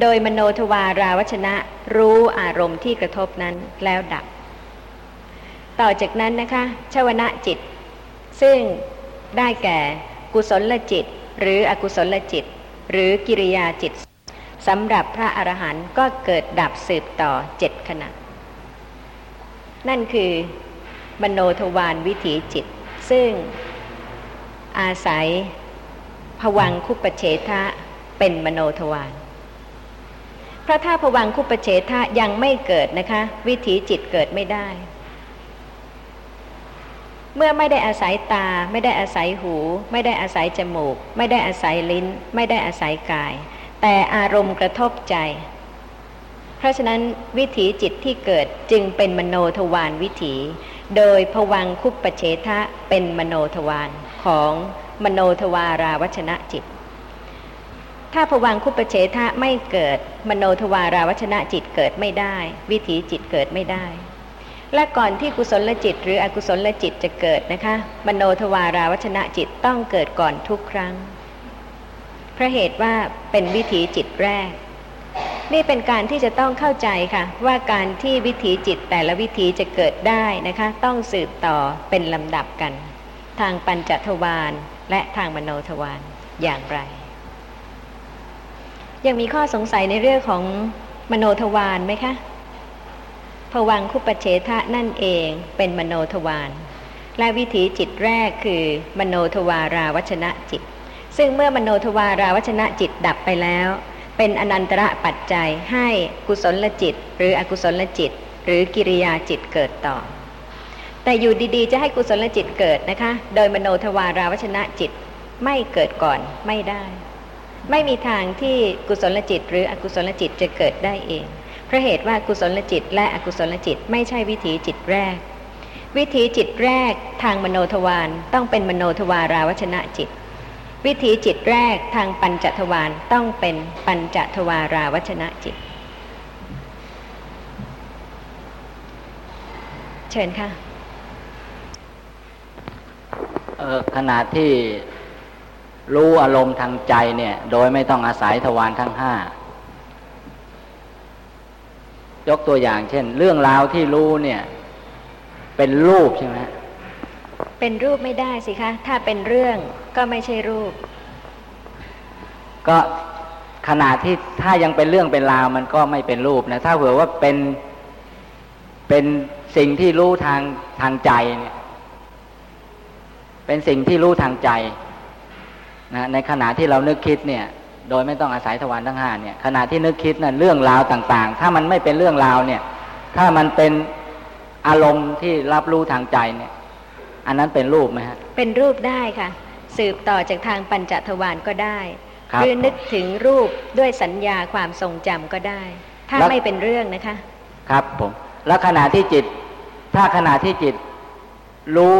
โดยมโนทวาราวชนะรู้อารมณ์ที่กระทบนั้นแล้วดับต่อจากนั้นนะคะชวนะจิตซึ่งได้แก่กุศลจิตหรืออกุศลจิตหรือกิริยาจิตสำหรับพระอรหันต์ก็เกิดดับสืบต่อเจ็ดขณะนั่นคือมโนทวารวิถีจิตซึ่งอาศัยภวังคุปเฉทะเป็นมโนทวารเพราะถ้าภวังคุปเฉทะยังไม่เกิดนะคะวิถีจิตเกิดไม่ได้เมื่อไม่ได้อาศัยตาไม่ได้อาศัยหูไม่ได้อาศัยจมูกไม่ได้อาศัยลิ้นไม่ได้อาศัยกายแต่อารมณ์กระทบใจเพราะฉะนั้นวิถีจิตที่เกิดจึงเป็นมโนทวารวิถีโดยภวังคุปเฉทะเป็นมโนทวารของมโนทวาราวชนะจิตถ้าภวังคุปเฉทะไม่เกิดมโนทวาราวชนะจิตเกิดไม่ได้วิถีจิตเกิดไม่ได้และก่อนที่กุศลจิตหรืออกุศลจิตจะเกิดนะคะมโนทวาราวชนะจิตต้องเกิดก่อนทุกครั้งเพราะเหตุว่าเป็นวิถีจิตแรกนี่เป็นการที่จะต้องเข้าใจค่ะว่าการที่วิถีจิตแต่ละวิถีจะเกิดได้นะคะต้องสืบต่อเป็นลำดับกันทางปัญจทวารและทางมโนทวารอย่างไรยังมีข้อสงสัยในเรื่องของมโนทวารไหมคะภวังคุปเฉทะนั่นเองเป็นมโนทวารและวิถีจิตแรกคือมโนทวาราวชนะจิตซึ่งเมื่อมโนทวาราวชนะจิตดับไปแล้วเป็นอนันตระปัจจัยให้กุศลจิตหรืออกุศลจิตหรือกิริยาจิตเกิดต่อแต่อยู่ดีๆจะให้กุศลจิตเกิดนะคะโดยมโนทวาราวชนะจิตไม่เกิดก่อนไม่ได้ไม่มีทางที่กุศลจิตหรืออกุศลจิตจะเกิดได้เองเพราะเหตุว่ากุศลจิตและอกุศลจิตไม่ใช่วิถีจิตแรกวิถีจิตแรกทางมโนทวารต้องเป็นมโนทวาราวชนะจิตวิถีจิตแรกทางปัญจทวารต้องเป็นปัญจทวาราวชนะจิตเชิญค่ะเอ่อขณะที่รู้อารมณ์ทางใจเนี่ยโดยไม่ต้องอาศัยทวารทั้งห้ายกตัวอย่างเช่นเรื่องราวที่รู้เนี่ยเป็นรูปใช่ไหมเป็นรูปไม่ได้สิคะถ้าเป็นเรื่องก็ไม่ใช่รูปก็ขณะที่ถ้ายังเป็นเรื่องเป็นราวมันก็ไม่เป็นรูปนะถ้าเผื่อว่าเป็นเป็นสิ่งที่รู้ทางทางใจเนี่ยเป็นสิ่งที่รู้ทางใจนะในขณะที่เรานึกคิดเนี่ยโดยไม่ต้องอาศัยทวารทั้งห้าเนี่ยขณะที่นึกคิดนะเรื่องราวต่างๆถ้ามันไม่เป็นเรื่องราวเนี่ยถ้ามันเป็นอารมณ์ที่รับรู้ทางใจเนี่ยอันนั้นเป็นรูปไหมฮะเป็นรูปได้ค่ะสืบต่อจากทางปัญจทวารก็ได้หรือนึกถึงรูปด้วยสัญญาความทรงจำก็ได้ถ้าไม่เป็นเรื่องนะคะครับผมแล้วขณะที่จิตถ้าขณะที่จิตรู้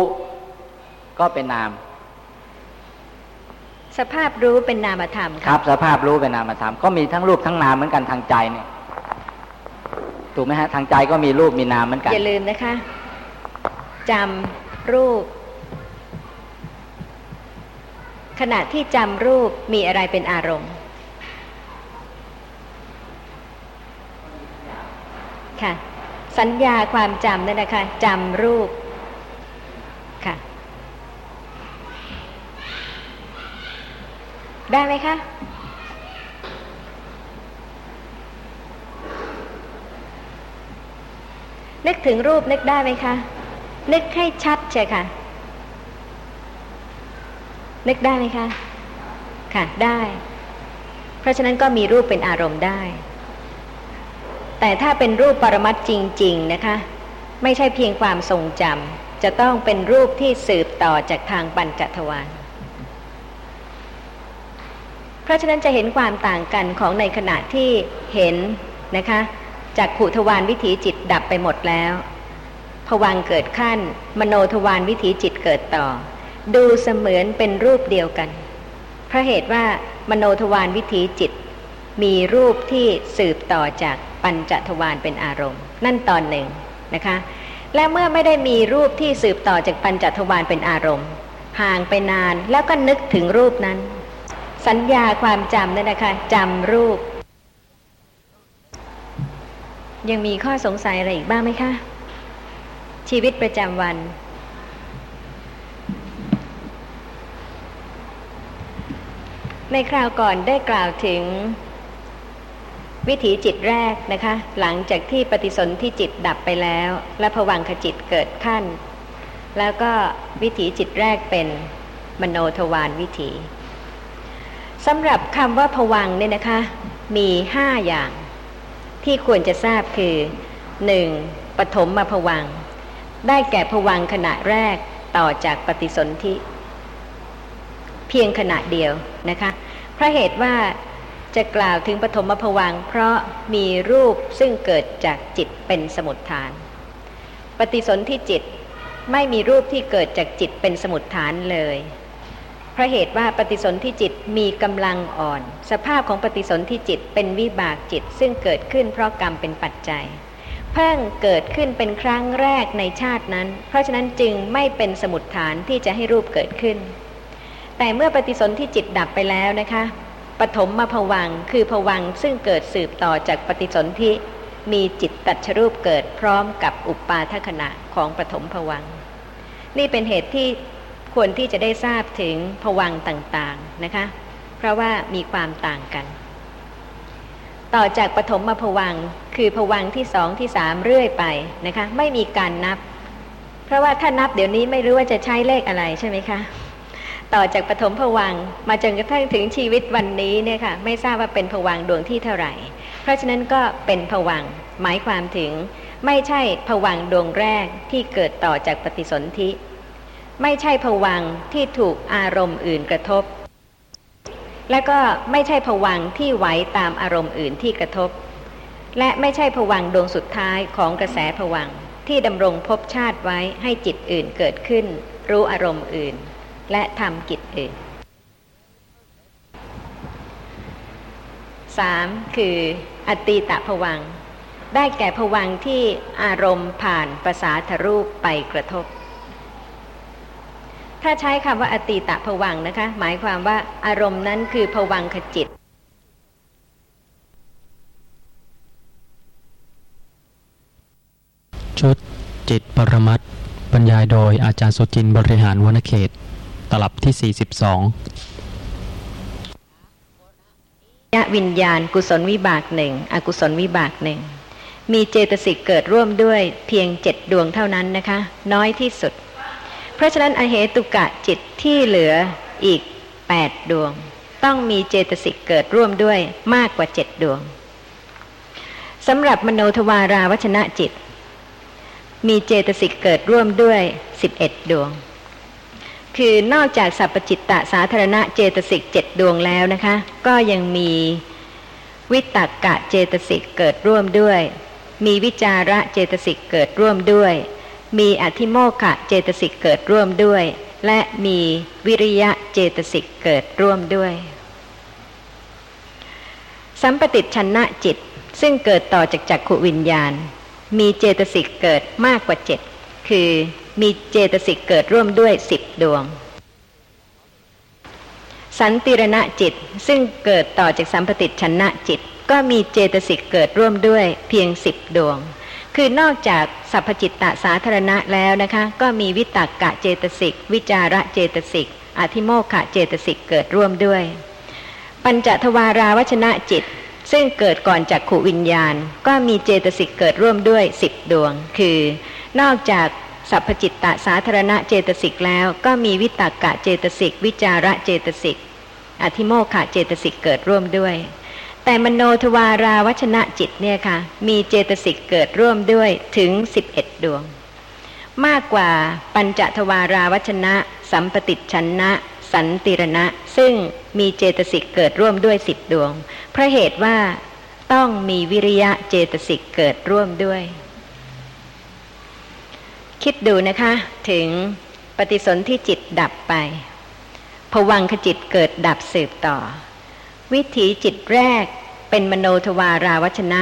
ก็เป็นนาม สภาพรู้เป็นนามธรรมครับสภาพรู้เป็นนามธรรมก็มีทั้งรูปทั้งนามเหมือนกันทางใจเนี่ยถูกไหมฮะทางใจก็มีรูปมีนามเหมือนกันอย่าลืมนะคะจำรูปขณะที่จำรูปมีอะไรเป็นอารมณ์ค่ะสัญญาความจำนั่นนะคะจำรูปค่ะได้ไหมคะนึกถึงรูปนึกได้ไหมคะนึกให้ชัดใช่ค่ะนึกได้ไหมคะค่ะได้เพราะฉะนั้นก็มีรูปเป็นอารมณ์ได้แต่ถ้าเป็นรูปปรมัตถ์จริงๆนะคะไม่ใช่เพียงความทรงจำจะต้องเป็นรูปที่สืบต่อจากทางปัญจทวารเพราะฉะนั้นจะเห็นความต่างกันของในขณะที่เห็นนะคะจากจักขุทวารวิถีจิตดับไปหมดแล้วภวังค์เกิดขั้นมโนทวารวิถีจิตเกิดต่อดูเสมือนเป็นรูปเดียวกันเพราะเหตุว่ามโนทวารวิถีจิตมีรูปที่สืบต่อจากปัญจทวารเป็นอารมณ์นั่นตอนหนึ่งนะคะและเมื่อไม่ได้มีรูปที่สืบต่อจากปัญจทวารเป็นอารมณ์ห่างไปนานแล้วก็นึกถึงรูปนั้นสัญญาความจำนั่นนะคะจำรูปยังมีข้อสงสัยอะไรอีกบ้างไหมคะชีวิตประจำวันในคราวก่อนได้กล่าวถึงวิถีจิตแรกนะคะหลังจากที่ปฏิสนธิจิตดับไปแล้วและภวังคจิตเกิดขั้นแล้วก็วิถีจิตแรกเป็นมโนทวารวิถีสำหรับคำว่าภวังค์เนี่ยนะคะมีห้าอย่างที่ควรจะทราบคือหนึ่งปฐมภวังค์ได้แก่ภวังค์ขณะแรกต่อจากปฏิสนธิเพียงขณะเดียวนะคะเพราะเหตุว่าจะกล่าวถึงปฐมภวังค์เพราะมีรูปซึ่งเกิดจากจิตเป็นสมุฏฐานปฏิสนธิจิตไม่มีรูปที่เกิดจากจิตเป็นสมุฏฐานเลยเพราะเหตุว่าปฏิสนธิจิตมีกำลังอ่อนสภาพของปฏิสนธิจิตเป็นวิบากจิตซึ่งเกิดขึ้นเพราะกรรมเป็นปัจจัยเพิ่งเกิดขึ้นเป็นครั้งแรกในชาตินั้นเพราะฉะนั้นจึงไม่เป็นสมุฏฐานที่จะให้รูปเกิดขึ้นแต่เมื่อปฏิสนธิจิตดับไปแล้วนะคะปฐมภวังค์คือภวังค์ซึ่งเกิดสืบต่อจากปฏิสนธิมีจิตตัจฉรูปเกิดพร้อมกับอุปปาทขณะของปฐมภวังค์นี่เป็นเหตุที่ควรที่จะได้ทราบถึงภวังค์ต่างๆนะคะเพราะว่ามีความต่างกันต่อจากปฐมภวังค์คือภวังค์ที่สองที่สามเรื่อยไปนะคะไม่มีการนับเพราะว่าถ้านับเดี๋ยวนี้ไม่รู้ว่าจะใช้เลขอะไรใช่ไหมคะต่อจากปฐมภวังค์มาจนกระทั่งถึงชีวิตวันนี้เนี่ยค่ะไม่ทราบว่าเป็นภวังค์ดวงที่เท่าไหร่เพราะฉะนั้นก็เป็นภวังค์หมายความถึงไม่ใช่ภวังค์ดวงแรกที่เกิดต่อจากปฏิสนธิไม่ใช่ภวังค์ที่ถูกอารมณ์อื่นกระทบและก็ไม่ใช่ภวังค์ที่ไหวตามอารมณ์อื่นที่กระทบและไม่ใช่ภวังค์ดวงสุดท้ายของกระแสภวังค์ที่ดำรงภพชาติไว้ให้จิตอื่นเกิดขึ้นรู้อารมณ์อื่นและทำกิจอื่น สาม. คืออตีตภวังค์ได้แก่ภวังค์ที่อารมณ์ผ่านประสาทรูปไปกระทบถ้าใช้คำว่าอตีตภวังค์นะคะหมายความว่าอารมณ์นั้นคือภวังคจิตชุดจิตปรมัตถ์บรรยายโดยอาจารย์สุจินต์บริหารวณเขตตลับที่สี่สิบสองยะวิญญาณกุศลวิบากหนึ่งอกุศลวิบากหนึ่งมีเจตสิกเกิดร่วมด้วยเพียงเจ็ดดวงเท่านั้นนะคะน้อยที่สุดเพราะฉะนั้นอเหตุกะจิตที่เหลืออีกแปดดวงต้องมีเจตสิกเกิดร่วมด้วยมากกว่าเจ็ดดวงสำหรับมโนทวาราวชนะจิตมีเจตสิกเกิดร่วมด้วยสิบเอ็ดดวงคือนอกจากสัพพจิตตสาธารณะเจตสิกเจ็ดดวงแล้วนะคะก็ยังมีวิตกะเจตสิกเกิดร่วมด้วยมีวิจาระเจตสิกเกิดร่วมด้วยมีอธิโมขะเจตสิกเกิดร่วมด้วย และมีวิริยะเจตสิกเกิดร่วมด้วยสัมปติชนะจิตซึ่งเกิดต่อจากจักขุวิญญาณมีเจตสิกเกิดมากกว่าเจ็ดคือมีเจตสิกเกิดร่วมด้วยสิบดวงสันติรณจิตซึ่งเกิดต่อจากสัมปติชนะจิตก็มีเจตสิกเกิดร่วมด้วยเพียงสิบดวงคือนอกจากสัพพจิตตสาธารณะแล้วนะคะก็มีวิตักกะเจตสิกวิจาระเจตสิกอธิโมกขะเจตสิกเกิดร่วมด้วยปัญจทวาราวชนะจิตซึ่งเกิดก่อนจักขุวิญญาณก็มีเจตสิกเกิดร่วมด้วยสิบดวงคือนอกจากสัพพจิตตสาธารณะเจตสิกแล้วก็มีวิตักกะเจตสิกวิจาระเจตสิกอธิโมกขะเจตสิกเกิดร่วมด้วยแต่มโนทวาราวชนะจิตเนี่ยค่ะมีเจตสิกเกิดร่วมด้วยถึงสิบเอ็ดดวงมากกว่าปัญจทวาราวชนะสัมปติชนะสันติรณะซึ่งมีเจตสิกเกิดร่วมด้วยสิบดวงเพราะเหตุว่าต้องมีวิริยะเจตสิกเกิดร่วมด้วยคิดดูนะคะถึงปฏิสนธิจิตดับไปภวังคจิตเกิดดับสืบต่อวิถีจิตแรกเป็นมโนทวาราวชนะ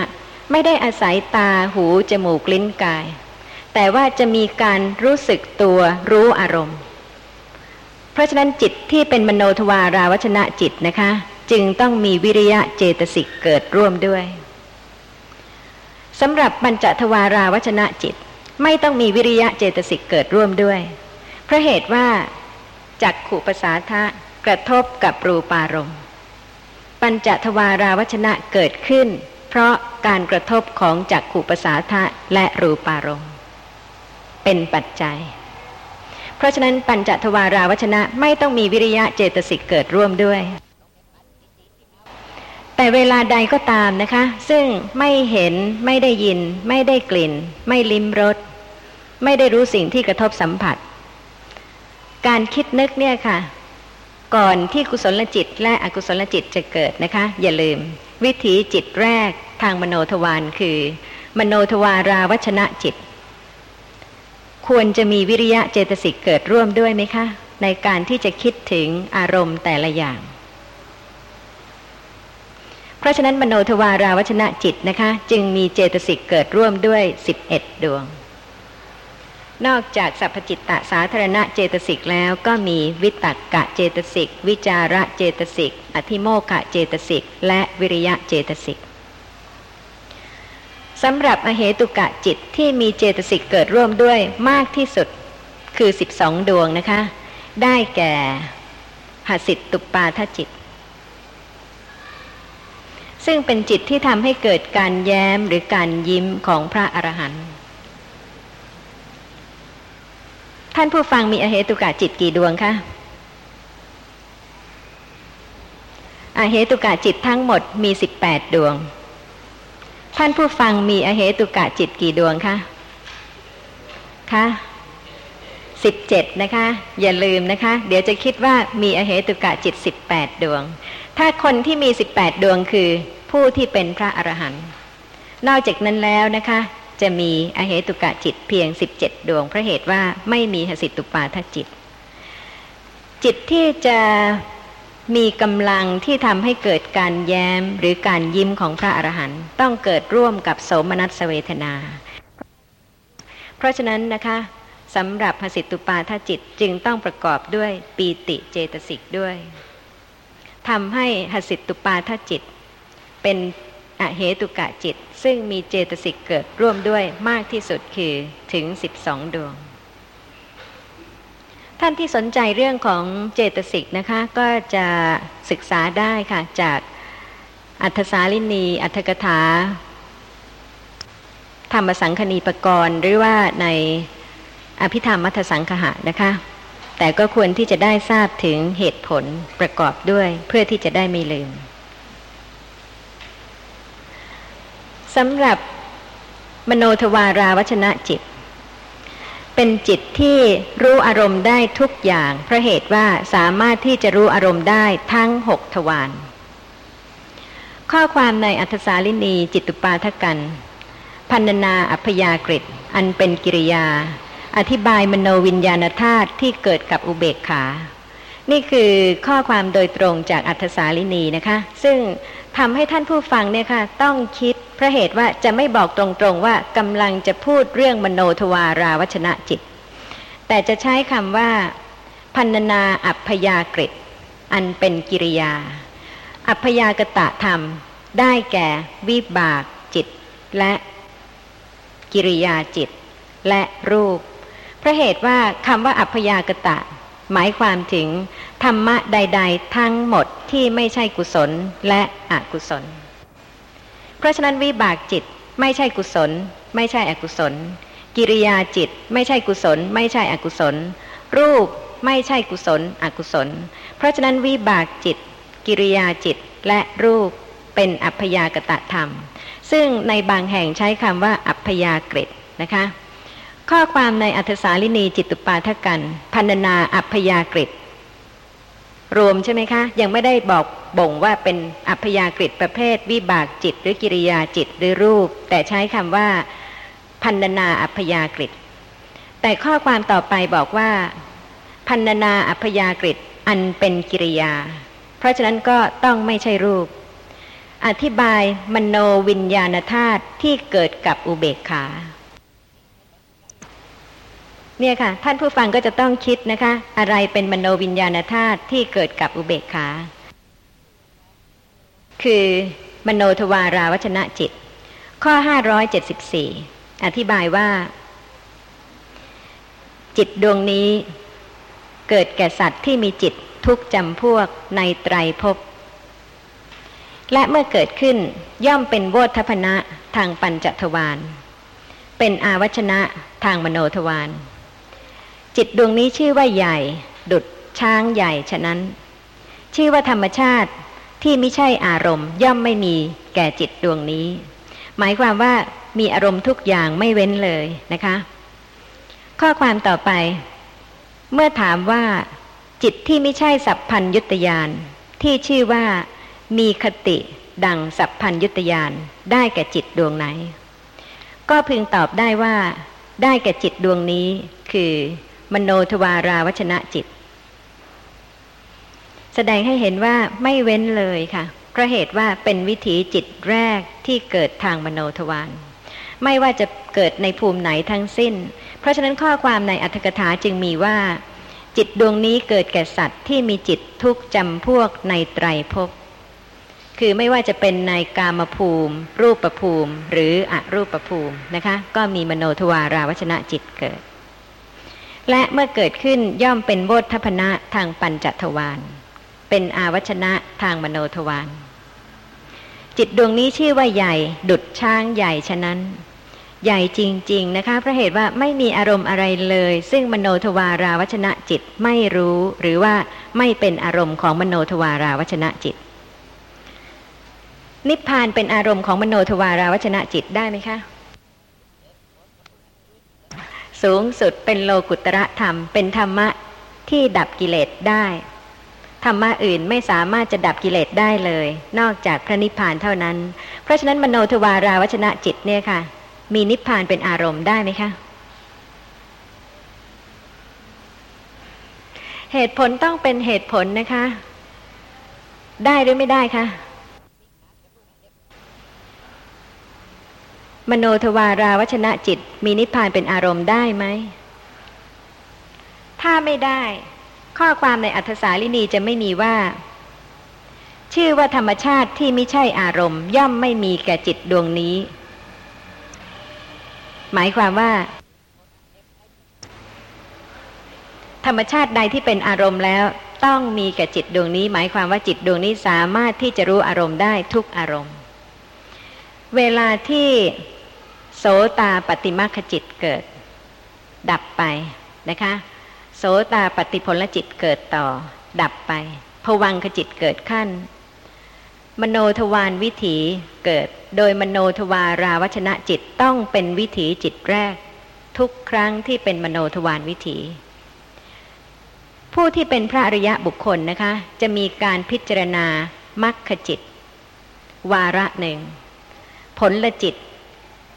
ไม่ได้อาศัยตาหูจมูกลิ้นกายแต่ว่าจะมีการรู้สึกตัวรู้อารมณ์เพราะฉะนั้นจิตที่เป็นมโนทวาราวชนะจิตนะคะจึงต้องมีวิริยะเจตสิกเกิดร่วมด้วยสำหรับปัญจทวาราวชนะจิตไม่ต้องมีวิริยะเจตสิกเกิดร่วมด้วยเพราะเหตุว่าจักขุปสาทะกระทบกับรูปารมณ์ปัญจทวาราวชนะเกิดขึ้นเพราะการกระทบของจักขุปสาทะและรูปารมณ์เป็นปัจจัยเพราะฉะนั้นปัญจทวาราวชนะไม่ต้องมีวิริยะเจตสิกเกิดร่วมด้วยแต่เวลาใดก็ตามนะคะซึ่งไม่เห็นไม่ได้ยินไม่ได้กลิ่นไม่ลิ้มรสไม่ได้รู้สิ่งที่กระทบสัมผัสการคิดนึกเนี่ยค่ะก่อนที่กุศลจิตและอกุศลจิตจะเกิดนะคะอย่าลืมวิถีจิตแรกทางมโนทวารคือมโนทวาราวชนะจิตควรจะมีวิริยะเจตสิกเกิดร่วมด้วยไหมคะในการที่จะคิดถึงอารมณ์แต่ละอย่างเพราะฉะนั้นมโนทวาราวชนะจิตนะคะจึงมีเจตสิกเกิดร่วมด้วยสิบเอ็ดดวงนอกจากสัพพจิตตสาธารณะเจตสิกแล้วก็มีวิตักกะเจตสิกวิจาระเจตสิกอธิโมกขะเจตสิกและวิริยะเจตสิกสำหรับอเหตุกะจิตที่มีเจตสิกเกิดร่วมด้วยมากที่สุดคือสิบสองดวงนะคะได้แก่หสิตตุปาทจิตซึ่งเป็นจิตที่ทำให้เกิดการแย้มหรือการยิ้มของพระอรหันต์ท่านผู้ฟังมีอเหตุกะจิตกี่ดวงคะอเหตุกะจิตทั้งหมดมีสิบแปดดวงท่านผู้ฟังมีอเหตุกะจิตกี่ดวงคะคะสิบเจ็ดนะคะอย่าลืมนะคะเดี๋ยวจะคิดว่ามีอเหตุกะจิตสิบแปดดวงถ้าคนที่มีสิบแปดดวงคือผู้ที่เป็นพระอรหันต์นอกจากนั้นแล้วนะคะจะมีอเหตุกะจิตเพียงสิบเจ็ดดวงเพราะเหตุว่าไม่มีหสิตตุปาทจิตจิตที่จะมีกำลังที่ทำให้เกิดการแย้มหรือการยิ้มของพระอรหันต์ต้องเกิดร่วมกับโสมนัสเวทนาเพราะฉะนั้นนะคะสำหรับหสิตตุปาทจิตจึงต้องประกอบด้วยปีติเจตสิกด้วยทำให้หสิตตุปาทจิตเป็นอเหตุกะจิตซึ่งมีเจตสิกเกิดร่วมด้วยมากที่สุดคือถึงสิบสองดวงท่านที่สนใจเรื่องของเจตสิกนะคะก็จะศึกษาได้ค่ะจากอัฏฐสาลินีอัฏฐกถาธรรมสังคณีปกรณ์หรือว่าในอภิธรรมมัทธสังคหะนะคะแต่ก็ควรที่จะได้ทราบถึงเหตุผลประกอบด้วยเพื่อที่จะได้ไม่ลืมสำหรับมโนทวาราวชนะจิตเป็นจิตที่รู้อารมณ์ได้ทุกอย่างเพราะเหตุว่าสามารถที่จะรู้อารมณ์ได้ทั้งหกทวารข้อความในอัฏฐสาลินีจิตตุปาทกันพรรณนาอัพยากฤิตอันเป็นกิริยา อธิบายมโนวิญญาณธาตุที่เกิดกับอุเบกขานี่คือข้อความโดยตรงจากอัฏฐสาลินีนะคะซึ่งทำให้ท่านผู้ฟังเนี่ยค่ะต้องคิดเพราะเหตุว่าจะไม่บอกตรงๆว่ากำลังจะพูดเรื่องมโนทวาราวชนะจิตแต่จะใช้คำว่าพรรณนาอัพยากฤตอันเป็นกิริยาอัพยากตะธรรมได้แก่วิบากจิตและกิริยาจิตและรูปเพราะเหตุว่าคำว่าอัพยากตะหมายความถึงธรรมะใดๆทั้งหมดที่ไม่ใช่กุศลและอกุศลเพราะฉะนั้นวิบากจิตไม่ใช่กุศลไม่ใช่อกุศลกิริยาจิตไม่ใช่กุศลไม่ใช่อกุศลรูปไม่ใช่กุศลอกุศลเพราะฉะนั้นวิบากจิตกิริยาจิตและรูปเป็นอัพยากตธรรมซึ่งในบางแห่งใช้คำว่าอัพยากฤตนะคะข้อความในอัฏฐสาลินีจิตตุปาทกันพรรณนาอัพยากฤตรวมใช่ไหมคะยังไม่ได้บอกบ่งว่าเป็นอัพยากฤตประเภทวิบากจิตหรือกิริยาจิตหรือรูปแต่ใช้คำว่าพรรณนาอัพยากฤตแต่ข้อความต่อไปบอกว่าพรรณนาอัพยากฤตอันเป็นกิริยาเพราะฉะนั้นก็ต้องไม่ใช่รูปอธิบายมโนวิญญาณธาตุที่เกิดกับอุเบกขาเนี่ยค่ะท่านผู้ฟังก็จะต้องคิดนะคะอะไรเป็นมโนวิญญาณธาตุที่เกิดกับอุเบกขาคือมโนทวาราวชนะจิตข้อห้าร้อยเจ็ดสิบสี่อธิบายว่าจิตดวงนี้เกิดแก่สัตว์ที่มีจิตทุกจำพวกในไตรภพและเมื่อเกิดขึ้นย่อมเป็นโวทัพพนะทางปัญจทวารเป็นอาวัชนะทางมโนทวารจิตดวงนี้ชื่อว่าใหญ่ดุจช้างใหญ่ฉะนั้นชื่อว่าธรรมชาติที่ไม่ใช่อารมณ์ย่อมไม่มีแก่จิตดวงนี้หมายความว่ามีอารมณ์ทุกอย่างไม่เว้นเลยนะคะข้อความต่อไปเมื่อถามว่าจิตที่ไม่ใช่สัพพัญญุตญาณที่ชื่อว่ามีคติดังสัพพัญญุตญาณได้แก่จิตดวงไหนก็พึงตอบได้ว่าได้แก่จิตดวงนี้คือมโนทวาราวชนะจิตแสดงให้เห็นว่าไม่เว้นเลยค่ะเพราะเหตุว่าเป็นวิถีจิตแรกที่เกิดทางมโนทวารไม่ว่าจะเกิดในภูมิไหนทั้งสิ้นเพราะฉะนั้นข้อความในอรรถกถาจึงมีว่าจิตดวงนี้เกิดแก่สัตว์ที่มีจิตทุกจำพวกในไตรภพคือไม่ว่าจะเป็นในกามภูมิรูปภูมิหรืออรูปภูมินะคะก็มีมโนทวาราวชนะจิตเกิดและเมื่อเกิดขึ้นย่อมเป็นโวทัพพนะทางปัญจทวารเป็นอาวัชนะทางมโนทวารจิตดวงนี้ชื่อว่าใหญ่ดุจช้างใหญ่ฉะนั้นใหญ่จริงๆนะคะเพราะเหตุว่าไม่มีอารมณ์อะไรเลยซึ่งมโนทวาราวชนะจิตไม่รู้หรือว่าไม่เป็นอารมณ์ของมโนทวาราวชนะจิตนิพพานเป็นอารมณ์ของมโนทวาราวชนะจิตได้ไหมคะสูงสุดเป็นโลกุตระธรรมเป็นธรรมะที่ดับกิเลสได้ธรรมะอื่นไม่สามารถจะดับกิเลสได้เลยนอกจากพระนิพพานเท่านั้นเพราะฉะนั้นมโนทวาราวชนะจิตเนี่ยค่ะมีนิพพานเป็นอารมณ์ได้ไหมคะเหตุผลต้องเป็นเหตุผลนะคะได้หรือไม่ได้คะมโนทวาราวชนะจิตมีนิพพานเป็นอารมณ์ได้ไหมถ้าไม่ได้ข้อความในอัฏฐสาลินีจะไม่มีว่าชื่อว่าธรรมชาติที่ไม่ใช่อารมณ์ย่อมไม่มีแก่จิตดวงนี้หมายความว่าธรรมชาติใดที่เป็นอารมณ์แล้วต้องมีแก่จิตดวงนี้หมายความว่าจิตดวงนี้สามารถที่จะรู้อารมณ์ได้ทุกอารมณ์เวลาที่โสตาปฏิมัคคจิตเกิดดับไปนะคะโสตาปฏิผลจิตเกิดต่อดับไปภวังคจิตเกิดขั้นมโนทวารวิถีเกิดโดยมโนทวาราวชนะจิตต้องเป็นวิถีจิตแรกทุกครั้งที่เป็นมโนทวารวิถีผู้ที่เป็นพระอริยะบุคคลนะคะจะมีการพิจารณามัคคจิตวาระหนึ่งผลจิต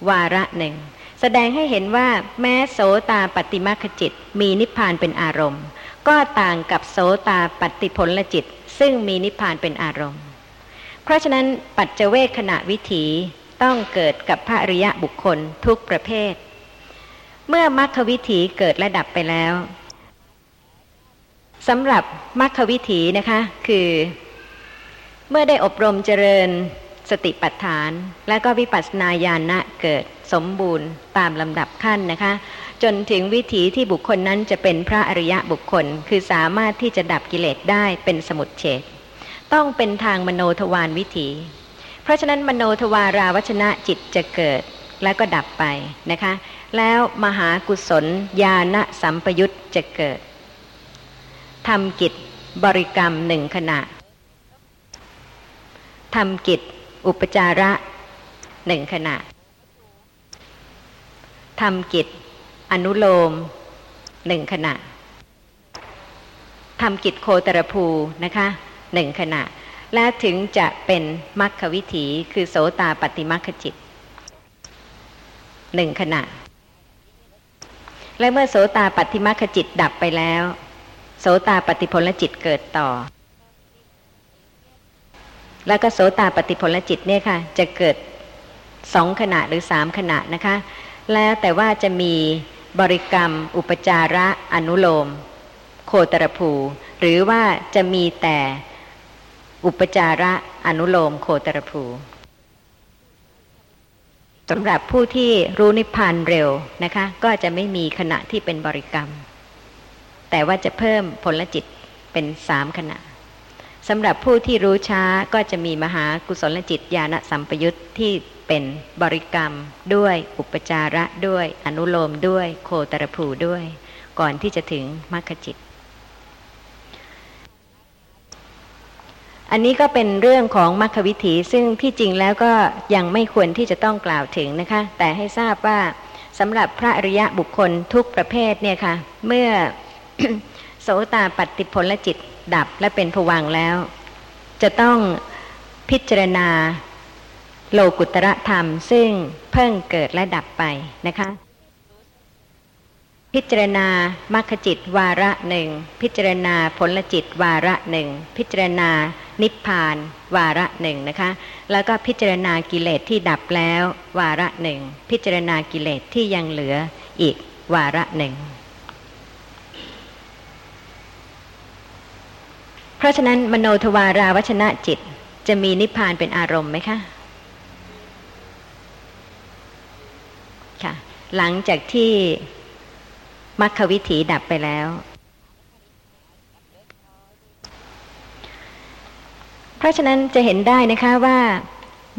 วาระหนึ่ง แสดงให้เห็นว่าแม้โสตาปัตติมัคคจิตมีนิพพานเป็นอารมณ์ก็ต่างกับโสตาปัตติผลจิตซึ่งมีนิพพานเป็นอารมณ์เพราะฉะนั้นปัจเจเวคขณะวิถีต้องเกิดกับพระอริยะบุคคลทุกประเภทเมื่อมรรควิถีเกิดและดับไปแล้วสำหรับมรรควิถีนะคะคือเมื่อได้อบรมเจริญสติปัฏฐานและก็วิปัสสนาญาณะเกิดสมบูรณ์ตามลำดับขั้นนะคะจนถึงวิถีที่บุคคลนั้นจะเป็นพระอริยะบุคคลคือสามารถที่จะดับกิเลสได้เป็นสมุจเฉทต้องเป็นทางมโนทวารวิถีเพราะฉะนั้นมโนทวาราวชนะจิตจะเกิดแล้วก็ดับไปนะคะแล้วมหากุศลญาณสัมปยุตจะเกิดทำกิจบริกรรมหนึ่งขณะทำกิจอุปจาระหนึ่งขณะทำกิจอนุโลมหนึ่งขณะทำกิจโคตรภูนะคะหนึ่งขณะและถึงจะเป็นมรรควิถีคือโสตาปัตติมรรคจิตหนึ่งขณะและเมื่อโสตาปัตติมรรคจิตดับไปแล้วโสตาปัตติผลจิตเกิดต่อแล้วก็โสตาปัตติผลจิตเนี่ยค่ะจะเกิดสองขณะหรือสามขณะนะคะแล้วแต่ว่าจะมีบริกรรมอุปจาระอนุโลมโคตรภูหรือว่าจะมีแต่อุปจาระอนุโลมโคตรภูสำหรับผู้ที่รู้นิพพานเร็วนะคะก็จะไม่มีขณะที่เป็นบริกรรมแต่ว่าจะเพิ่มผลจิตเป็นสามขณะสำหรับผู้ที่รู้ช้าก็จะมีมหากุศลจิตญาณสัมปยุตที่เป็นบริกรรมด้วยอุปจาระด้วยอนุโลมด้วยโคตรภูด้วยก่อนที่จะถึงมรรคจิตอันนี้ก็เป็นเรื่องของมรรควิถีซึ่งที่จริงแล้วก็ยังไม่ควรที่จะต้องกล่าวถึงนะคะแต่ให้ทราบว่าสำหรับพระอริยะบุคคลทุกประเภทเนี่ยค่ะเมื่อ โสตาปัตติผลจิตดับและเป็นภวังค์แล้วจะต้องพิจารณาโลกุตตรธรรมซึ่งเพิ่งเกิดและดับไปนะคะพิจารณามรรคจิตวาระหนึ่งพิจารณาผลจิตวาระหนึ่งพิจารณานิพพานวาระหนึ่งนะคะแล้วก็พิจารณากิเลสที่ดับแล้ววาระหนึ่งพิจารณากิเลสที่ยังเหลืออีกวาระหนึ่งเพราะฉะนั้นมโนทวาราวชนะจิตจะมีนิพพานเป็นอารมณ์ไหมคะค่ะหลังจากที่มรรควิถีดับไปแล้วเพราะฉะนั้นจะเห็นได้นะคะว่า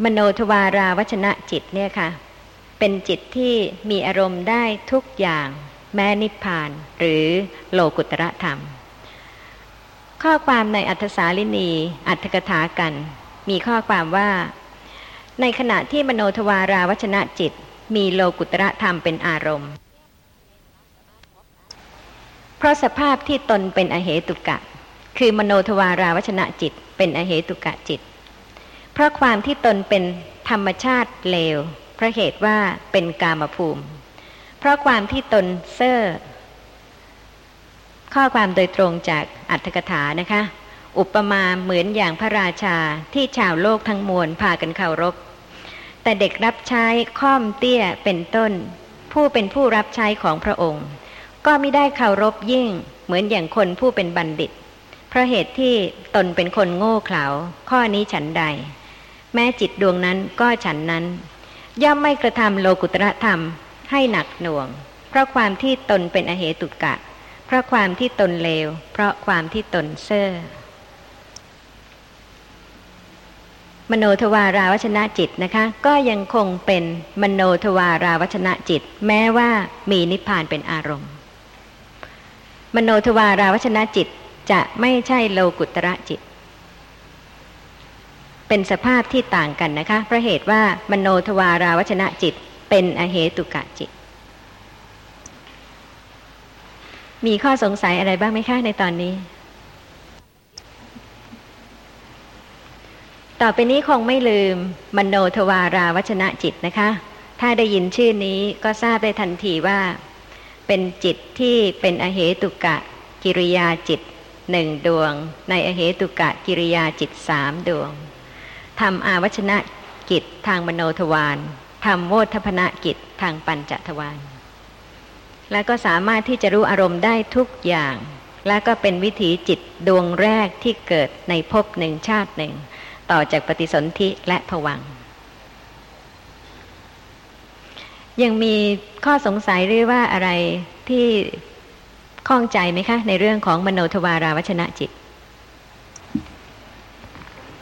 มโนทวาราวชนะจิตเนี่ยค่ะเป็นจิตที่มีอารมณ์ได้ทุกอย่างแม้นิพพานหรือโลกุตตรธรรมข้อความในอัฏฐสาลินีอัฏฐกถากันมีข้อความว่าในขณะที่มโนทวาราวชนะจิตมีโลกุตตรธรรมเป็นอารมณ์เพราะสภาพที่ตนเป็นอเหตุกะคือมโนทวาราวชนะจิตเป็นอเหตุกะจิตเพราะความที่ตนเป็นธรรมชาติเลวเพราะเหตุว่าเป็นกามภูมิเพราะความที่ตนเซ่อข้อความโดยตรงจากอัตถกถานะคะอุปมาเหมือนอย่างพระราชาที่ชาวโลกทั้งมวลพากันเคารพแต่เด็กรับใช้ค่อมเตี้ยเป็นต้นผู้เป็นผู้รับใช้ของพระองค์ก็มิได้เคารพยิ่งเหมือนอย่างคนผู้เป็นบัณฑิตเพราะเหตุที่ตนเป็นคนโง่เขลาข้อนี้ฉันใดแม้จิตดวงนั้นก็ฉันนั้นย่อมไม่กระทำโลกุตตรธรรมให้หนักหน่วงเพราะความที่ตนเป็นอเหตุกะเพราะความที่ตนเลวเพราะความที่ตนเซ่อมโนทวาราวชนะจิตนะคะก็ยังคงเป็นมโนทวาราวชนะจิตแม้ว่ามีนิพพานเป็นอารมณ์มโนทวาราวชนะจิตจะไม่ใช่โลกุตตรจิตเป็นสภาพที่ต่างกันนะคะเพราะเหตุว่ามโนทวาราวชนะจิตเป็นอเหตุกะจิตมีข้อสงสัยอะไรบ้างไหมคะในตอนนี้ต่อไปนี้คงไม่ลืมมโนทวาราวชนะจิตนะคะ ถ้าได้ยินชื่อนี้ก็ทราบได้ทันทีว่าเป็นจิตที่เป็นอเหตุกะกิริยาจิตหนึ่งดวงในอเหตุกะกิริยาจิตสามดวงทำอาวัชนะกิจทางมโนทวารทำโวทัพพนกิจทางปัญจทวารและก็สามารถที่จะรู้อารมณ์ได้ทุกอย่างและก็เป็นวิถีจิตดวงแรกที่เกิดในภพหนึ่งชาติหนึ่งต่อจากปฏิสนธิและภวังค์ยังมีข้อสงสัยหรือว่าอะไรที่ข้องใจไหมคะในเรื่องของมโนทวาราวัชนะจิต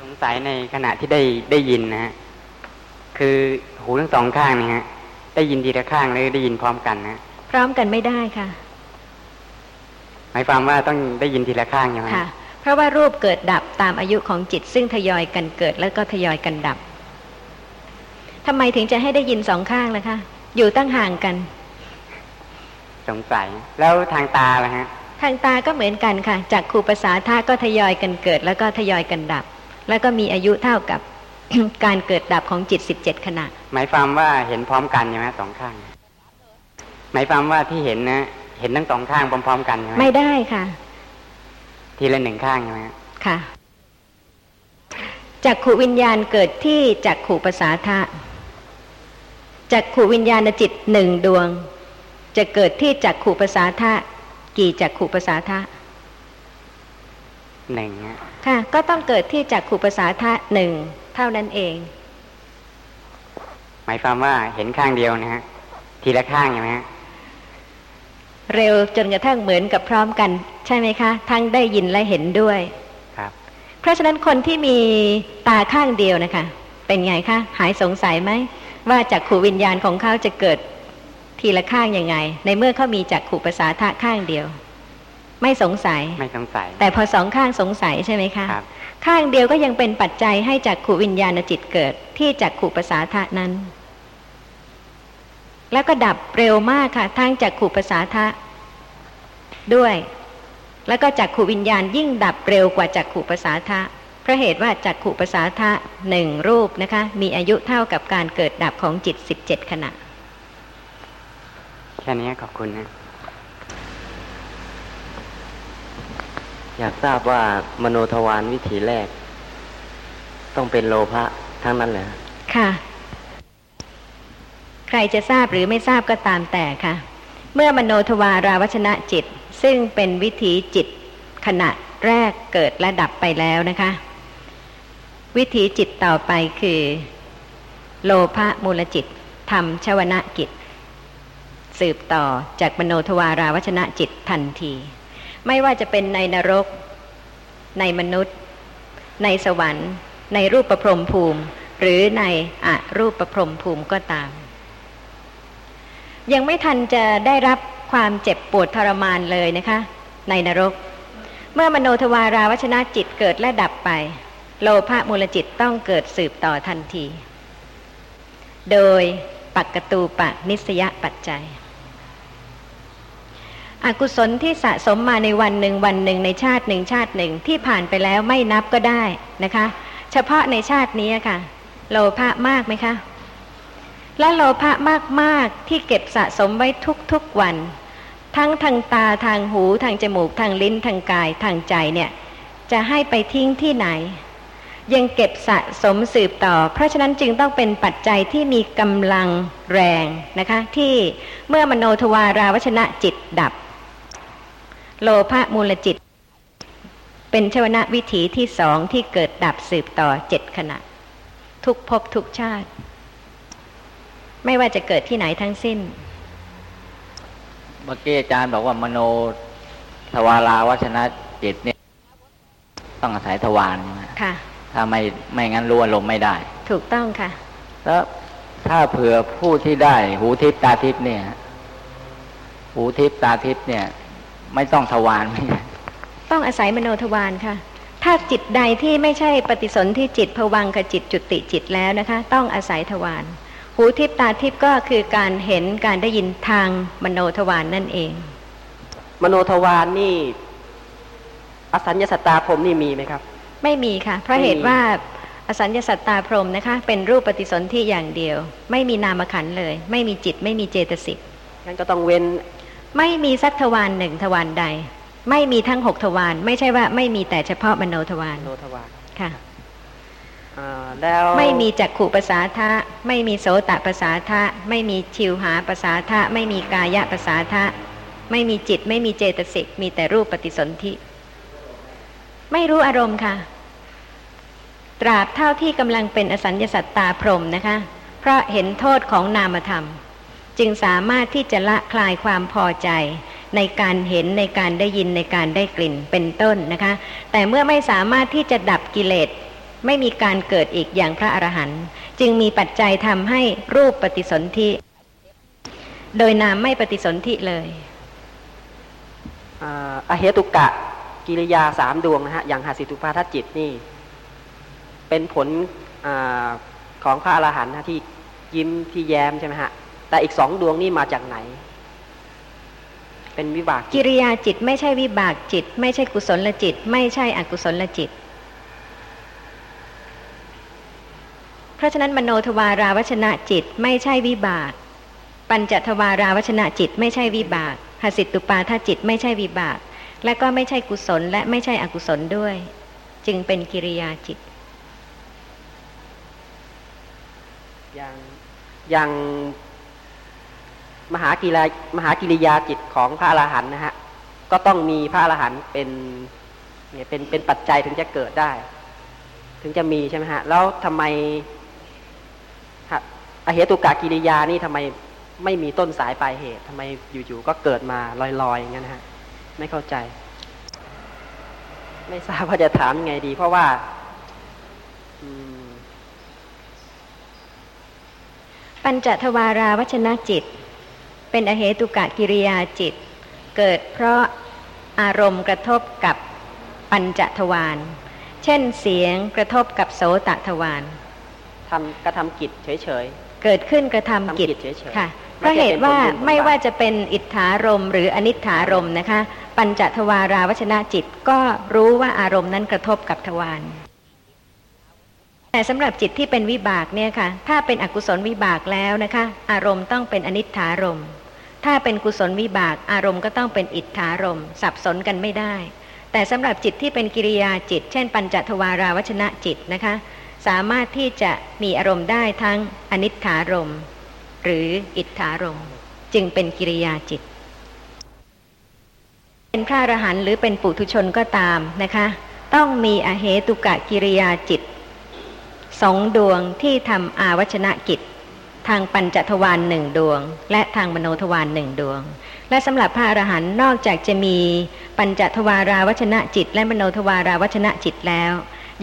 สงสัยในขณะที่ได้ได้ยินนะฮะคือหูทั้งสองข้างนี่ฮะได้ยินทีละข้างหรือได้ยินพร้อมกันนะพร้อมกันไม่ได้ค่ะหมายความว่าต้องได้ยินทีละข้างใช่ไหมค่ะเพราะว่ารูปเกิดดับตามอายุของจิตซึ่งทยอยกันเกิดแล้วก็ทยอยกันดับทำไมถึงจะให้ได้ยินสองข้างล่ะคะอยู่ตั้งห่างกันสงสัยแล้วทางตาล่ะฮะทางตาก็เหมือนกันค่ะจักขุประสาทะก็ทยอยกันเกิดแล้วก็ทยอยกันดับแล้วก็มีอายุเท่ากับ การเกิดดับของจิตสิบเจ็ดขณะหมายความว่าเห็นพร้อมกันใช่ไหมสองข้างหมายความว่าที่เห็นนะเห็นทั้งสองข้างพร้อมๆกันใช่ไหมไม่ได้ค่ะทีละหนึ่งข้างใช่ไหมค่ะจักขุวิญญาณเกิดที่จักขุประสาทะจักขุวิญญาณจิตหนึ่งดวงจะเกิดที่จักขุประสาทะกี่จักขุประสาทะหนึ่งค่ะก็ต้องเกิดที่จักขุประสาทะหนึ่งเท่านั้นเองหมายความว่าเห็นข้างเดียวนะฮะทีละข้างใช่ไหมฮะเร็วจนกระทั่งเหมือนกับพร้อมกันใช่ไหมคะทั้งได้ยินและเห็นด้วยครับเพราะฉะนั้นคนที่มีตาข้างเดียวนะคะเป็นไงคะหายสงสัยไหมว่าจักขุวิญญาณของเขาจะเกิดทีละข้างยังไงในเมื่อเขามีจักขุประสาทะข้างเดียวไม่สงสัยไม่สงสัยแต่พอสองข้างสงสัยใช่ไหมคะครับข้างเดียวก็ยังเป็นปัจจัยให้จักขุวิญญาณจิตเกิดที่จักขุประสาทะนั้นแล้วก็ดับเร็วมากค่ะทั้งจักขุประสาทะด้วยแล้วก็จักขุวิญญาณยิ่งดับเร็วกว่าจักขุประสาทะเพราะเหตุว่าจักขุประสาทะหนึ่งรูปนะคะมีอายุเท่ากับการเกิดดับของจิตสิบเจ็ดขณะแค่นี้ขอบคุณนะอยากทราบว่ามโนทวารวิถีแรกต้องเป็นโลภะทั้งนั้นเหรอค่ะใครจะทราบหรือไม่ทราบก็ตามแต่ค่ะเมื่อมโนทวาราวัชนะจิตซึ่งเป็นวิถีจิตขณะแรกเกิดและดับไปแล้วนะคะวิถีจิตต่อไปคือโลภะมูลจิตธรรมชวนะจิตสืบต่อจากมโนทวาราวัชนะจิตทันทีไม่ว่าจะเป็นในนรกในมนุษย์ในสวรรค์ในรูปพรหมภูมิหรือในอรูปพรหมภูมิก็ตามยังไม่ทันจะได้รับความเจ็บปวดทรมานเลยนะคะในนรกเมื่อมโนทวาราวัชนะจิตเกิดและดับไปโลภะมูลจิตต้องเกิดสืบต่อทันทีโดยปักกตูปนิสยปัจจัยอกุศลที่สะสมมาในวันหนึ่งวันหนึ่งในชาติหนึ่งชาติหนึ่งที่ผ่านไปแล้วไม่นับก็ได้นะคะเฉพาะในชาตินี้ค่ะโลภะมากไหมคะและโลภะมากๆที่เก็บสะสมไว้ทุกๆวันทั้งทางตาทางหูทางจมูกทางลิ้นทางกายทางใจเนี่ยจะให้ไปทิ้งที่ไหนยังเก็บสะสมสืบต่อเพราะฉะนั้นจึงต้องเป็นปัจจัยที่มีกำลังแรงนะคะที่เมื่อมโนทวาราวัชนะจิตดับโลภะมูลจิตเป็นชวนะวิถีที่สองที่เกิดดับสืบต่อเจ็ดขณะทุกภพทุกชาติไม่ว่าจะเกิดที่ไหนทั้งสิ้นเมื่อกี้อาจารย์บอกว่ามโนทวาราวัชนะจิตเนี่ยต้องอาศัยทวารค่ะถ้าไม่ไม่งั้นรู้อารมณ์ไม่ได้ถูกต้องค่ะแล้วถ้าเผื่อผู้ที่ได้หูทิพตาทิพเนี่ยหูทิพตาทิพเนี่ยไม่ต้องทวารไม่ต้องอาศัยมโนทวารค่ะถ้าจิตใดที่ไม่ใช่ปฏิสนธิจิตภวังคจิตจุติจิตแล้วนะคะต้องอาศัยทวารหูทิพตาทิพก็คือการเห็นการได้ยินทางมโนทวาร นั่นเองมโนทวาร นี่อสัญญสัตตาพรหมนี่มีไหมครับไม่มีค่ะเพราะเหตุว่า อสัญญสัตตาพรหมนะคะเป็นรูปปฏิสนธิอย่างเดียวไม่มีนามขันธ์เลยไม่มีจิตไม่มีเจตสิกงั้นก็ต้องเว้นไม่มีสักทวารหนึ่งทวารใดไม่มีทั้งหกทวารไม่ใช่ว่าไม่มีแต่เฉพาะมโนทวารมโนทวารค่ะแล้วไม่มีจักขุประสาทะไม่มีโสตประสาทะไม่มีชิวหาประสาทะไม่มีกายะประสาทะไม่มีจิตไม่มีเจตสิกมีแต่รูปปฏิสนธิไม่รู้อารมณ์ค่ะตราบเท่าที่กำลังเป็นอสัญญสัตตาพรหมนะคะเพราะเห็นโทษของนามธรรมจึงสามารถที่จะละคลายความพอใจในการเห็นในการได้ยินในการได้กลิ่นเป็นต้นนะคะแต่เมื่อไม่สามารถที่จะดับกิเลสไม่มีการเกิดอีกอย่างพระอรหันต์จึงมีปัจจัยทำให้รูปปฏิสนธิโดยนามไม่ปฏิสนธิเลยอเหตุกะกิริยาสามดวงนะฮะอย่างหสิตุปาทจิตนี่เป็นผลอของพระอรหันต์นะที่ยิ้มที่แย้มใช่ไหมฮะแต่อีกสองดวงนี่มาจากไหนเป็นวิบากกิริยาจิตไม่ใช่วิบากจิตไม่ใช่กุศลจิตไม่ใช่อกุศลจิตเพราะฉะนั้นมโนทวาราวชนะจิตไม่ใช่วิบากปัญจทวาราวชนะจิตไม่ใช่วิบากหสิตุปาทจิตไม่ใช่วิบากและก็ไม่ใช่กุศลและไม่ใช่อกุศลด้วยจึงเป็นกิริยาจิตอย่างอย่างมหากิริยามหากิริยาจิตของพระอรหันต์นะฮะก็ต้องมีพระอรหันต์เป็นเนี่ยเป็นเป็นปัจจัยถึงจะเกิดได้ถึงจะมีใช่ไหมฮะแล้วทำไมอเหตุกะกิริยานี่ทำไมไม่มีต้นสายปลายเหตุทำไมอยู่ๆก็เกิดมาลอยๆอย่างนั้นฮะไม่เข้าใจไม่ทราบว่าจะถามไงดีเพราะว่าปัญจทวาราวัชนะจิตเป็นอเหตุกะกิริยาจิตเกิดเพราะอารมณ์กระทบกับปัญจทวารเช่นเสียงกระทบกับโสตทวารทำกระทำกิจเฉยๆเกิดขึ้นกระทำกิจค่ะเพราะเหตุว่าไม่ว่าจะเป็นอิทธารมณ์หรืออนิทธารมณ์นะคะปัญจทวาราวัชนะจิตก็รู้ว่าอารมณ์นั้นกระทบกับทวารแต่สำหรับจิตที่เป็นวิบากเนี่ยค่ะถ้าเป็นอกุศลวิบากแล้วนะคะอารมณ์ต้องเป็นอนิทธารมณ์ถ้าเป็นกุศลวิบากอารมณ์ก็ต้องเป็นอิทธารมณ์สับสนกันไม่ได้แต่สำหรับจิตที่เป็นกิริยาจิตเช่นปัญจทวาราวัชนะจิตนะคะสามารถที่จะมีอารมณ์ได้ทั้งอนิจฉารมณ์หรืออิทธารมณ์จึงเป็นกิริยาจิตเป็นพระอรหันต์หรือเป็นปุถุชนก็ตามนะคะต้องมีอเหตุกะกิริยาจิตสองดวงที่ทำอาวัชนะกิจทางปัญจทวารหนึ่งดวงและทางมโนทวารหนึ่งดวงและสำหรับพระอรหันต์นอกจากจะมีปัญจทวาราวัชนะจิตและมโนทวาราวัชนะจิตแล้ว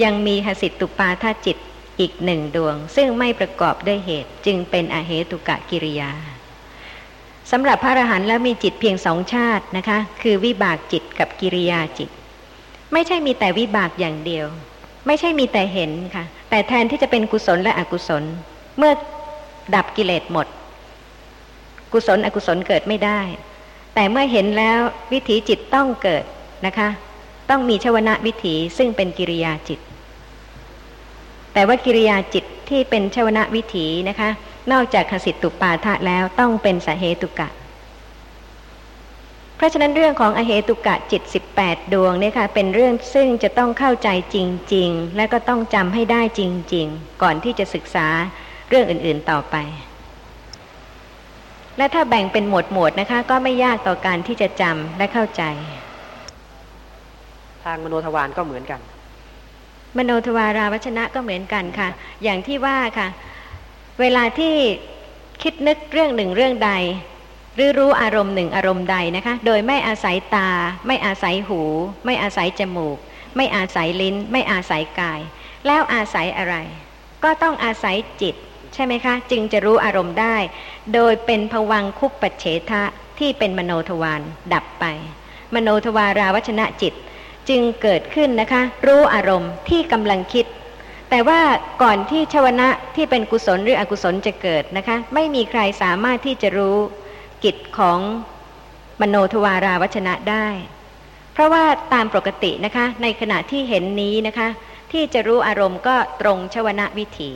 ยังมีหสิตุปาทจิตอีกหนึ่งดวงซึ่งไม่ประกอบด้วยเหตุจึงเป็นอเหตุกะกิริยาสำหรับพระอรหันต์แล้วมีจิตเพียงสองชาตินะคะคือวิบากจิตกับกิริยาจิตไม่ใช่มีแต่วิบากอย่างเดียวไม่ใช่มีแต่เห็นค่ะแต่แทนที่จะเป็นกุศลและอกุศลเมื่อดับกิเลสหมดกุศลอกุศลเกิดไม่ได้แต่เมื่อเห็นแล้ววิถีจิตต้องเกิดนะคะต้องมีชวนะวิถีซึ่งเป็นกิริยาจิตแต่ว่ากิริยาจิตที่เป็นชวนะวิถีนะคะนอกจากหสิตุปาทะแล้วต้องเป็นสเหตุกะเพราะฉะนั้นเรื่องของอเหตุกะจิตสิบแปดดวงเนี่ยค่ะเป็นเรื่องซึ่งจะต้องเข้าใจจริงๆและก็ต้องจำให้ได้จริงๆก่อนที่จะศึกษาเรื่องอื่นๆต่อไปและถ้าแบ่งเป็นหมวดหมวดนะคะก็ไม่ยากต่อการที่จะจำและเข้าใจทางมโนทวารก็เหมือนกันมโนทวาราวัชนะก็เหมือนกันค่ะอย่างที่ว่าค่ะเวลาที่คิดนึกเรื่องหนึ่งเรื่องใดหรือรู้อารมณ์หนึ่งอารมณ์ใดนะคะโดยไม่อาศัยตาไม่อาศัยหูไม่อาศัยจมูกไม่อาศัยลิ้นไม่อาศัยกายแล้วอาศัยอะไรก็ต้องอาศัยจิตใช่ไหมคะจึงจะรู้อารมณ์ได้โดยเป็นภวังคุปปเฉทะที่เป็นมโนทวารดับไปมโนทวาราวัชนะจิตจึงเกิดขึ้นนะคะรู้อารมณ์ที่กำลังคิดแต่ว่าก่อนที่ชวนะที่เป็นกุศลหรืออกุศลจะเกิดนะคะไม่มีใครสามารถที่จะรู้กิจของมโนทวาราวัชนะได้เพราะว่าตามปกตินะคะในขณะที่เห็นนี้นะคะ ที่จะรู้อารมณ์ก็ตรงชวนะวิถี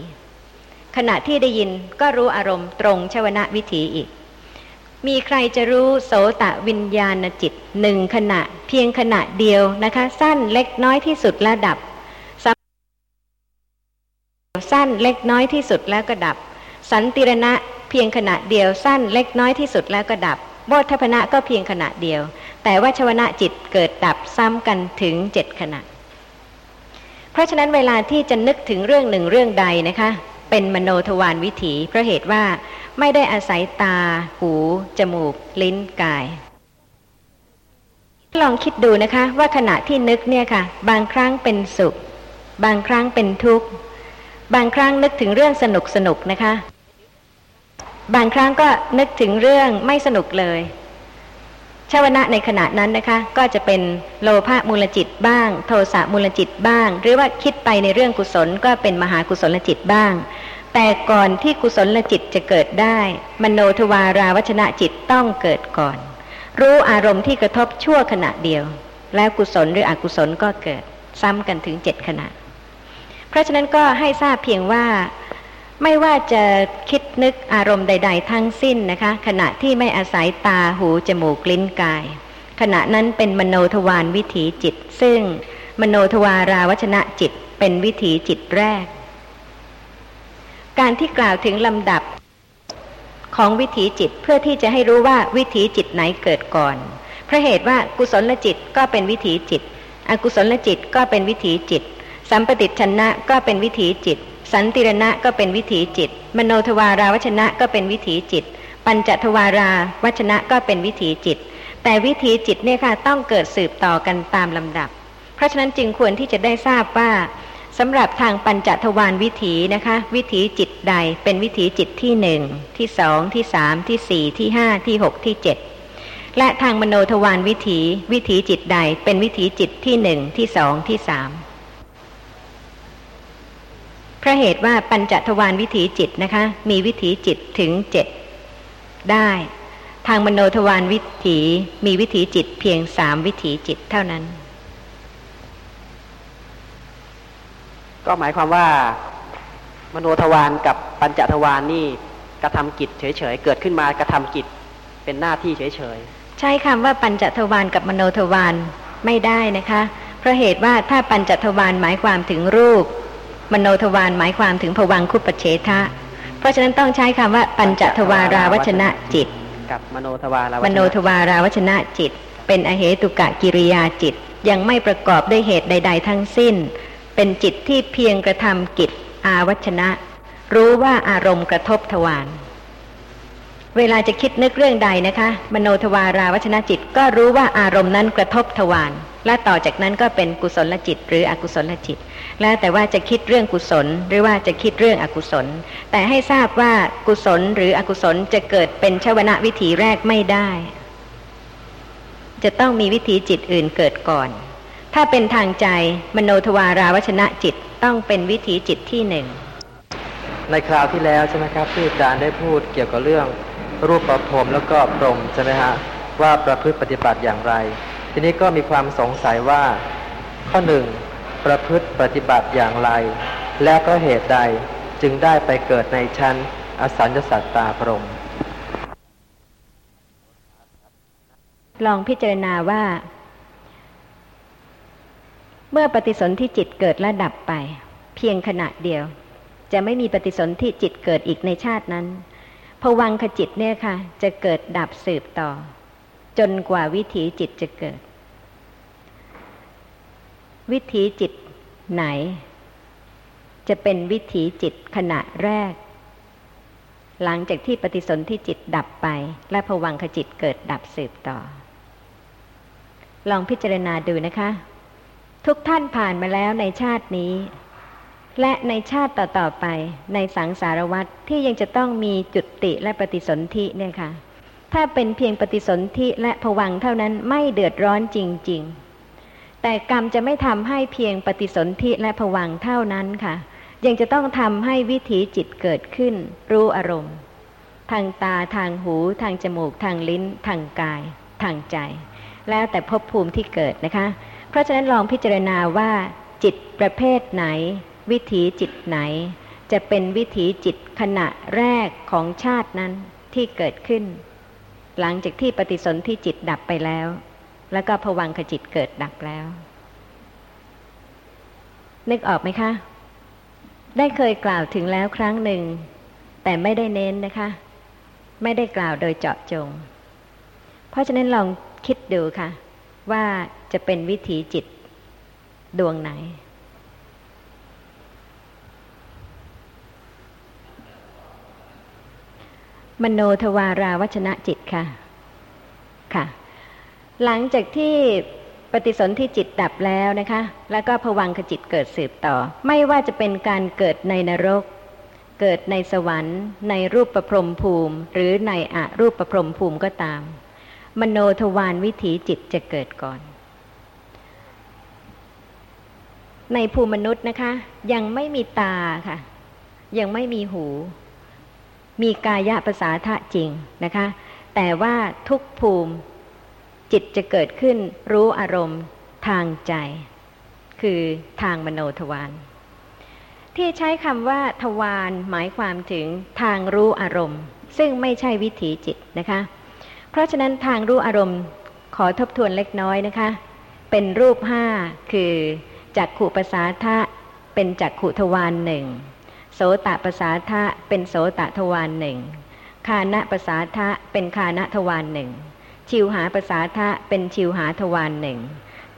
ขณะที่ได้ยินก็รู้อารมณ์ตรงชวนะวิถีอีกมีใครจะรู้โสตวิญญาณจิตหนึ่งขณะเพียงขณะเดียวนะคะสั้นเล็กน้อยที่สุดและดับสั้นเล็กน้อยที่สุดแล้วก็ดับสันติรณะเพียงขณะเดียวสั้นเล็กน้อยที่สุดแล้วก็ดับโบธพนะก็เพียงขณะเดียวแต่ว่าชวนะจิตเกิดดับซ้ำกันถึงเจ็ดขณะเพราะฉะนั้นเวลาที่จะนึกถึงเรื่องหนึ่งเรื่องใดนะคะเป็นมโนทวารวิถีเพราะเหตุว่าไม่ได้อาศัยตาหูจมูกลิ้นกายลองคิดดูนะคะว่าขณะที่นึกเนี่ยค่ะบางครั้งเป็นสุขบางครั้งเป็นทุกข์บางครั้งนึกถึงเรื่องสนุกสนุกนะคะบางครั้งก็นึกถึงเรื่องไม่สนุกเลยชวนะในขณะนั้นนะคะก็จะเป็นโลภะมูลจิตบ้างโทสะมูลจิตบ้างหรือว่าคิดไปในเรื่องกุศลก็เป็นมหากุศลจิตบ้างแต่ก่อนที่กุศลจิตจะเกิดได้มโนทวาราวชนะจิตต้องเกิดก่อนรู้อารมณ์ที่กระทบชั่วขณะเดียวแล้วกุศลหรืออกุศลก็เกิดซ้ำกันถึงเจ็ดขณะเพราะฉะนั้นก็ให้ทราบเพียงว่าไม่ว่าจะคิดนึกอารมณ์ใดๆทั้งสิ้นนะคะขณะที่ไม่อาศัยตาหูจมูกลิ้นกายขณะนั้นเป็นมโนทวารวิถีจิตซึ่งมโนทวาราวชนะจิตเป็นวิถีจิตแรกการที่กล่าวถึงลำดับของวิถีจิตเพื่อที่จะให้รู้ว่าวิถีจิตไหนเกิดก่อนเพราะเหตุว่ากุศลจิตก็เป็นวิถีจิตอกุศลจิตก็เป็นวิถีจิตสัมปฏิจฉนะก็เป็นวิถีจิตสันติรณะก็เป็นวิถีจิตมโนทวาราวชนะก็เป็นวิถีจิตปัญจทวาราวชนะก็เป็นวิถีจิตแต่วิถีจิตเนี่ยค่ะต้องเกิดสืบต่อกันตามลำดับเพราะฉะนั้นจึงควรที่จะได้ทราบว่าสำหรับทางปัญจทวารวิถีนะคะวิถีจิตใดเป็นวิถีจิตที่หนึ่งที่สองที่สามที่สี่ที่ห้าที่หกที่เจ็ดและทางมโนทวารวิถีวิถีจิตใดเป็นวิถีจิตที่หนึ่งที่สองที่สามเพราะเหตุว่าปัญจทวารวิถีจิตนะคะมีวิถีจิตถึงเจ็ดได้ทางมโนทวารวิถีมีวิถีจิตเพียงสามวิถีจิตเท่านั้นก็หมายความว่ามโนทวารกับปัญจทวารนี่กระทำกิจเฉยๆเกิดขึ้นมากระทำกิจเป็นหน้าที่เฉยๆใช้คำว่าปัญจทวารกับมโนทวารไม่ได้นะคะเพราะเหตุว่าถ้าปัญจทวารหมายความถึงรูปมโนทวารหมายความถึงภวังคุปเฉทะเพราะฉะนั้นต้องใช้คำว่าปัญจทวาราวชนะจิตกับมโนทวาราวชนะมโนทวาราวชนะจิตเป็นอเหตุกะกิริยาจิตยังไม่ประกอบด้วยเหตุใดๆทั้งสิ้นเป็นจิตที่เพียงกระทำกิจอาวชนะรู้ว่าอารมณ์กระทบทวารเวลาจะคิดนึกเรื่องใดนะคะมโนทวาราวชนะจิตก็รู้ว่าอารมณ์นั้นกระทบทวารและต่อจากนั้นก็เป็นกุศลจิตหรืออกุศลจิตแล้วแต่ว่าจะคิดเรื่องกุศลหรือว่าจะคิดเรื่องอกุศลแต่ให้ทราบว่ากุศลหรืออกุศลจะเกิดเป็นชวนะวิถีแรกไม่ได้จะต้องมีวิถีจิตอื่นเกิดก่อนถ้าเป็นทางใจมโนทวาราวชนะจิตต้องเป็นวิถีจิตที่หนึ่งในคราวที่แล้วใช่ไหมครับที่อาจารย์ได้พูดเกี่ยวกับเรื่องรูปประพรมแล้วก็พรหมใช่ไหมฮะว่าประพฤติปฏิบัติอย่างไรทีนี้ก็มีความสงสัยว่าข้อหนึ่งประพฤติปฏิบัติอย่างไรและก็เหตุใดจึงได้ไปเกิดในชั้นอสัญญสัตตาพรหมลองพิจารณาว่าเมื่อปฏิสนธิจิตเกิดและดับไปเพียงขณะเดียวจะไม่มีปฏิสนธิจิตเกิดอีกในชาตินั้นภวังคจิตเนี่ยค่ะจะเกิดดับสืบต่อจนกว่าวิถีจิตจะเกิดวิถีจิตไหนจะเป็นวิถีจิตขณะแรกหลังจากที่ปฏิสนธิจิตดับไปและภวังคจิตเกิดดับสืบต่อลองพิจารณาดูนะคะทุกท่านผ่านมาแล้วในชาตินี้และในชาติต่อๆไปในสังสารวัฏที่ยังจะต้องมีจุติและปฏิสนธิเนี่ยค่ะถ้าเป็นเพียงปฏิสนธิและภวังค์เท่านั้นไม่เดือดร้อนจริงๆแต่กรรมจะไม่ทำให้เพียงปฏิสนธิและภวังค์เท่านั้นค่ะยังจะต้องทำให้วิถีจิตเกิดขึ้นรู้อารมณ์ทางตาทางหูทางจมูกทางลิ้นทางกายทางใจแล้วแต่ภพภูมิที่เกิดนะคะเพราะฉะนั้นลองพิจารณาว่า จิตประเภทไหนวิถีจิตไหนจะเป็นวิถีจิตขณะแรกของชาตินั้นที่เกิดขึ้นหลังจากที่ปฏิสนธิจิตดับไปแล้วแล้วก็ภวังคจิตเกิดดับแล้วนึกออกไหมคะได้เคยกล่าวถึงแล้วครั้งหนึ่งแต่ไม่ได้เน้นนะคะไม่ได้กล่าวโดยเจาะจงเพราะฉะนั้นลองคิดดูค่ะว่าจะเป็นวิถีจิตดวงไหนมโนทวาราวัชนะจิตค่ะค่ะหลังจากที่ปฏิสนธิจิตดับแล้วนะคะแล้วก็ภวังคจิตเกิดสืบต่อไม่ว่าจะเป็นการเกิดในนรกเกิดในสวรรค์ในรูปประพรหมภูมิหรือในอรูปประพรหมภูมิก็ตามมโนทวารวิถีจิตจะเกิดก่อนในภูมิมนุษย์นะคะยังไม่มีตาค่ะยังไม่มีหูมีกายประสาทะจริงนะคะแต่ว่าทุกภูมิจิตจะเกิดขึ้นรู้อารมณ์ทางใจคือทางมโนทวารที่ใช้คำว่าทวารหมายความถึงทางรู้อารมณ์ซึ่งไม่ใช่วิถีจิตนะคะเพราะฉะนั้นทางรู้อารมณ์ขอทบทวนเล็กน้อยนะคะเป็นรูปห้าคือจักขุประสาทะเป็นจักขุทวารหนึ่งโสตประสาทะเป็นโสตทวารหนึ่งฆานะประสาทะเป็นฆานะทวารหนึ่งชิวหาประสาทะเป็นชิวหาทวารหนึ่ง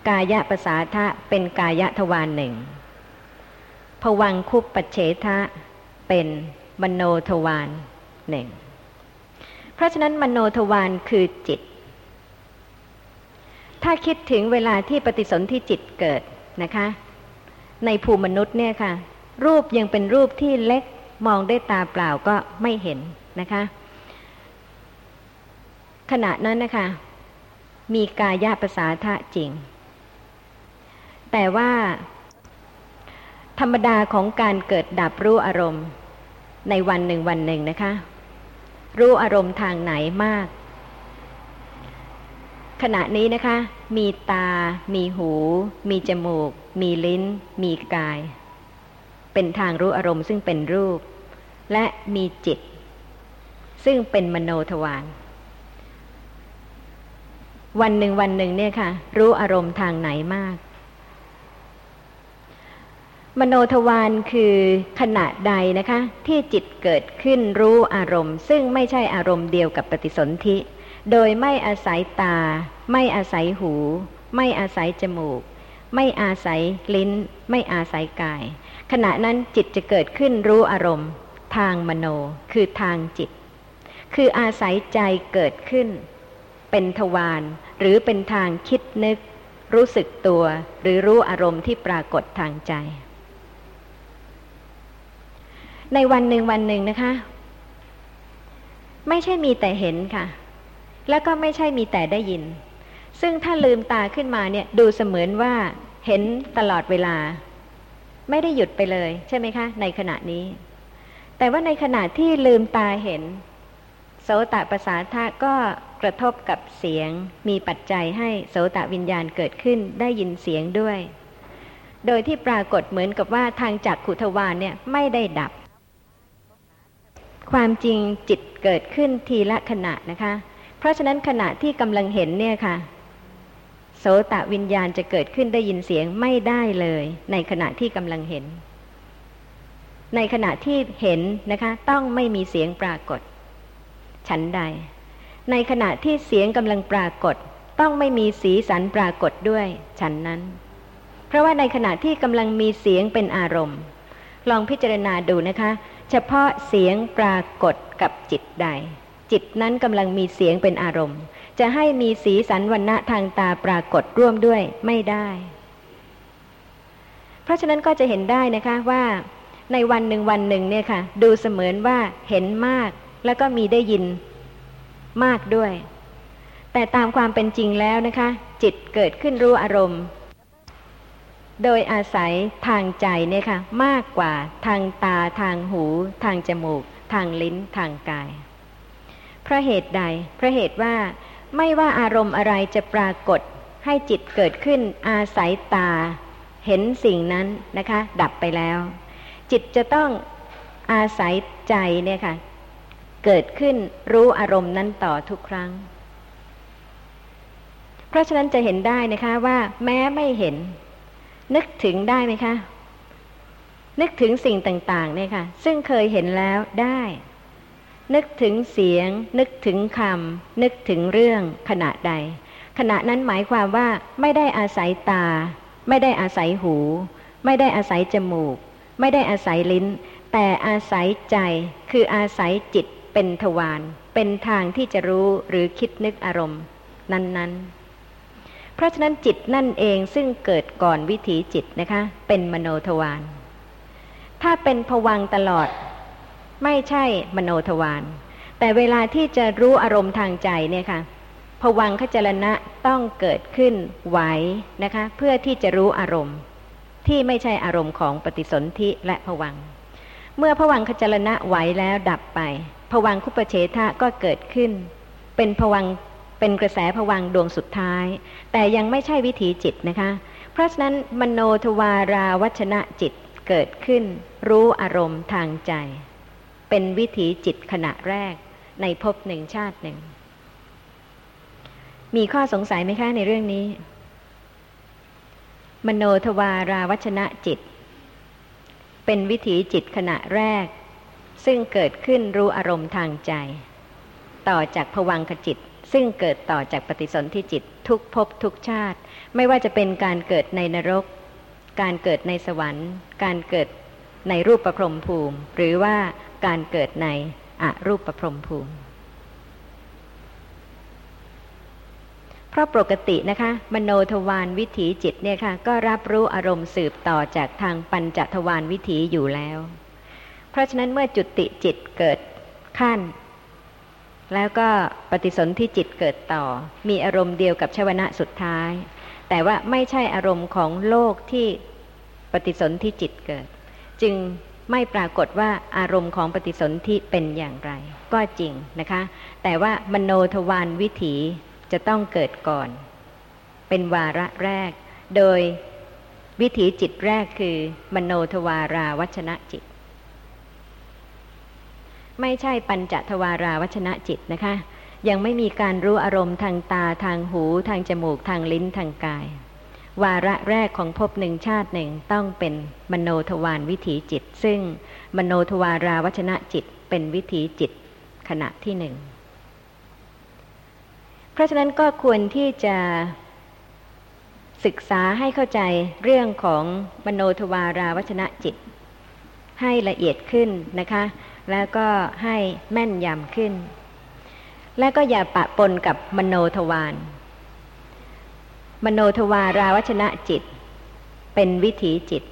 กายประสาทะเป็นกายทวารหนึ่งภวังคุปปเฉทะเป็นมโนทวารหนึ่งเพราะฉะนั้นมโนทวารคือจิตถ้าคิดถึงเวลาที่ปฏิสนธิจิตเกิดนะคะในภูมิมนุษย์เนี่ยค่ะรูปยังเป็นรูปที่เล็กมองด้วยตาเปล่าก็ไม่เห็นนะคะขณะนั้นนะคะมีกายประสาทะจริงแต่ว่าธรรมดาของการเกิดดับรู้อารมณ์ในวันหนึ่งวันหนึ่งนะคะรู้อารมณ์ทางไหนมากขณะนี้นะคะมีตามีหูมีจมูกมีลิ้นมีกายเป็นทางรู้อารมณ์ซึ่งเป็นรูปและมีจิตซึ่งเป็นมโนทวารวันหนึ่งวันหนึ่งเนี่ยค่ะรู้อารมณ์ทางไหนมากมโนทวารคือขณะใดนะคะที่จิตเกิดขึ้นรู้อารมณ์ซึ่งไม่ใช่อารมณ์เดียวกับปฏิสนธิโดยไม่อาศัยตาไม่อาศัยหูไม่อาศัยจมูกไม่อาศัยลิ้นไม่อาศัยกายขณะนั้นจิตจะเกิดขึ้นรู้อารมณ์ทางมโนคือทางจิตคืออาศัยใจเกิดขึ้นเป็นทวารหรือเป็นทางคิดนึกรู้สึกตัวหรือรู้อารมณ์ที่ปรากฏทางใจในวันหนึ่งวันหนึ่งนะคะไม่ใช่มีแต่เห็นค่ะแล้วก็ไม่ใช่มีแต่ได้ยินซึ่งถ้าลืมตาขึ้นมาเนี่ยดูเสมือนว่าเห็นตลอดเวลาไม่ได้หยุดไปเลยใช่ไหมคะในขณะนี้แต่ว่าในขณะที่ลืมตาเห็นโสตประสาทะก็กระทบกับเสียงมีปัจจัยให้โสตวิญญาณเกิดขึ้นได้ยินเสียงด้วยโดยที่ปรากฏเหมือนกับว่าทางจักขุทวารเนี่ยไม่ได้ดับความจริงจิตเกิดขึ้นทีละขณะนะคะเพราะฉะนั้นขณะที่กำลังเห็นเนี่ยค่ะโสตวิญญาณจะเกิดขึ้นได้ยินเสียงไม่ได้เลยในขณะที่กำลังเห็นในขณะที่เห็นนะคะต้องไม่มีเสียงปรากฏฉันใดในขณะที่เสียงกำลังปรากฏต้องไม่มีสีสันปรากฏด้วยฉันนั้นเพราะว่าในขณะที่กำลังมีเสียงเป็นอารมณ์ลองพิจารณาดูนะคะเฉพาะเสียงปรากฏกับจิตใดจิตนั้นกำลังมีเสียงเป็นอารมณ์จะให้มีสีสันวรรณะทางตาปรากฏร่วมด้วยไม่ได้เพราะฉะนั้นก็จะเห็นได้นะคะว่าในวันหนึ่งวันหนึ่งเนี่ยค่ะดูเสมือนว่าเห็นมากแล้วก็มีได้ยินมากด้วยแต่ตามความเป็นจริงแล้วนะคะจิตเกิดขึ้นรู้อารมณ์โดยอาศัยทางใจเนี่ยค่ะมากกว่าทางตาทางหูทางจมูกทางลิ้นทางกายเพราะเหตุใดเพราะเหตุว่าไม่ว่าอารมณ์อะไรจะปรากฏให้จิตเกิดขึ้นอาศัยตา เห็นสิ่งนั้นนะคะดับไปแล้วจิตจะต้องอาศัยใจเนี่ยค่ะเกิดขึ้นรู้อารมณ์นั้นต่อทุกครั้งเพราะฉะนั้นจะเห็นได้นะคะว่าแม้ไม่เห็นนึกถึงได้ไหมคะนึกถึงสิ่งต่างๆเนี่ยค่ะซึ่งเคยเห็นแล้วได้นึกถึงเสียงนึกถึงคำนึกถึงเรื่องขณะใดขณะนั้นหมายความว่าไม่ได้อาศัยตาไม่ได้อาศัยหูไม่ได้อาศัยจมูกไม่ได้อาศัยลิ้นแต่อาศัยใจคืออาศัยจิตเป็นทวารเป็นทางที่จะรู้หรือคิดนึกอารมณ์นั้นๆเพราะฉะนั้นจิตนั่นเองซึ่งเกิดก่อนวิถีจิตนะคะเป็นมโนทวารถ้าเป็นภวังค์ตลอดไม่ใช่มโนทวารแต่เวลาที่จะรู้อารมณ์ทางใจเนี่ยค่ะภวังคจรณะต้องเกิดขึ้นไหวนะคะเพื่อที่จะรู้อารมณ์ที่ไม่ใช่อารมณ์ของปฏิสนธิและภวังค์เมื่อภวังคจรณะไหวแล้วดับไปภวังคุปเฉทะก็เกิดขึ้นเป็นภวังค์เป็นกระแสภวังค์ดวงสุดท้ายแต่ยังไม่ใช่วิถีจิตนะคะเพราะฉะนั้นมโนทวาราวัชนะจิตเกิดขึ้นรู้อารมณ์ทางใจเป็นวิถีจิตขณะแรกในภพหนึ่งชาติหนึ่งมีข้อสงสัยไหมคะในเรื่องนี้มโนทวาราวัชนะจิตเป็นวิถีจิตขณะแรกซึ่งเกิดขึ้นรู้อารมณ์ทางใจต่อจากภวังคจิตซึ่งเกิดต่อจากปฏิสนธิจิตทุกภพทุกชาติไม่ว่าจะเป็นการเกิดในนรกการเกิดในสวรรค์การเกิดในรูปประพรมภูมิหรือว่าการเกิดในอรูปประพรมภูมิเพราะปกตินะคะมโนทวารวิถีจิตเนี่ยค่ะก็รับรู้อารมณ์สืบต่อจากทางปัญจทวารวิถีอยู่แล้วเพราะฉะนั้นเมื่อจุติจิตเกิดขั้นแล้วก็ปฏิสนธิจิตเกิดต่อมีอารมณ์เดียวกับชวนะสุดท้ายแต่ว่าไม่ใช่อารมณ์ของโลกที่ปฏิสนธิจิตเกิดจึงไม่ปรากฏว่าอารมณ์ของปฏิสนธิเป็นอย่างไรก็จริงนะคะแต่ว่ามโนทวารวิถีจะต้องเกิดก่อนเป็นวาระแรกโดยวิถีจิตแรกคือมโนทวาราวัชนะจิตไม่ใช่ปัญจทวาราวัชนะจิตนะคะยังไม่มีการรู้อารมณ์ทางตาทางหูทางจมูกทางลิ้นทางกายวาระแรกของภพหนึ่งชาติหนึ่งต้องเป็นมโนทวารวิถีจิตซึ่งมโนทวาราวัชนะจิตเป็นวิถีจิตขณะที่หนึ่งเพราะฉะนั้นก็ควรที่จะศึกษาให้เข้าใจเรื่องของมโนทวาราวัชนะจิตให้ละเอียดขึ้นนะคะแล้วก็ให้แม่นยำขึ้นและก็อย่าปะปนกับมโนทวารมโนทวาราวัชนะจิตเป็นวิถีจิต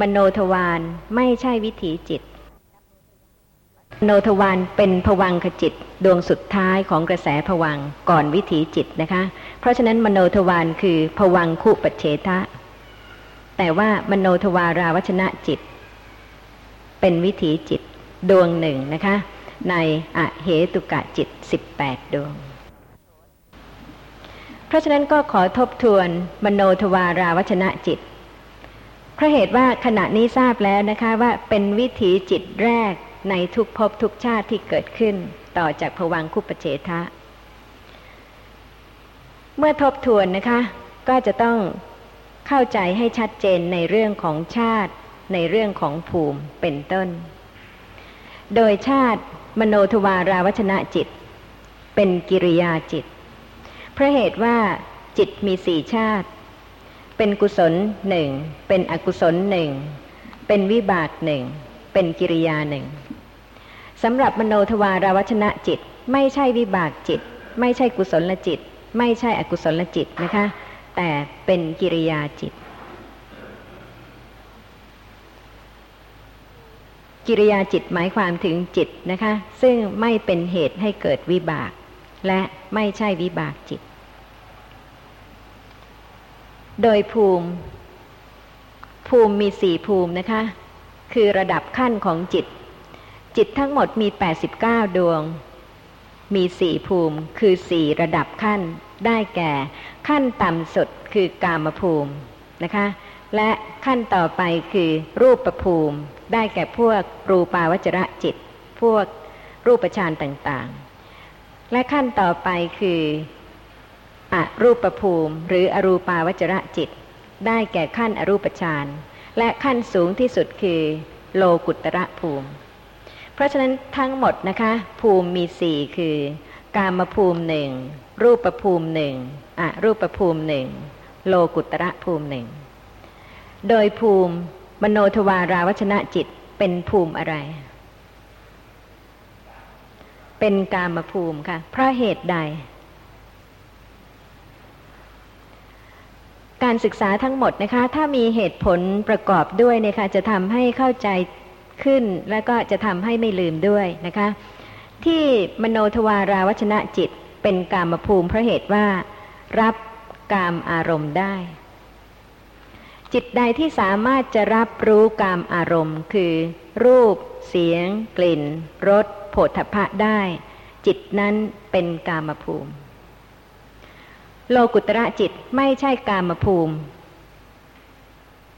มโนทวารไม่ใช่วิถีจิตมโนทวารเป็นภวังคจิตดวงสุดท้ายของกระแสภวังค์ก่อนวิถีจิตนะคะเพราะฉะนั้นมโนทวารคือภวังคุปเฉทะแต่ว่ามโนทวาราวัชนะจิตเป็นวิถีจิตดวงหนึ่งนะคะในอเหตุกะจิตสิบแปดดวงเพราะฉะนั้นก็ขอทบทวนมโนทวาราวัชนะจิตเพราะเหตุว่าขณะนี้ทราบแล้วนะคะว่าเป็นวิถีจิตแรกในทุกภพทุกชาติที่เกิดขึ้นต่อจากภวังคุปเฉทะเมื่อทบทวนนะคะก็จะต้องเข้าใจให้ชัดเจนในเรื่องของชาติในเรื่องของภูมิเป็นต้นโดยชาติมโนทวาราวัชนะจิตเป็นกิริยาจิตเพราะเหตุว่าจิตมีสี่ชาติเป็นกุศลหนึ่งเป็นอกุศลหนึ่งเป็นวิบากหนึ่งเป็นกิริยาหนึ่งสำหรับมโนทวาราวัชนะจิตไม่ใช่วิบากจิตไม่ใช่กุศลจิตไม่ใช่อกุศลจิตนะคะแต่เป็นกิริยาจิตกิริยาจิตหมายความถึงจิตนะคะซึ่งไม่เป็นเหตุให้เกิดวิบากและไม่ใช่วิบากจิตโดยภูมิภูมิมีสี่ภูมินะคะคือระดับขั้นของจิตจิตทั้งหมดมีแปดสิบเก้าดวงมีสี่ภูมิคือสี่ระดับขั้นได้แก่ขั้นต่ำสุดคือกามภูมินะคะ และขั้นต่อไปคือรูปภูมิได้แก่พวกรูปาวจรจิตพวกรูปฌานต่างๆและขั้นต่อไปคืออรูปภูมิหรืออรูปาวจรจิตได้แก่ขั้นอรูปฌานและขั้นสูงที่สุดคือโลกุตระภูมิเพราะฉะนั้นทั้งหมดนะคะภูมิมีสี่คือกามภูมิหนึ่งรูปภูมิหนึ่งอรูปภูมิหนึ่งโลกุตระภูมิหนึ่งโดยภูมิมโนทวาราวชนะจิตเป็นภูมิอะไรเป็นกามภูมิค่ะเพราะเหตุใดการศึกษาทั้งหมดนะคะถ้ามีเหตุผลประกอบด้วยนะคะจะทำให้เข้าใจขึ้นแล้วก็จะทำให้ไม่ลืมด้วยนะคะที่มโนทวาราวชนะจิตเป็นกามภูมิเพราะเหตุว่ารับกามอารมณ์ได้จิตใดที่สามารถจะรับรู้กามอารมณ์คือรูปเสียงกลิ่นรสโผฏฐัพพะได้จิตนั้นเป็นกามภูมิโลกุตระจิตไม่ใช่กามภูมิ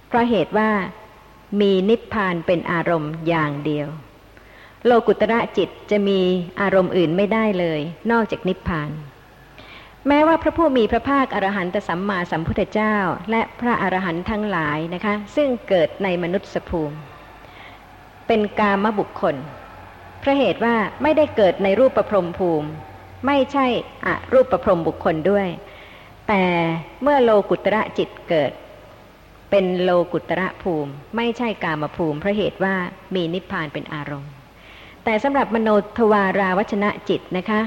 เพราะเหตุว่ามีนิพพานเป็นอารมณ์อย่างเดียวโลกุตระจิตจะมีอารมณ์อื่นไม่ได้เลยนอกจากนิพพานแม้ว่าพระผู้มีพระภาคอรหันตสัมมาสัมพุทธเจ้าและพระอรหันต์ทั้งหลายนะคะซึ่งเกิดในมนุษยภูมิเป็นกามบุคคลเพราะเหตุว่าไม่ได้เกิดในรูปพรหมภูมิไม่ใช่อรูปพรหมบุคคลด้วยแต่เมื่อโลกุตระจิตเกิดเป็นโลกุตระภูมิไม่ใช่กามภูมิเพราะเหตุว่ามีนิพพานเป็นอารมณ์แต่สำหรับมโนทวาราวชนะจิตนะคะ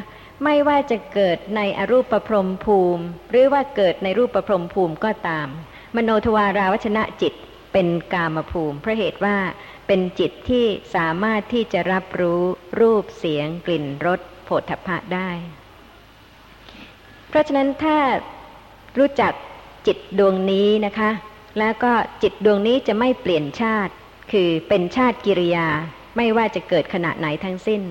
ไม่ว่าจะเกิดในอรูปพรหมภูมิหรือว่าเกิดในรูปพรหมภูมิก็ตามมโนทวาราวชนะจิตเป็นกามภูมิเพราะเหตุว่าเป็นจิตที่สามารถที่จะรับรู้รูปเสียงกลิ่นรสโผฏฐัพพะได้เพราะฉะนั้นถ้ารู้จักจิตดวงนี้นะคะแล้วก็จิตดวงนี้จะไม่เปลี่ยนชาติคือเป็นชาติกิริยาไม่ว่าจะเกิดขณะไหนทั้งสิ้น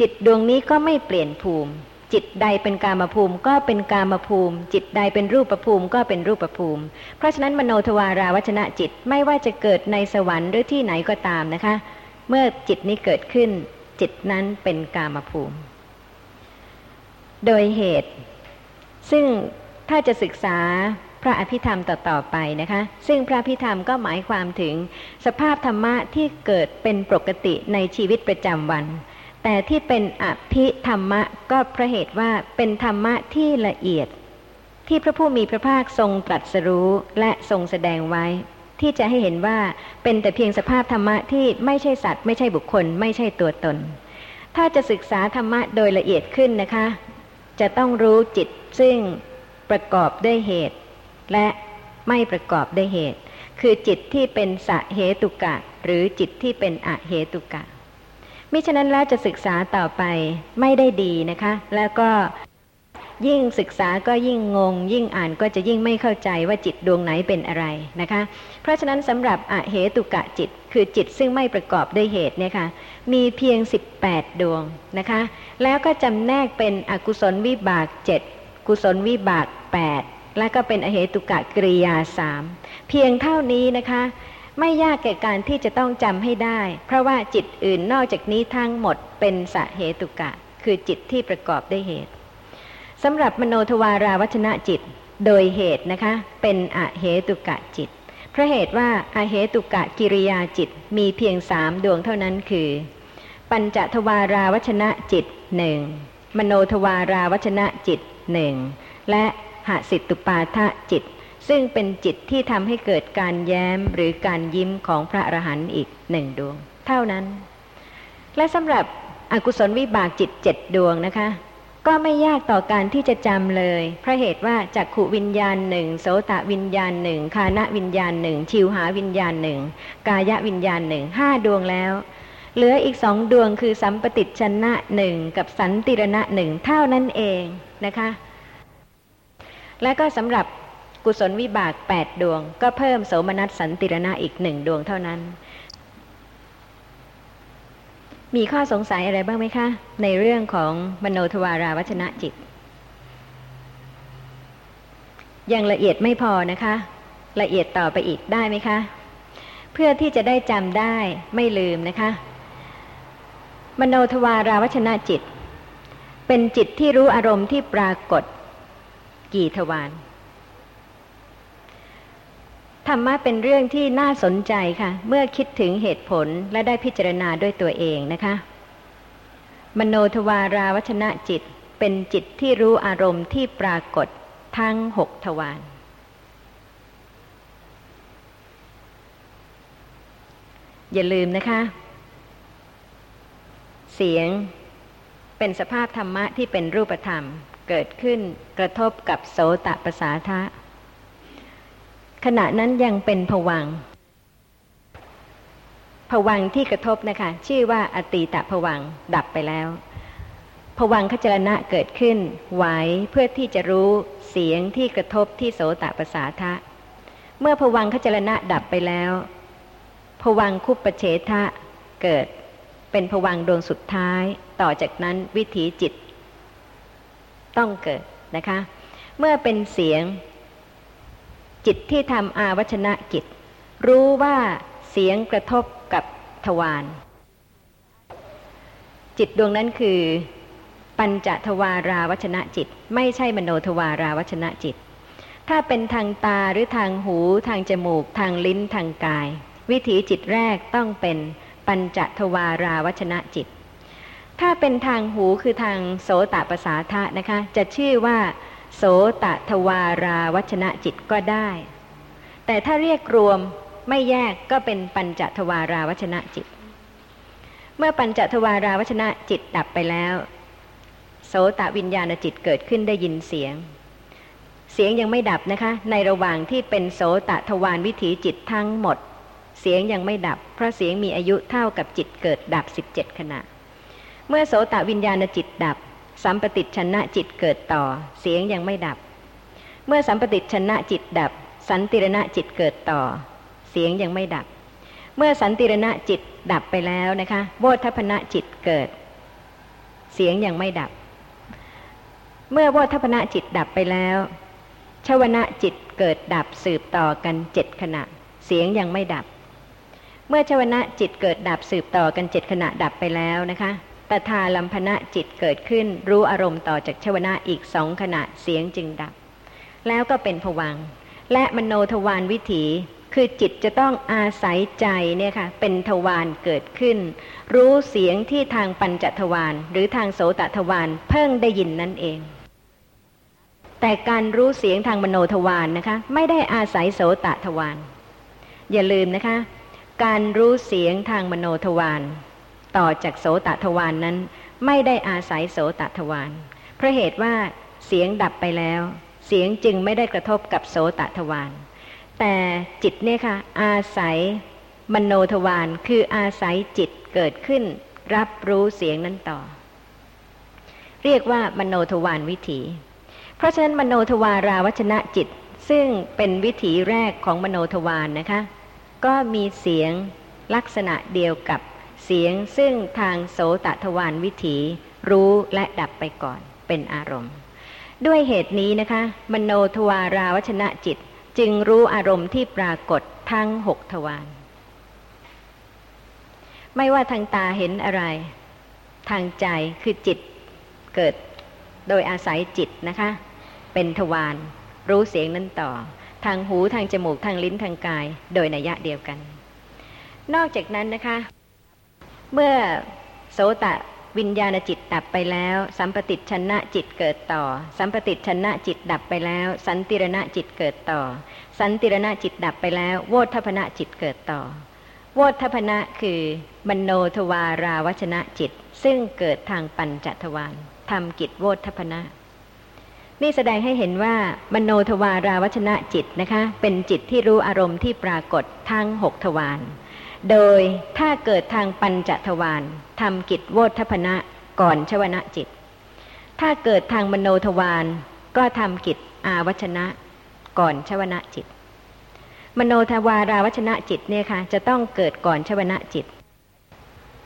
จิตดวงนี้ก็ไม่เปลี่ยนภูมิจิตใดเป็นกามภูมิก็เป็นกามภูมิจิตใดเป็นรูปภูมิก็เป็นรูปภูมิเพราะฉะนั้นมโนทวาราวชนะจิตไม่ว่าจะเกิดในสวรรค์หรือที่ไหนก็ตามนะคะเมื่อจิตนี้เกิดขึ้นจิตนั้นเป็นกามภูมิโดยเหตุซึ่งถ้าจะศึกษาพระอภิธรรมต่อๆไปนะคะซึ่งพระอภิธรรมก็หมายความถึงสภาพธรรมะที่เกิดเป็นปกติในชีวิตประจำวันแต่ที่เป็นอภิธรรมะก็เพราะเหตุว่าเป็นธรรมะที่ละเอียดที่พระผู้มีพระภาคทรงตรัสรู้และทรงแสดงไว้ที่จะให้เห็นว่าเป็นแต่เพียงสภาพธรรมะที่ไม่ใช่สัตว์ไม่ใช่บุคคลไม่ใช่ตัวตนถ้าจะศึกษาธรรมะโดยละเอียดขึ้นนะคะจะต้องรู้จิตซึ่งประกอบด้วยเหตุและไม่ประกอบด้วยเหตุคือจิตที่เป็นสเหตุกะหรือจิตที่เป็นอเหตุกะมิฉะนั้นแล้วจะศึกษาต่อไปไม่ได้ดีนะคะแล้วก็ยิ่งศึกษาก็ยิ่งงงยิ่งอ่านก็จะยิ่งไม่เข้าใจว่าจิตดวงไหนเป็นอะไรนะคะเพราะฉะนั้นสำหรับอเหตุกะจิตคือจิตซึ่งไม่ประกอบด้วยเหตุเนี่ยค่ะมีเพียงสิบแปดดวงนะคะแล้วก็จำแนกเป็นอกุศลวิบากเจ็ดกุศลวิบากแปดและก็เป็นอเหตุกะกิริยาสามเพียงเท่านี้นะคะไม่ยากแก่การที่จะต้องจำให้ได้เพราะว่าจิตอื่นนอกจากนี้ทั้งหมดเป็นสเหตุกะคือจิตที่ประกอบด้วยเหตุสำหรับมโนทวาราวชนะจิตโดยเหตุนะคะเป็นอเหตุกะจิตเพราะเหตุว่าอเหตุกะกิริยาจิตมีเพียงสามดวงเท่านั้นคือปัญจทวาราวชนะจิตหนึ่งมโนทวาราวชนะจิตหนึ่งและหสิตุปาทะจิตซึ่งเป็นจิตที่ทำให้เกิดการแย้มหรือการยิ้มของพระอรหันต์อีกหนึ่งดวงเท่านั้นและสำหรับอกุศลวิบากจิตเจ็ดดวงนะคะก็ไม่ยากต่อการที่จะจำเลยเพราะเหตุว่าจักขุวิญญาณหนึ่งโสตวิญญาณหนึ่งฆานวิญญาณหนึ่งชิวหาวิญญาณหนึ่งกายวิญญาณหนึ่งห้าดวงแล้วเหลืออีกสองดวงคือสัมปติชนะหนึ่งกับสันติรณะหนึ่งเท่านั้นเองนะคะและก็สำหรับกุศลวิบากแปดดวงก็เพิ่มโสมนัสสันติรณะอีกหนึ่งดวงเท่านั้นมีข้อสงสัยอะไรบ้างไหมคะในเรื่องของมโนทวาราวชนะจิตยังละเอียดไม่พอนะคะ ละเอียดต่อไปอีกได้ไหมคะเพื่อที่จะได้จำได้ไม่ลืมนะคะมโนทวาราวชนะจิตเป็นจิตที่รู้อารมณ์ที่ปรากฏกี่ทวารธรรมะเป็นเรื่องที่น่าสนใจค่ะเมื่อคิดถึงเหตุผลและได้พิจารณาด้วยตัวเองนะคะมโนทวาราวชนะจิตเป็นจิตที่รู้อารมณ์ที่ปรากฏทั้งหกทวารอย่าลืมนะคะเสียงเป็นสภาพธรรมะที่เป็นรูปธรรมเกิดขึ้นกระทบกับโสตประสาทะขณะนั้นยังเป็นภวังค์ภวังค์ที่กระทบนะคะชื่อว่าอตีตภวังค์ดับไปแล้วภวังคจรณะเกิดขึ้นไหวเพื่อที่จะรู้เสียงที่กระทบที่โสตประสาทะเมื่อภวังคจรณะดับไปแล้วภวังคุปเฉทะเกิดเป็นภวังค์ดวงสุดท้ายต่อจากนั้นวิถีจิตต้องเกิดนะคะเมื่อเป็นเสียงจิตที่ทำอาวัชนะกิจรู้ว่าเสียงกระทบกับทวารจิตดวงนั้นคือปัญจทวาราวัชนะจิตไม่ใช่มโนทวาราวัชนะจิตถ้าเป็นทางตาหรือทางหูทางจมูกทางลิ้นทางกายวิถีจิตแรกต้องเป็นปัญจทวาราวัชนะจิตถ้าเป็นทางหูคือทางโสตประสาทะนะคะจะชื่อว่าโสตทวาราวัชนะจิตก็ได้แต่ถ้าเรียกรวมไม่แยกก็เป็นปัญจทวาราวัชนะจิตเมื่อปัญจทวาราวัชนะจิตดับไปแล้วโสตวิญญาณจิตเกิดขึ้นได้ยินเสียงเสียงยังไม่ดับนะคะในระหว่างที่เป็นโสตทวารวิถีจิตทั้งหมดเสียงยังไม่ดับเพราะเสียงมีอายุเท่ากับจิตเกิดดับสิบเจ็ดขณะเมื่อโสตวิญญาณจิตดับสัมปติชนะจิตเกิดต่อเสียงยังไม่ดับเมื่อสัมปติชนะจิตดับสันติรณะจิตเกิดต่อเสียงยังไม่ดับเมื่อสันติรณะจิตดับไปแล้วนะคะโวทัพพนะจิตเกิดเสียงยังไม่ดับเมื่อโวทัพพนะจิตดับไปแล้วชวนะจิตเกิดดับสืบต่อกันเจ็ดขณะเสียงยังไม่ดับเมื่อชวนะจิตเกิดดับสืบต่อกันเจ็ดขณะดับไปแล้วนะคะตถาลัมพนะจิตเกิดขึ้นรู้อารมณ์ต่อจากชวนะอีกสองขณะเสียงจึงดับแล้วก็เป็นภวังค์และมโนทวารวิถีคือจิตจะต้องอาศัยใจเนี่ยค่ะเป็นทวารเกิดขึ้นรู้เสียงที่ทางปัญจทวารหรือทางโสตทวารเพิ่งได้ยินนั่นเองแต่การรู้เสียงทางมโนทวารนะคะไม่ได้อาศัยโสตทวารอย่าลืมนะคะการรู้เสียงทางมโนทวารต่อจากโสตทวาร น, นั้นไม่ได้อาศัยโสตทวารเพราะเหตุว่าเสียงดับไปแล้วเสียงจึงไม่ได้กระทบกับโสตทวารแต่จิตเนี่ยค่ะอาศัยมโนทวารคืออาศัยจิตเกิดขึ้นรับรู้เสียงนั้นต่อเรียกว่ามโนทวารวิถีเพราะฉะนั้นมโนทวาราวัชนะจิตซึ่งเป็นวิถีแรกของมโนทวารนะคะก็มีเสียงลักษณะเดียวกับเสียงซึ่งทางโสตทวารวิถีรู้และดับไปก่อนเป็นอารมณ์ด้วยเหตุนี้นะคะมโนทวาราวชนะจิตจึงรู้อารมณ์ที่ปรากฏทั้งหกทวารไม่ว่าทางตาเห็นอะไรทางใจคือจิตเกิดโดยอาศัยจิตนะคะเป็นทวารรู้เสียงนั้นต่อทางหูทางจมูกทางลิ้นทางกายโดยนัยยะเดียวกันนอกจากนั้นนะคะเมื่อโสตวิญญาณจิตดับไปแล้วสัมปติชนะจิตเกิดต่อสัมปติชนะจิตดับไปแล้วสันติรณะจิตเกิดต่อสันติรณะจิตดับไปแล้วโวทัพพนะจิตเกิดต่อโวทัพพนะคือมโนทวาราวชนะจิตซึ่งเกิดทางปัญจทวารทำกิจโวทัพพนะนี่แสดงให้เห็นว่ามโนทวาราวชนะจิตนะคะเป็นจิตที่รู้อารมณ์ที่ปรากฏทั้งหกทวารโดยถ้าเกิดทางปัญจทวารทำกิจโวทัพพนะก่อนชวนะจิตถ้าเกิดทางมโนทวารก็ทำกิจอาวัชนะก่อนชวนะจิตมโนทวาราวัชนะจิตเนี่ยค่ะจะต้องเกิดก่อนชวนะจิต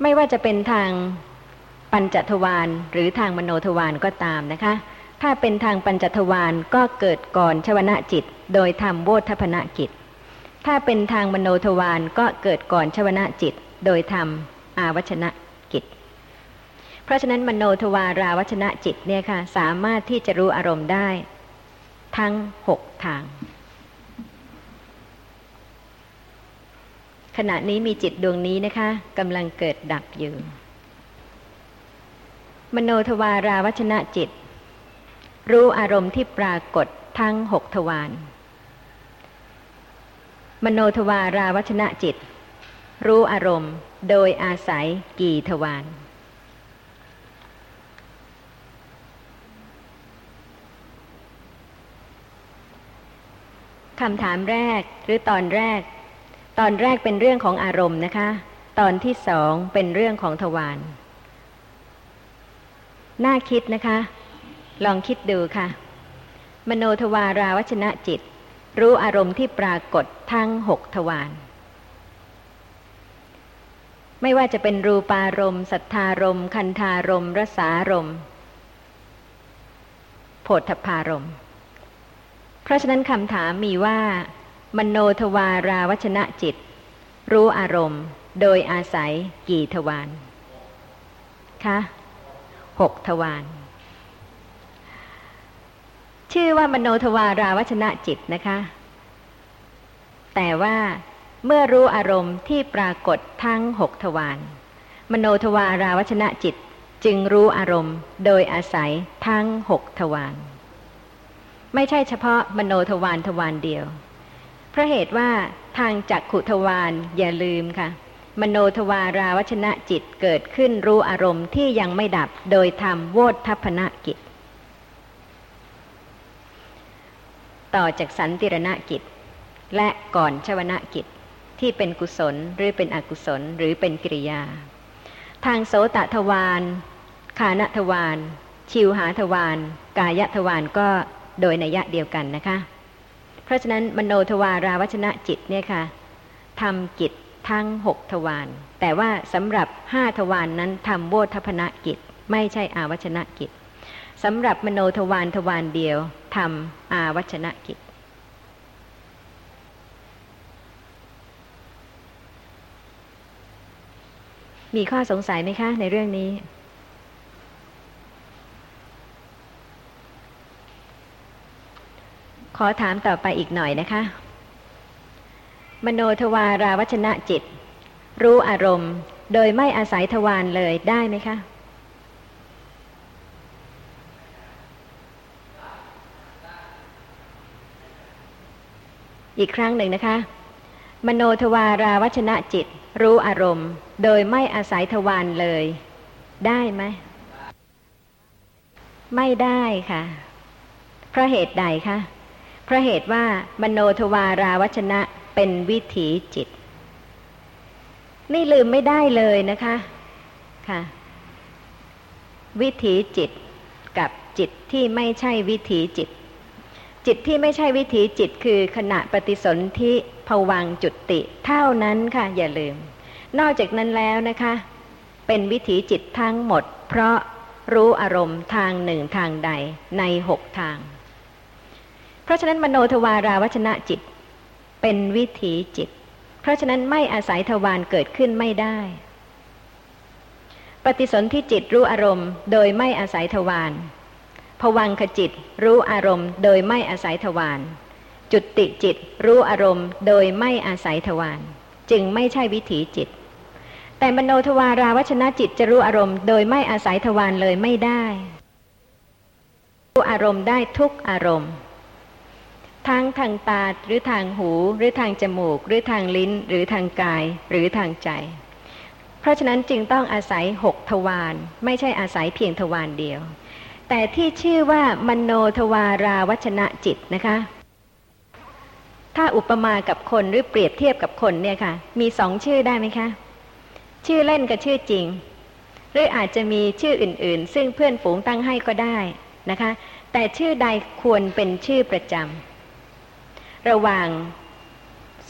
ไม่ว่าจะเป็นทางปัญจทวารหรือทางมโนทวารก็ตามนะคะถ้าเป็นทางปัญจทวารก็เกิดก่อนชวนะจิตโดยทำโวทัพพนะกิจ ถ้าเป็นทางมโนทวารก็เกิดก่อนชวนะจิตโดยทำอาวัชนะกิจเพราะฉะนั้นมโนทวาราวัชนะจิตเนี่ยค่ะสามารถที่จะรู้อารมณ์ได้ทั้งหกทางขณะนี้มีจิตดวงนี้นะคะกำลังเกิดดับอยู่มโนทวาราวัชนะจิตรู้อารมณ์ที่ปรากฏทั้งหกทวารมโนทวาราวัชนะจิตรู้อารมณ์โดยอาศัยกี่ทวารคำถามแรกหรือตอนแรกตอนแรกเป็นเรื่องของอารมณ์นะคะตอนที่สองเป็นเรื่องของทวารน่าคิดนะคะลองคิดดูค่ะมโนทวาราวัชนะจิตรู้อารมณ์ที่ปรากฏทั้งหกทวารไม่ว่าจะเป็นรูปารมณ์สัทธารมณ์คันธารมณ์รสารมณ์โผฏฐัพพารมณ์เพราะฉะนั้นคำถามมีว่ามโนทวาราวัชนะจิตรู้อารมณ์โดยอาศัยกี่ทวารคะหกทวารชื่อว่ามโนทวาราวัชนะจิตนะคะแต่ว่าเมื่อรู้อารมณ์ที่ปรากฏทั้งหกทวารมโนทวาราวัชนะจิตจึงรู้อารมณ์โดยอาศัยทั้งหกทวารไม่ใช่เฉพาะมโนทวารทวารเดียวเพราะเหตุว่าทางจักขุทวารอย่าลืมค่ะมโนทวาราวัชนะจิตเกิดขึ้นรู้อารมณ์ที่ยังไม่ดับโดยทำโวฏฐัพพนกิจต่อจากสันติรณกิจและก่อนชวนะกิจที่เป็นกุศลหรือเป็นอกุศลหรือเป็นกิริยาทางโสตทวารฆานทวารชิวหาทวารกายทวารก็โดยนัยยะเดียวกันนะคะเพราะฉะนั้นมโนทวาราวัชนะจิตเนี่ยค่ะทำกิจทั้งหกทวารแต่ว่าสำหรับห้าทวาร น, นั้นทำโวฏฐัพพนกิจไม่ใช่อาวัชนะกิจสำหรับมโนทวารทวารเดียวทำอาวัชนะกิจมีข้อสงสัยไหมคะในเรื่องนี้ขอถามต่อไปอีกหน่อยนะคะมโนทวาราวัชนะจิตรู้อารมณ์โดยไม่อาศัยทวารเลยได้ไหมคะอีกครั้งหนึ่งนะคะมโนทวาราวัชนะจิตรู้อารมณ์โดยไม่อาศัยทวารเลยได้ไหมไม่ได้ค่ะเพราะเหตุใดคะเพราะเหตุว่ามโนทวาราวัชนะเป็นวิถีจิตนี่ลืมไม่ได้เลยนะคะค่ะวิถีจิตกับจิตที่ไม่ใช่วิถีจิตจิตที่ไม่ใช่วิถีจิตคือขณะปฏิสนธิภวังค์จุติเท่านั้นค่ะอย่าลืมนอกจากนั้นแล้วนะคะเป็นวิถีจิตทั้งหมดเพราะรู้อารมณ์ทางหนึ่งทางใดในหกทางเพราะฉะนั้นมโนทวาราวัชนะจิตเป็นวิถีจิตเพราะฉะนั้นไม่อาศัยทวารเกิดขึ้นไม่ได้ปฏิสนธิจิตรู้อารมณ์โดยไม่อาศัยทวารภวังคจิตรู้อารมณ์โดยไม่อาศัยทวารจุติจิตรู้อารมณ์โดยไม่อาศัยทวารจึงไม่ใช่วิถีจิตแต่มโนทวาราวัชนะจิตจะรู้อารมณ์โดยไม่อาศัยทวารเลยไม่ได้รู้อารมณ์ได้ทุกอารมณ์ทั้งทางตาหรือทางหูหรือทางจมูกหรือทางลิ้นหรือทางกายหรือทางใจเพราะฉะนั้นจึงต้องอาศัยหกทวารไม่ใช่อาศัยเพียงทวารเดียวแต่ที่ชื่อว่ามโนทวาราวัชนะจิตนะคะถ้าอุปมากับคนหรือเปรียบเทียบกับคนเนี่ยค่ะมีสองชื่อได้ไหมคะชื่อเล่นกับชื่อจริงหรืออาจจะมีชื่ออื่นๆซึ่งเพื่อนฝูงตั้งให้ก็ได้นะคะแต่ชื่อใดควรเป็นชื่อประจำระหว่าง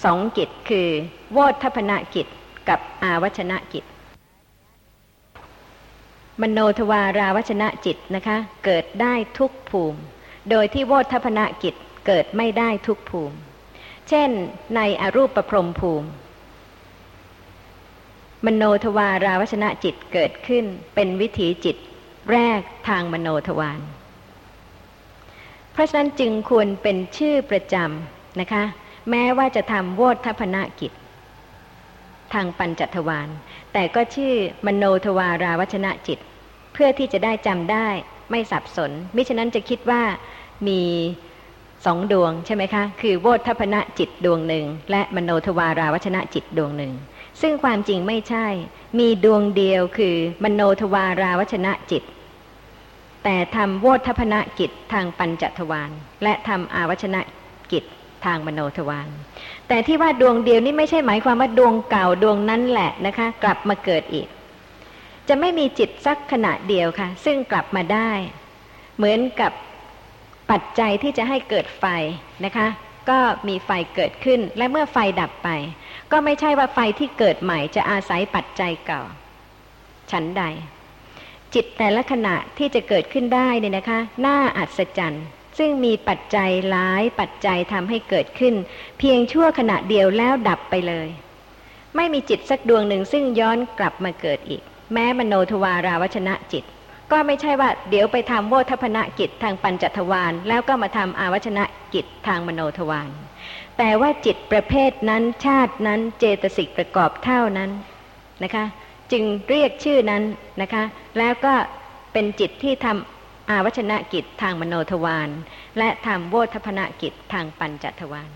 สองกิจคือโวฏฐัพพนกิจกับอาวัชนะกิจมโนทวาราวัชนะจิตนะคะเกิดได้ทุกภูมิโดยที่โวฏฐัพพนกิจเกิดไม่ได้ทุกภูมิ เช่นในอรูปพรหมภูมิมโนทวาราวชนะจิตเกิดขึ้นเป็นวิถีจิตแรกทางมโนทวารเพราะฉะนั้นจึงควรเป็นชื่อประจำนะคะแม้ว่าจะทำโวฏฐัพพนกิจทางปัญจทวารแต่ก็ชื่อมโนทวาราวชนะจิตเพื่อที่จะได้จำได้ไม่สับสนมิฉะนั้นจะคิดว่ามีสองดวงใช่ไหมคะคือโวฏฐัพพนจิตดวงหนึ่งและมโนทวาราวชนะจิตดวงหนึ่งซึ่งความจริงไม่ใช่มีดวงเดียวคือมโนทวาราวชนะจิตแต่ทำโวฏฐัพพนกิจทางปัญจทวารและทำอาวชนะกิจทางมโนทวารแต่ที่ว่าดวงเดียวนี่ไม่ใช่หมายความว่าดวงเก่าดวงนั้นแหละนะคะกลับมาเกิดอีกจะไม่มีจิตสักขณะเดียวค่ะซึ่งกลับมาได้เหมือนกับปัจจัยที่จะให้เกิดไฟนะคะก็มีไฟเกิดขึ้นและเมื่อไฟดับไปก็ไม่ใช่ว่าไฟที่เกิดใหม่จะอาศัยปัจจัยเก่าฉันใดจิตแต่ละขณะที่จะเกิดขึ้นได้เนี่ยนะคะน่าอัศจรรย์ซึ่งมีปัจจัยหลายปัจจัยทำให้เกิดขึ้นเพียงชั่วขณะเดียวแล้วดับไปเลยไม่มีจิตสักดวงหนึ่งซึ่งย้อนกลับมาเกิดอีกแม้มโนทวาราวชนะจิตก็ไม่ใช่ว่าเดี๋ยวไปทำโวฏฐัพพนกิจทางปัญจทวารแล้วก็มาทำอาวชนะกิจทางมโนทวารแต่ว่าจิตประเภทนั้นชาตินั้นเจตสิกประกอบเท่านั้นนะคะจึงเรียกชื่อนั้นนะคะแล้วก็เป็นจิตที่ทำอาวชนะกิจทางมโนทวารและทำโวฏฐัพพนกิจทางปัญจทวาร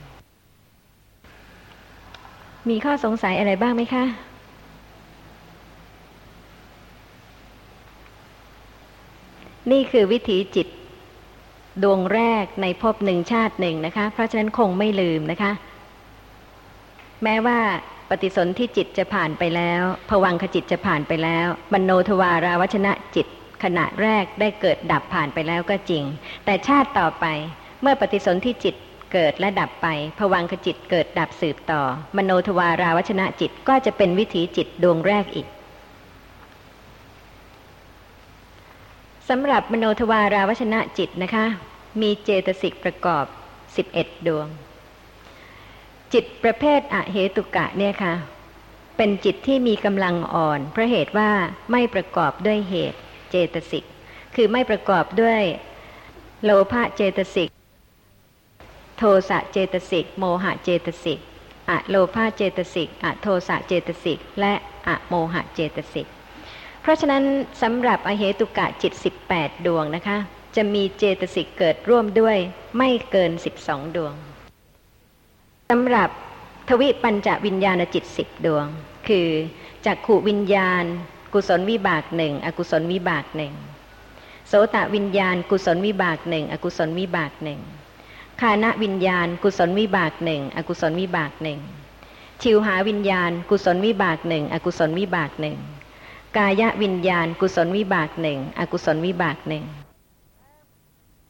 มีข้อสงสัยอะไรบ้างไหมคะนี่คือวิถีจิตดวงแรกในภพหนึ่งชาติหนึ่งนะคะเพราะฉะนั้นคงไม่ลืมนะคะแม้ว่าปฏิสนธิจิตจะผ่านไปแล้วภวังคจิตจะผ่านไปแล้วมโนทวาราวชนะจิตขณะแรกได้เกิดดับผ่านไปแล้วก็จริงแต่ชาติต่อไปเมื่อปฏิสนธิจิตเกิดและดับไปภวังคจิตเกิดดับสืบต่อมโนทวาราวชนะจิตก็จะเป็นวิถีจิตดวงแรกอีกสำหรับมโนทวาราวชนะจิตนะคะมีเจตสิกประกอบสิบเอ็ดดวงจิตประเภทอเหตุกะเนี่ยค่ะเป็นจิตที่มีกำลังอ่อนเพราะเหตุว่าไม่ประกอบด้วยเหตุเจตสิกคือไม่ประกอบด้วยโลภะเจตสิกโทสะเจตสิกโมหะเจตสิกอโลภะเจตสิกอโทสะเจตสิกและอโมหะเจตสิกเพราะฉะนั้นสำหรับอเหตุกะจิตสิบแปดดวงนะคะจะมีเจตสิกเกิดร่วมด้วยไม่เกินสิบสองดวงสำหรับทวิปัญจวิญญาณจิตสิบดวงคือจักขุวิญญาณกุศลวิบากหนึ่งอกุศลวิบากหนึ่งโสตวิญญาณกุศลวิบากหนึ่งอกุศลวิบากหนึ่งฆานวิญญาณกุศลวิบากหนึ่งอกุศลวิบากหนึ่งชิวหาวิญญาณกุศลวิบากหนึ่งอกุศลวิบากหนึ่งกายวิญญาณกุศลวิบากหนึ่งอกุศลวิบากหนึ่ง